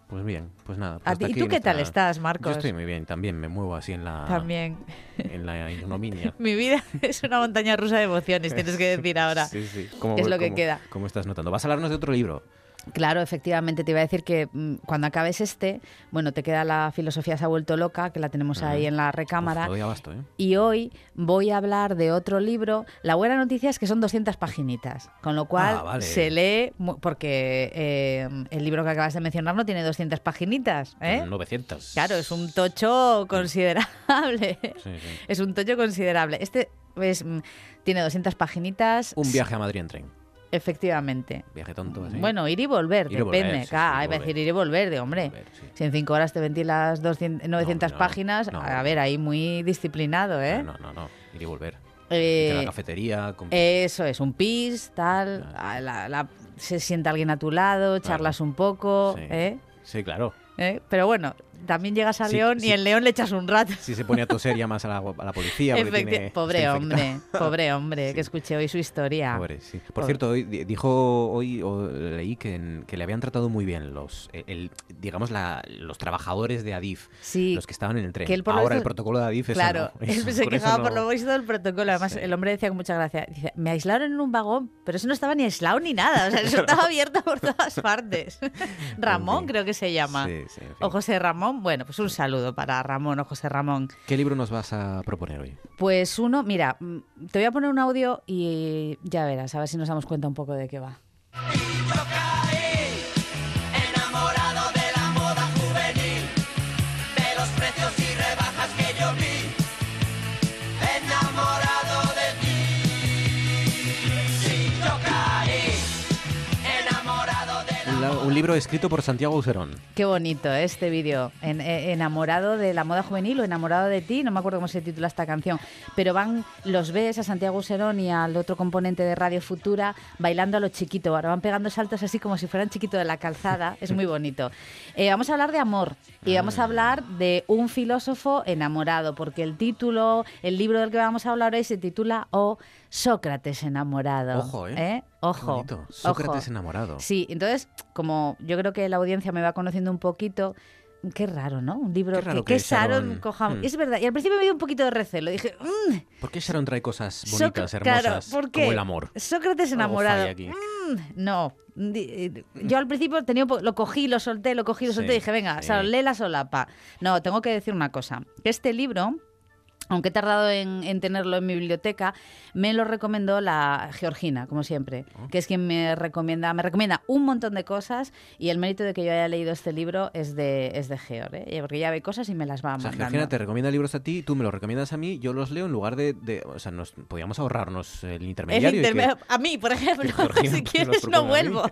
Pues bien, pues nada. Pues ¿Y tú qué nuestra... tal estás, Marcos? Yo estoy muy bien, también me muevo así en la... También. En la ignominia. Mi vida es una montaña rusa de emociones, tienes que decir ahora. Sí, sí. ¿Cómo, es lo cómo, que queda. ¿Cómo estás notando? ¿Vas a hablarnos de otro libro? Claro, efectivamente, te iba a decir que mmm, cuando acabes este, bueno, te queda la filosofía se ha vuelto loca, que la tenemos uh-huh. ahí en la recámara. Uf, todavía basto, ¿eh? Y hoy voy a hablar de otro libro. La buena noticia es que son doscientas paginitas, con lo cual ah, vale. se lee, porque eh, el libro que acabas de mencionar no tiene doscientas paginitas, ¿eh? novecientas. Claro, es un tocho considerable. Sí, sí. Es un tocho considerable. Este es, tiene doscientas paginitas. Un viaje a Madrid en tren. Efectivamente. Viaje tonto, así. Bueno, ir y volver, ir depende. Volver, sí, claro, hay que decir ir y volver, de hombre. Volver, sí. Si en cinco horas te ventilas novecientas no, páginas, no, no, a ver, ahí muy disciplinado, ¿eh? No, no, no, no. ir y volver. Eh, ir a la cafetería. Con... Eso es, un pis, tal. Claro. La, la, la, se sienta alguien a tu lado, charlas claro. un poco, sí. ¿eh? Sí, claro. ¿eh? Pero bueno, también llegas a sí, León sí. y en León le echas un rato. Sí, se pone a toser ya más a la, a la policía. Porque tiene, pobre hombre, pobre hombre, sí. que escuché hoy su historia. Pobre, sí. Por pobre. cierto, hoy, dijo hoy, o leí que, en, que le habían tratado muy bien los, el, digamos, la, los trabajadores de Adif, sí, los que estaban en el tren. Que él por Ahora visto, el protocolo de Adif es Claro, no, eso, él se quejaba no... por lo visto del protocolo. Además, sí. el hombre decía con mucha gracia, dice, me aislaron en un vagón, pero eso no estaba ni aislado ni nada. O sea, eso estaba abierto por todas partes. Ramón, en fin. creo que se llama. Sí, sí, en fin. O José Ramón. Bueno, pues un saludo para Ramón o José Ramón. ¿Qué libro nos vas a proponer hoy? Pues uno, mira, te voy a poner un audio y ya verás, a ver si nos damos cuenta un poco de qué va. Un libro escrito por Santiago Auserón. Qué bonito, ¿eh?, este vídeo. En, eh, enamorado de la moda juvenil o enamorado de ti, no me acuerdo cómo se titula esta canción, pero van, los ves a Santiago Auserón y al otro componente de Radio Futura bailando a lo chiquito. Ahora van pegando saltos así como si fueran chiquito de la calzada. Es muy bonito. Eh, vamos a hablar de amor y vamos a hablar de un filósofo enamorado, porque el título, el libro del que vamos a hablar hoy se titula O Sócrates enamorado. Ojo, ¿eh? ¿Eh? Ojo, Sócrates ojo. enamorado. Sí, entonces, como yo creo que la audiencia me va conociendo un poquito, qué raro, ¿no? Un libro qué que, que Sharon coja... Mm. Es verdad, y al principio me dio un poquito de recelo, dije... Mm. ¿Por qué Sharon trae cosas bonitas, so hermosas, claro, como el amor? Sócrates enamorado. Mm, no, yo al principio tenía lo cogí, lo solté, lo cogí, lo solté, sí, y dije, venga, sí. Sharon, lee la solapa. No, tengo que decir una cosa, que este libro... Aunque he tardado en, en tenerlo en mi biblioteca, me lo recomendó la Georgina, como siempre, que es quien me recomienda, me recomienda un montón de cosas, y el mérito de que yo haya leído este libro es de, es de Geor, ¿eh? Porque ya ve cosas y me las va mandando. O sea, Georgina te recomienda libros a ti, tú me los recomiendas a mí, yo los leo en lugar de... de o sea, nos podíamos ahorrarnos el intermediario. El interme y que, a mí, por ejemplo, si quieres no vuelvo.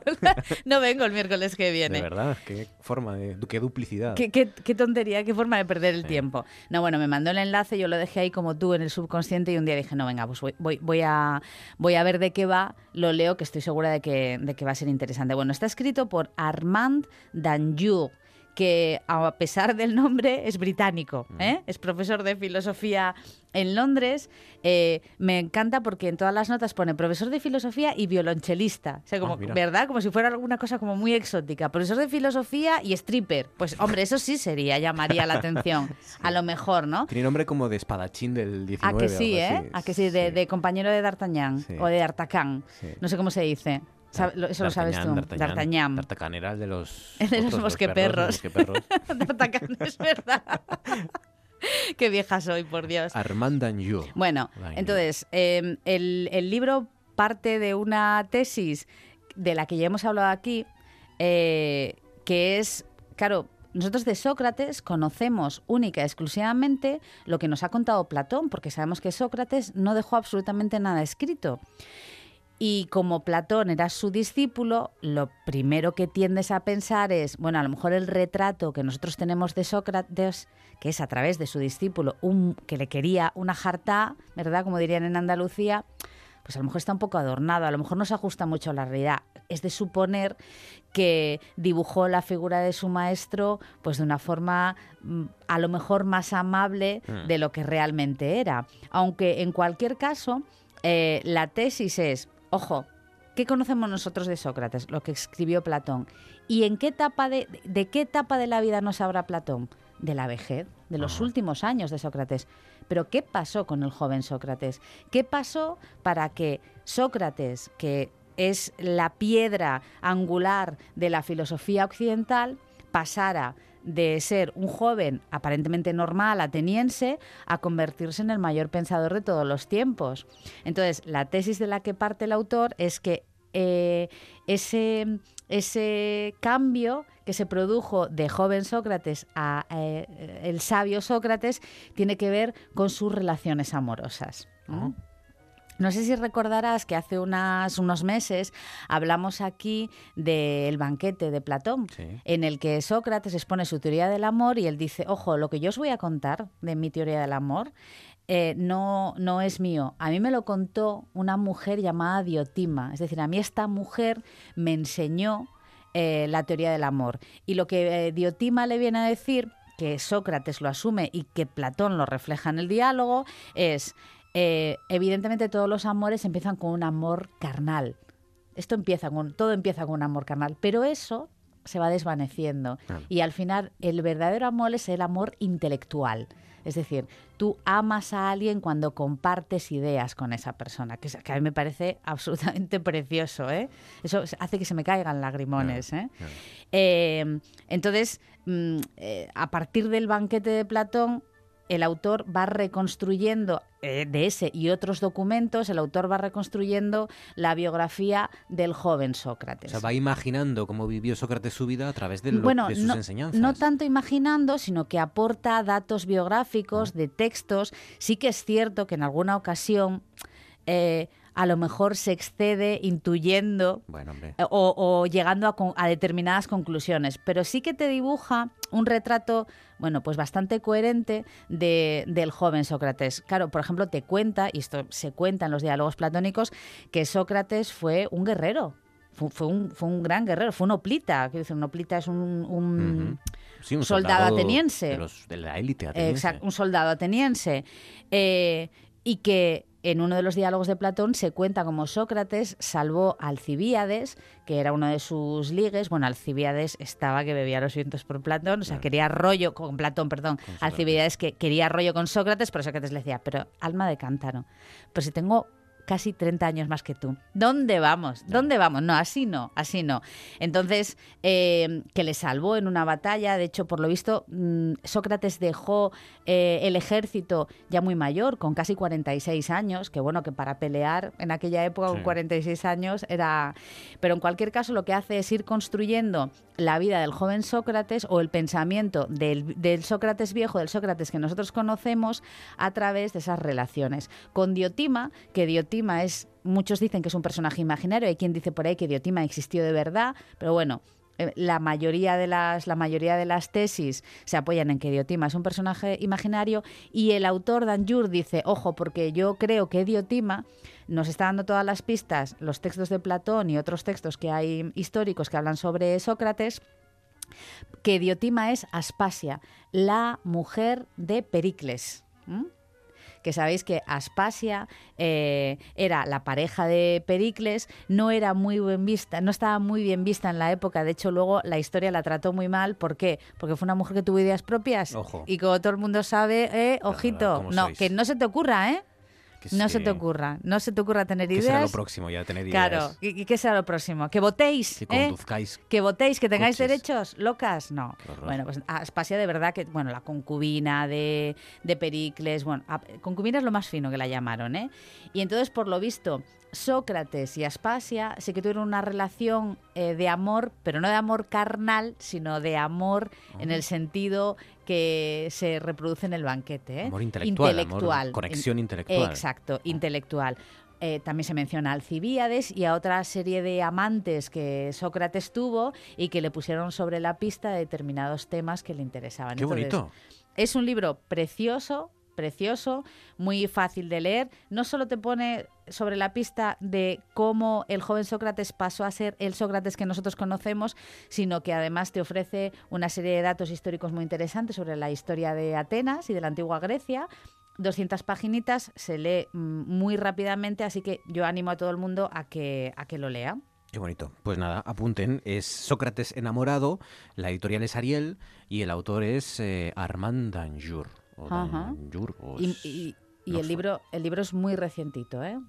No vengo el miércoles que viene. De verdad, qué forma de... qué duplicidad. Qué, qué, qué tontería, qué forma de perder el sí. tiempo. No, bueno, me mandó el enlace, yo lo dejé ahí como tú en el subconsciente, y un día dije, no, venga, pues voy, voy, voy, a, voy a ver de qué va, lo leo, que estoy segura de que, de que va a ser interesante. Bueno, está escrito por Armand Danjou, que a pesar del nombre es británico, ¿eh? Es profesor de filosofía en Londres. Eh, me encanta porque en todas las notas pone profesor de filosofía y violonchelista. O sea, como, oh, ¿verdad? Como si fuera alguna cosa como muy exótica. Profesor de filosofía y stripper. Pues, hombre, eso sí sería, llamaría la atención. Sí. A lo mejor, ¿no? Tiene nombre como de espadachín del diecinueve. A que sí, ¿eh? A que sí, de, sí. de compañero de D'Artagnan, sí, o de D'Artacán. Sí. No sé cómo se dice. Eso lo sabes tú. D'Artagnan. D'Artacán era el de los... El de los bosqueperros. D'Artagnan, es verdad. Qué vieja soy, por Dios. Armand Danjou. Bueno, entonces, eh, el, el libro parte de una tesis de la que ya hemos hablado aquí, eh, que es, claro... Nosotros de Sócrates conocemos única y exclusivamente lo que nos ha contado Platón, porque sabemos que Sócrates no dejó absolutamente nada escrito. Y como Platón era su discípulo, lo primero que tiendes a pensar es, bueno, a lo mejor el retrato que nosotros tenemos de Sócrates, que es a través de su discípulo, un, que le quería una jartá, ¿verdad?, como dirían en Andalucía, pues a lo mejor está un poco adornado, a lo mejor no se ajusta mucho a la realidad. Es de suponer que dibujó la figura de su maestro pues de una forma a lo mejor más amable de lo que realmente era. Aunque en cualquier caso, eh, la tesis es, ojo, ¿qué conocemos nosotros de Sócrates? Lo que escribió Platón. ¿Y en qué etapa de, de qué etapa de la vida nos habla Platón? De la vejez, de los Ajá. últimos años de Sócrates. Pero ¿qué pasó con el joven Sócrates? ¿Qué pasó para que Sócrates, que es la piedra angular de la filosofía occidental, pasara de ser un joven aparentemente normal, ateniense, a convertirse en el mayor pensador de todos los tiempos? Entonces, la tesis de la que parte el autor es que eh, ese, ese cambio que se produjo de joven Sócrates a eh, el sabio Sócrates tiene que ver con sus relaciones amorosas. ¿No? Oh. No sé si recordarás que hace unas, unos meses hablamos aquí del banquete de Platón, sí, en el que Sócrates expone su teoría del amor y él dice, ojo, lo que yo os voy a contar de mi teoría del amor Eh, no, no es mío. A mí me lo contó una mujer llamada Diotima. Es decir, a mí esta mujer me enseñó eh, la teoría del amor. Y lo que eh, Diotima le viene a decir, que Sócrates lo asume y que Platón lo refleja en el diálogo, es, eh, evidentemente todos los amores empiezan con un amor carnal. Esto empieza con, todo empieza con un amor carnal, pero eso se va desvaneciendo. Claro. Y al final el verdadero amor es el amor intelectual. Es decir, tú amas a alguien cuando compartes ideas con esa persona, que, que a mí me parece absolutamente precioso, ¿eh? Eso hace que se me caigan lagrimones, ¿eh? Claro. Eh, entonces, mm, eh, a partir del banquete de Platón, el autor va reconstruyendo, eh, de ese y otros documentos, el autor va reconstruyendo la biografía del joven Sócrates. O sea, va imaginando cómo vivió Sócrates su vida a través de, lo, bueno, de sus no, enseñanzas. No tanto imaginando, sino que aporta datos biográficos, de textos. Sí que es cierto que en alguna ocasión... Eh, a lo mejor se excede intuyendo, bueno, o, o llegando a, a determinadas conclusiones. Pero sí que te dibuja un retrato, bueno, pues bastante coherente de, del joven Sócrates. Claro, por ejemplo, te cuenta, y esto se cuenta en los diálogos platónicos, que Sócrates fue un guerrero. Fue, fue, un, fue un gran guerrero, fue un oplita. Quiero decir, un oplita es un, un, uh-huh. sí, un soldado, soldado ateniense. De, los, de la élite ateniense. Exacto, un soldado ateniense. Eh, y que... En uno de los diálogos de Platón se cuenta cómo Sócrates salvó a Alcibíades, que era uno de sus ligues. Bueno, Alcibíades estaba que bebía los vientos por Platón, o sea, quería rollo con Platón, perdón. Con Alcibíades que quería rollo con Sócrates, pero Sócrates le decía, pero alma de cántaro, pero si tengo casi treinta años más que tú. ¿Dónde vamos? ¿Dónde vamos? No, así no, así no. Entonces, eh, que le salvó en una batalla. De hecho, por lo visto, mmm, Sócrates dejó eh, el ejército ya muy mayor, con casi cuarenta y seis años, que bueno, que para pelear en aquella época, con sí. cuarenta y seis años era... Pero en cualquier caso, lo que hace es ir construyendo la vida del joven Sócrates o el pensamiento del, del Sócrates viejo, del Sócrates que nosotros conocemos, a través de esas relaciones. Con Diotima, que Diotima es, muchos dicen que es un personaje imaginario, hay quien dice por ahí que Diotima existió de verdad, pero bueno, la mayoría de las, la mayoría de las tesis se apoyan en que Diotima es un personaje imaginario, y el autor Danjur dice, ojo, porque yo creo que Diotima nos está dando todas las pistas, los textos de Platón y otros textos que hay históricos que hablan sobre Sócrates, que Diotima es Aspasia, la mujer de Pericles. ¿Mm? Que sabéis que Aspasia eh, era la pareja de Pericles, no era muy bien vista, no estaba muy bien vista en la época, de hecho luego la historia la trató muy mal, ¿por qué? Porque fue una mujer que tuvo ideas propias. Ojo. Y como todo el mundo sabe, eh, ojito, no, sois? que no se te ocurra, ¿eh? No sí. se te ocurra, no se te ocurra tener ideas. ¿Qué será lo próximo ya, tener ideas? Claro, ¿y, y qué será lo próximo? ¿Que votéis? Que conduzcáis. ¿Eh? ¿Que votéis? ¿Que tengáis coches. Derechos? ¿Locas? No. Bueno, pues Aspasia de verdad que, bueno, la concubina de, de Pericles, bueno, a, concubina es lo más fino que la llamaron, ¿eh? Y entonces, por lo visto, Sócrates y Aspasia sí que tuvieron una relación eh, de amor, pero no de amor carnal, sino de amor uh-huh. en el sentido que se reproduce en el banquete. ¿Eh? Amor intelectual, intelectual. Amor, conexión intelectual. Exacto, uh-huh. intelectual. Eh, también se menciona a Alcibíades y a otra serie de amantes que Sócrates tuvo y que le pusieron sobre la pista de determinados temas que le interesaban. ¡Qué Entonces, bonito! Es un libro precioso, precioso, muy fácil de leer. No solo te pone sobre la pista de cómo el joven Sócrates pasó a ser el Sócrates que nosotros conocemos, sino que además te ofrece una serie de datos históricos muy interesantes sobre la historia de Atenas y de la antigua Grecia. doscientas paginitas, se lee muy rápidamente, así que yo animo a todo el mundo a que, a que lo lea. Qué bonito. Pues nada, apunten. Es Sócrates enamorado, la editorial es Ariel y el autor es eh, Armand Danjur. O Danjur, o y y, y no el, libro, el libro es muy recientito, ¿eh?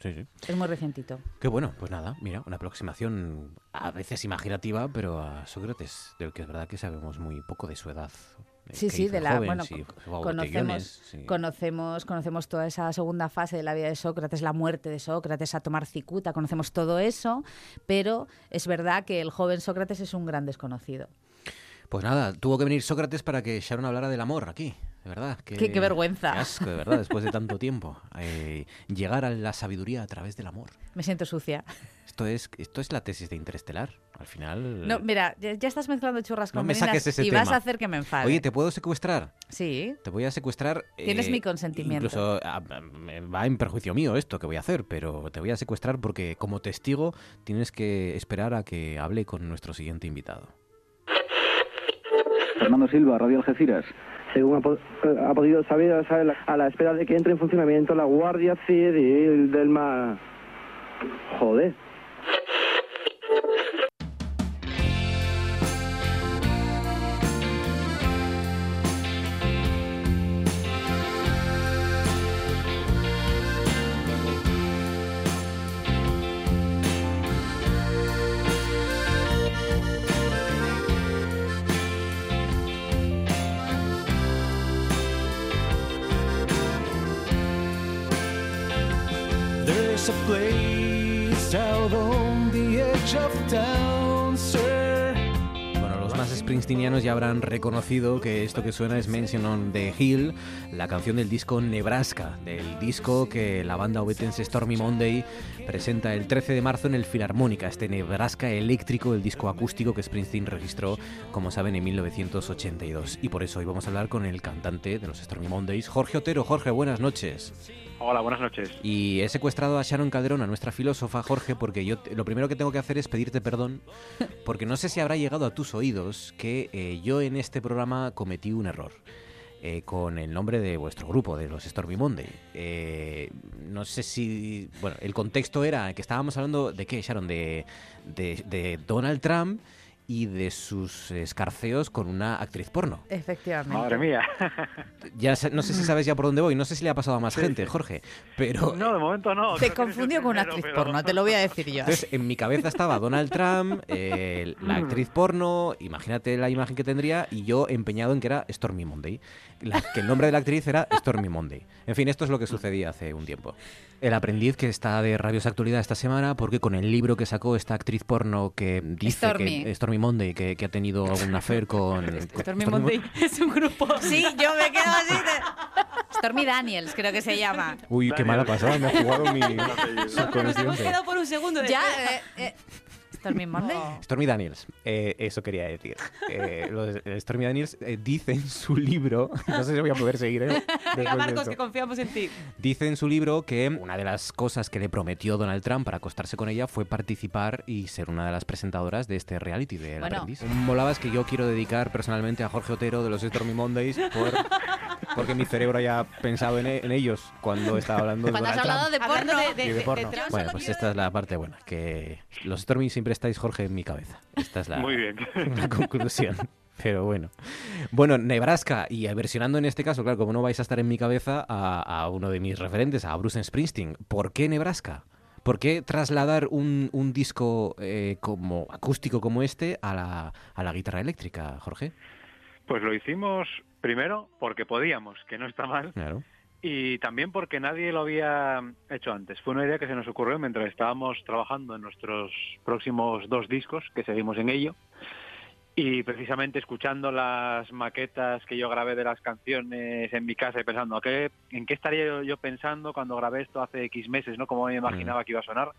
Sí, sí. Es muy recientito. Qué bueno, pues nada, mira, una aproximación a veces imaginativa, pero a Sócrates, del que es verdad que sabemos muy poco de su edad. Sí, sí, de la, joven, bueno, sí, conocemos, sí. conocemos, conocemos toda esa segunda fase de la vida de Sócrates, la muerte de Sócrates, a tomar cicuta, conocemos todo eso, pero es verdad que el joven Sócrates es un gran desconocido. Pues nada, tuvo que venir Sócrates para que Sharon hablara del amor aquí. De verdad, qué, qué, qué vergüenza. Qué asco, de verdad, después de tanto tiempo. Eh, llegar a la sabiduría a través del amor. Me siento sucia. Esto es, esto es la tesis de Interestelar. Al final... No, mira, ya, ya estás mezclando churras no con merinas y tema. Vas a hacer que me enfade. Oye, ¿te puedo secuestrar? Sí. Te voy a secuestrar... Tienes eh, mi consentimiento. Incluso a, a, va en perjuicio mío esto que voy a hacer, pero te voy a secuestrar porque como testigo tienes que esperar a que hable con nuestro siguiente invitado. Fernando Silva, Radio Algeciras. Según ha, pod ha podido saber, sabe, la, a la espera de que entre en funcionamiento la Guardia Civil del Mar... Joder. Bueno, los más springsteenianos ya habrán reconocido que esto que suena es Mansion on the Hill, la canción del disco Nebraska, del disco que la banda ovetense Stormy Monday presenta el trece de marzo en el Filarmónica, este Nebraska eléctrico, el disco acústico que Springsteen registró, como saben, en mil novecientos ochenta y dos. Y por eso hoy vamos a hablar con el cantante de los Stormy Mondays, Jorge Otero. Jorge, buenas noches. Hola, buenas noches. Y he secuestrado a Sharon Calderón, a nuestra filósofa, Jorge, porque yo lo primero que tengo que hacer es pedirte perdón, porque no sé si habrá llegado a tus oídos que eh, yo en este programa cometí un error eh, con el nombre de vuestro grupo, de los Stormy Monday. Eh, no sé si... Bueno, el contexto era que estábamos hablando de qué, Sharon, de, de, de Donald Trump y de sus escarceos con una actriz porno. Efectivamente. Madre mía. Ya no sé si sabes ya por dónde voy, no sé si le ha pasado a más sí, gente, Jorge, pero... No, de momento no. Te confundió con una actriz pero... porno, te lo voy a decir yo. Entonces, en mi cabeza estaba Donald Trump, eh, la actriz porno, imagínate la imagen que tendría, y yo empeñado en que era Stormy Monday, la, que el nombre de la actriz era Stormy Monday. En fin, esto es lo que sucedía hace un tiempo. El aprendiz que está de rabiosa actualidad esta semana, porque con el libro que sacó esta actriz porno que dice Stormy. que... Stormy Monday, que, que ha tenido algún affair con... con Stormy, Stormy Monday Mo es un grupo. Sí, yo me quedo así. De... Stormy Daniels, creo que se llama. Uy, Daniels. Qué mala pasada, me ha jugado mi... No, nos hemos quedado por un segundo. De... Ya, eh, eh. Stormy Monday. No. Stormy Daniels, eh, eso quería decir. Eh, los, Stormy Daniels eh, dice en su libro, no sé si voy a poder seguir, ¿eh? Venga, Marcos, que confiamos en ti. Dice en su libro que una de las cosas que le prometió Donald Trump para acostarse con ella fue participar y ser una de las presentadoras de este reality de El bueno. Aprendiz. Un molabas que yo quiero dedicar personalmente a Jorge Otero de los Stormy Mondays por, porque mi cerebro haya pensado en, e, en ellos cuando estaba hablando de Donald Trump. Cuando has hablado de porno. De, de, de, de porno. De, de, de, bueno, pues esta es la parte buena, que los Stormy siempre estáis, Jorge, en mi cabeza. Esta es la, Muy bien. la conclusión. Pero bueno. Bueno, Nebraska, y versionando en este caso, claro, como no vais a estar en mi cabeza, a, a uno de mis referentes, a Bruce Springsteen. ¿Por qué Nebraska? ¿Por qué trasladar un, un disco eh, como acústico como este a la, a la guitarra eléctrica, Jorge? Pues lo hicimos primero porque podíamos, que no está mal. Claro. Y también porque nadie lo había hecho antes. Fue una idea que se nos ocurrió mientras estábamos trabajando en nuestros próximos dos discos, que seguimos en ello. Y precisamente escuchando las maquetas que yo grabé de las canciones en mi casa y pensando, ¿a qué, ¿en qué estaría yo pensando cuando grabé esto hace X meses, ¿no? Como me imaginaba que iba a sonar.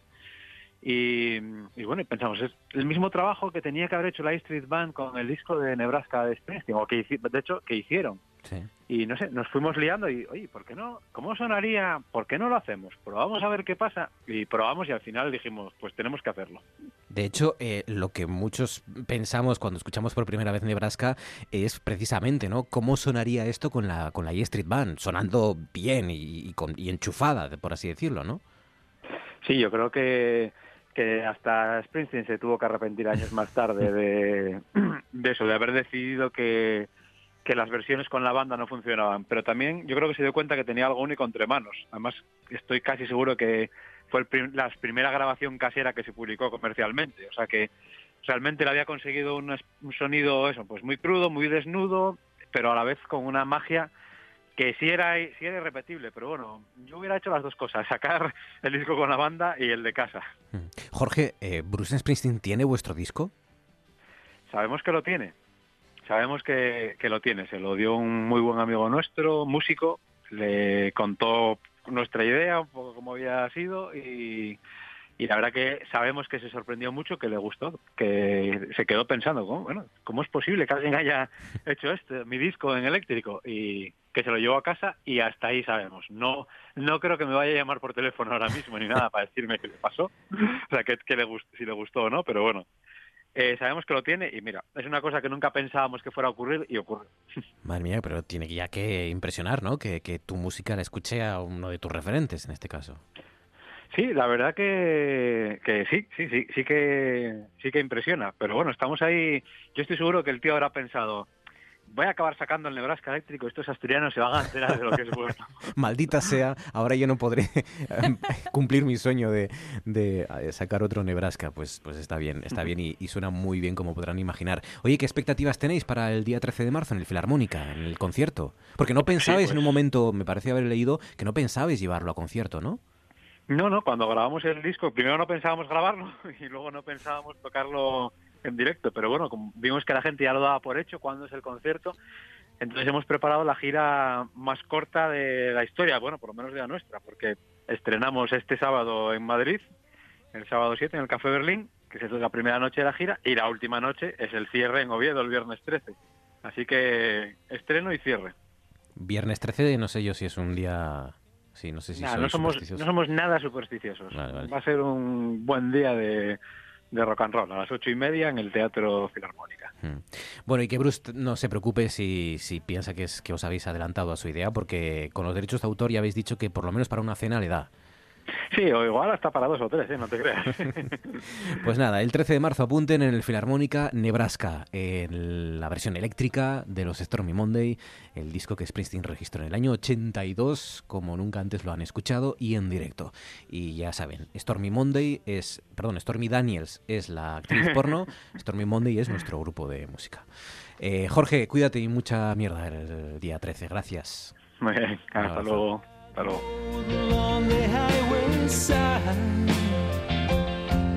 Y, y bueno, pensamos, es el mismo trabajo que tenía que haber hecho la E Street Band con el disco de Nebraska de Springsteen, o que, de hecho, que hicieron. Sí. Y no sé, nos fuimos liando y, oye, ¿por qué no? ¿Cómo sonaría? ¿Por qué no lo hacemos? Probamos a ver qué pasa. Y probamos y al final dijimos, pues tenemos que hacerlo. De hecho, eh, lo que muchos pensamos cuando escuchamos por primera vez Nebraska es precisamente, ¿no? ¿Cómo sonaría esto con la con la E Street Band? Sonando bien y, y, con, y enchufada, por así decirlo, ¿no? Sí, yo creo que... que hasta Springsteen se tuvo que arrepentir años más tarde de, de eso, de haber decidido que, que las versiones con la banda no funcionaban. Pero también yo creo que se dio cuenta que tenía algo único entre manos. Además, estoy casi seguro que fue el prim- la primera grabación casera que se publicó comercialmente. O sea que realmente le había conseguido un, un sonido eso, pues muy crudo, muy desnudo, pero a la vez con una magia... que sí era, sí era irrepetible, pero bueno, yo hubiera hecho las dos cosas, sacar el disco con la banda y el de casa. Jorge, eh, ¿Bruce Springsteen tiene vuestro disco? Sabemos que lo tiene, sabemos que, que lo tiene, se lo dio un muy buen amigo nuestro, músico, le contó nuestra idea, un poco cómo había sido y, Y la verdad que sabemos que se sorprendió mucho, que le gustó, que se quedó pensando, ¿cómo, bueno, ¿cómo es posible que alguien haya hecho esto, mi disco en eléctrico? Y que se lo llevó a casa y hasta ahí sabemos. No no creo que me vaya a llamar por teléfono ahora mismo ni nada para decirme qué le pasó, o sea, que, que le gustó, si le gustó o no, pero bueno. Eh, sabemos que lo tiene y mira, es una cosa que nunca pensábamos que fuera a ocurrir y ocurre. Madre mía, pero tiene ya que impresionar, ¿no? Que, que tu música la escuche a uno de tus referentes en este caso. Sí, la verdad que, que sí, sí, sí, sí que sí que impresiona. Pero bueno, estamos ahí. Yo estoy seguro que el tío habrá pensado, voy a acabar sacando el Nebraska eléctrico, estos asturianos se van a enterar de lo que es bueno. Maldita sea, ahora yo no podré cumplir mi sueño de, de sacar otro Nebraska. Pues, pues está bien, está bien y, y suena muy bien, como podrán imaginar. Oye, ¿qué expectativas tenéis para el día trece de marzo en el Filarmónica, en el concierto? Porque no pensabais sí, pues. en un momento, me parece haber leído, que no pensabais llevarlo a concierto, ¿no? No, no, cuando grabamos el disco, primero no pensábamos grabarlo y luego no pensábamos tocarlo en directo, pero bueno, como vimos que la gente ya lo daba por hecho, cuándo es el concierto, entonces hemos preparado la gira más corta de la historia, bueno, por lo menos de la nuestra, porque estrenamos este sábado en Madrid, el sábado siete en el Café Berlín, que es la primera noche de la gira, y la última noche es el cierre en Oviedo, el viernes trece, así que estreno y cierre. Viernes trece, no sé yo si es un día... Sí, no sé si nah, no, somos, no somos nada supersticiosos. Vale, vale. Va a ser un buen día de, de rock and roll, a las ocho y media en el Teatro Filarmónica. Hmm. Bueno, y que Bruce no se preocupe si, si piensa que, es, que os habéis adelantado a su idea, porque con los derechos de autor ya habéis dicho que por lo menos para una cena le da. Sí, o igual hasta para dos o tres, ¿eh? No te creas. Pues nada, el trece de marzo apunten en el Filarmónica Nebraska, en la versión eléctrica de los Stormy Monday, el disco que Springsteen registró en el año ochenta y dos, como nunca antes lo han escuchado y en directo. Y ya saben, Stormy Monday es, perdón, Stormy Daniels es la actriz porno, Stormy Monday es nuestro grupo de música. Eh, Jorge, cuídate y mucha mierda el día trece, gracias. Muy bien, hasta luego. Hasta luego.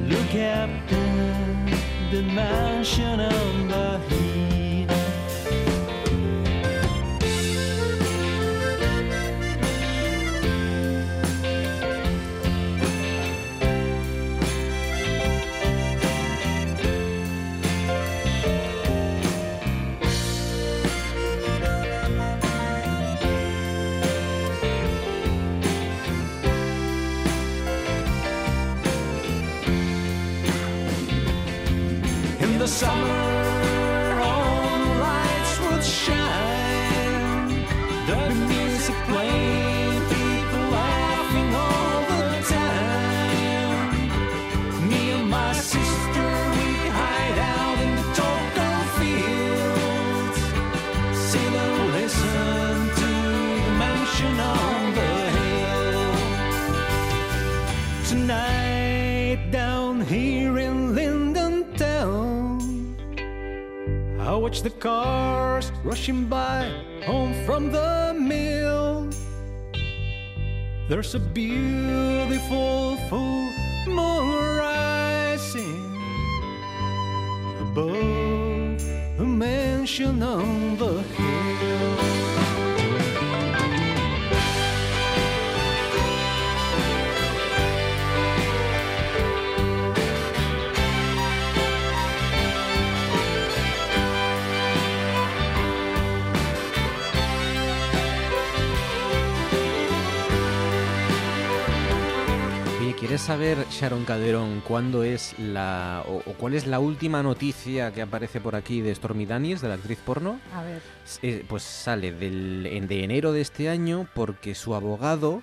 Look up the dimension of the heat. The summer, all the lights would shine, the music playing, people laughing all the time. Me and my sister, we hide out in the total fields, sit and listen to the mansion on the hill. Tonight, down here in Linden Town, I watch the cars rushing by, home from the mill. There's a beautiful full moon rising above a mansion on the hill. ¿Quieres saber, Sharon Calderón, cuándo es la o, o cuál es la última noticia que aparece por aquí de Stormy Daniels, de la actriz porno? A ver. Eh, pues sale del, de enero de este año porque su abogado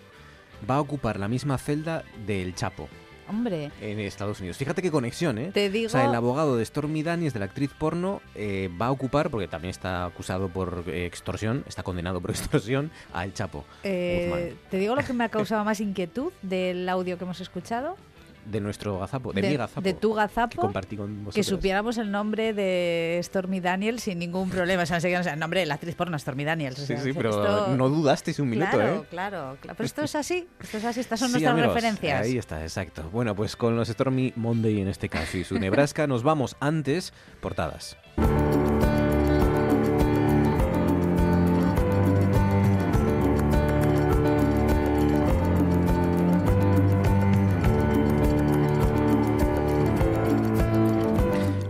va a ocupar la misma celda del Chapo. Hombre. En Estados Unidos. Fíjate qué conexión, ¿eh? Te digo... O sea, el abogado de Stormy Daniels, de la actriz porno, eh, va a ocupar, porque también está acusado por eh, extorsión, está condenado por extorsión, a El Chapo. Eh, te digo lo que me ha causado más inquietud del audio que hemos escuchado. De nuestro gazapo, de, de mi gazapo. De tu gazapo. Que compartí con vosotros. Que supiéramos el nombre de Stormy Daniels sin ningún problema. O sea, enseguida, o sea, el nombre de la actriz porno es Stormy Daniels. O sea, sí, sí, o sea, pero esto... no dudasteis un minuto, claro, ¿eh? Claro, claro. Pero esto es así. Esto es así. Estas son sí, nuestras amigos, referencias. Ahí está, exacto. Bueno, pues con los Stormy Monday en este caso y su Nebraska nos vamos antes portadas.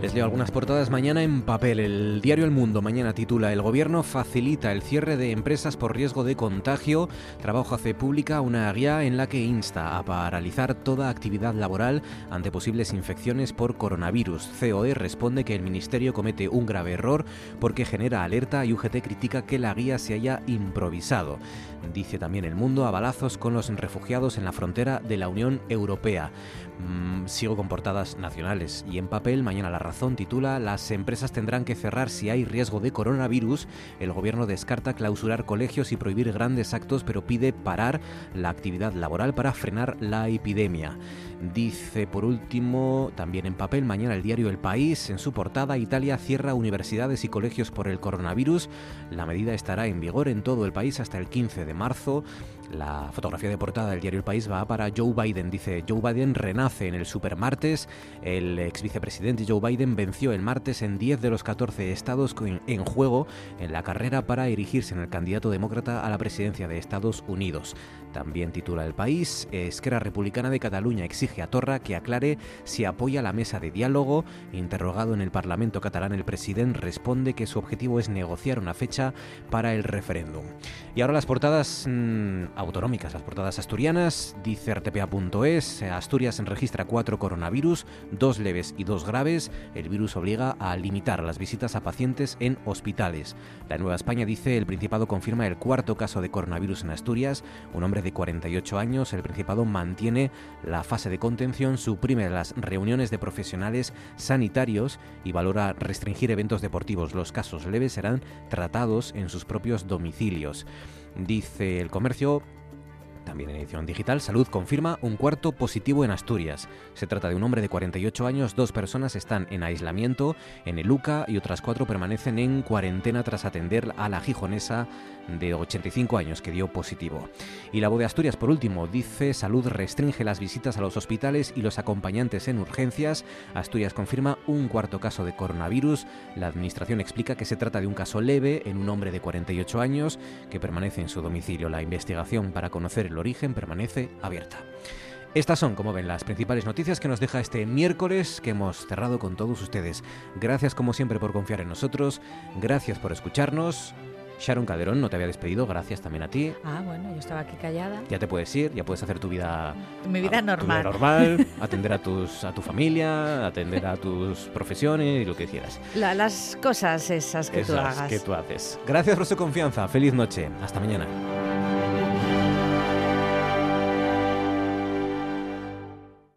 Les leo algunas portadas mañana en papel. El diario El Mundo mañana titula: el gobierno facilita el cierre de empresas por riesgo de contagio. Trabajo hace pública una guía en la que insta a paralizar toda actividad laboral ante posibles infecciones por coronavirus. C O E responde que el ministerio comete un grave error porque genera alerta, y U G T critica que la guía se haya improvisado. Dice también El Mundo: a balazos con los refugiados en la frontera de la Unión Europea. Mm, sigo con portadas nacionales y en papel. Mañana La Razón titula: las empresas tendrán que cerrar si hay riesgo de coronavirus. El gobierno descarta clausurar colegios y prohibir grandes actos, pero pide parar la actividad laboral para frenar la epidemia. Dice, por último, también en papel, mañana el diario El País, en su portada: Italia cierra universidades y colegios por el coronavirus. La medida estará en vigor en todo el país hasta el quince de marzo. La fotografía de portada del diario El País va para Joe Biden. Dice: Joe Biden renace en el supermartes. El ex vicepresidente Joe Biden venció el martes en diez de los catorce estados en juego en la carrera para erigirse en el candidato demócrata a la presidencia de Estados Unidos. También titula El País: Esquerra Republicana de Cataluña exige a Torra que aclare si apoya la mesa de diálogo. Interrogado en el Parlamento catalán, el presidente responde que su objetivo es negociar una fecha para el referéndum. Y ahora las portadas mmm, autonómicas, las portadas asturianas. Dice R T P A punto es: Asturias registra cuatro coronavirus, dos leves y dos graves. El virus obliga a limitar las visitas a pacientes en hospitales. La Nueva España dice: el Principado confirma el cuarto caso de coronavirus en Asturias. Un hombre de cuarenta y ocho años, el Principado mantiene la fase de contención, suprime las reuniones de profesionales sanitarios y valora restringir eventos deportivos. Los casos leves serán tratados en sus propios domicilios. Dice El Comercio, también en edición digital: Salud confirma un cuarto positivo en Asturias. Se trata de un hombre de cuarenta y ocho años, dos personas están en aislamiento en el U C A y otras cuatro permanecen en cuarentena tras atender a la gijonesa de ochenta y cinco años que dio positivo. Y La Voz de Asturias, por último, dice: Salud restringe las visitas a los hospitales y los acompañantes en urgencias. Asturias confirma un cuarto caso de coronavirus. La administración explica que se trata de un caso leve en un hombre de cuarenta y ocho años que permanece en su domicilio. La investigación para conocer el El origen permanece abierta. Estas son, como ven, las principales noticias que nos deja este miércoles, que hemos cerrado con todos ustedes. Gracias, como siempre, por confiar en nosotros. Gracias por escucharnos. Sharon Calderón, no te había despedido, gracias también a ti. Ah, bueno, yo estaba aquí callada. Ya te puedes ir, ya puedes hacer tu vida... Mi vida a, normal. Tu vida normal, atender a, tus, a tu familia, atender a tus profesiones y lo que quieras. La, las cosas esas que esas tú hagas. que tú haces. Gracias por su confianza, feliz noche, hasta mañana.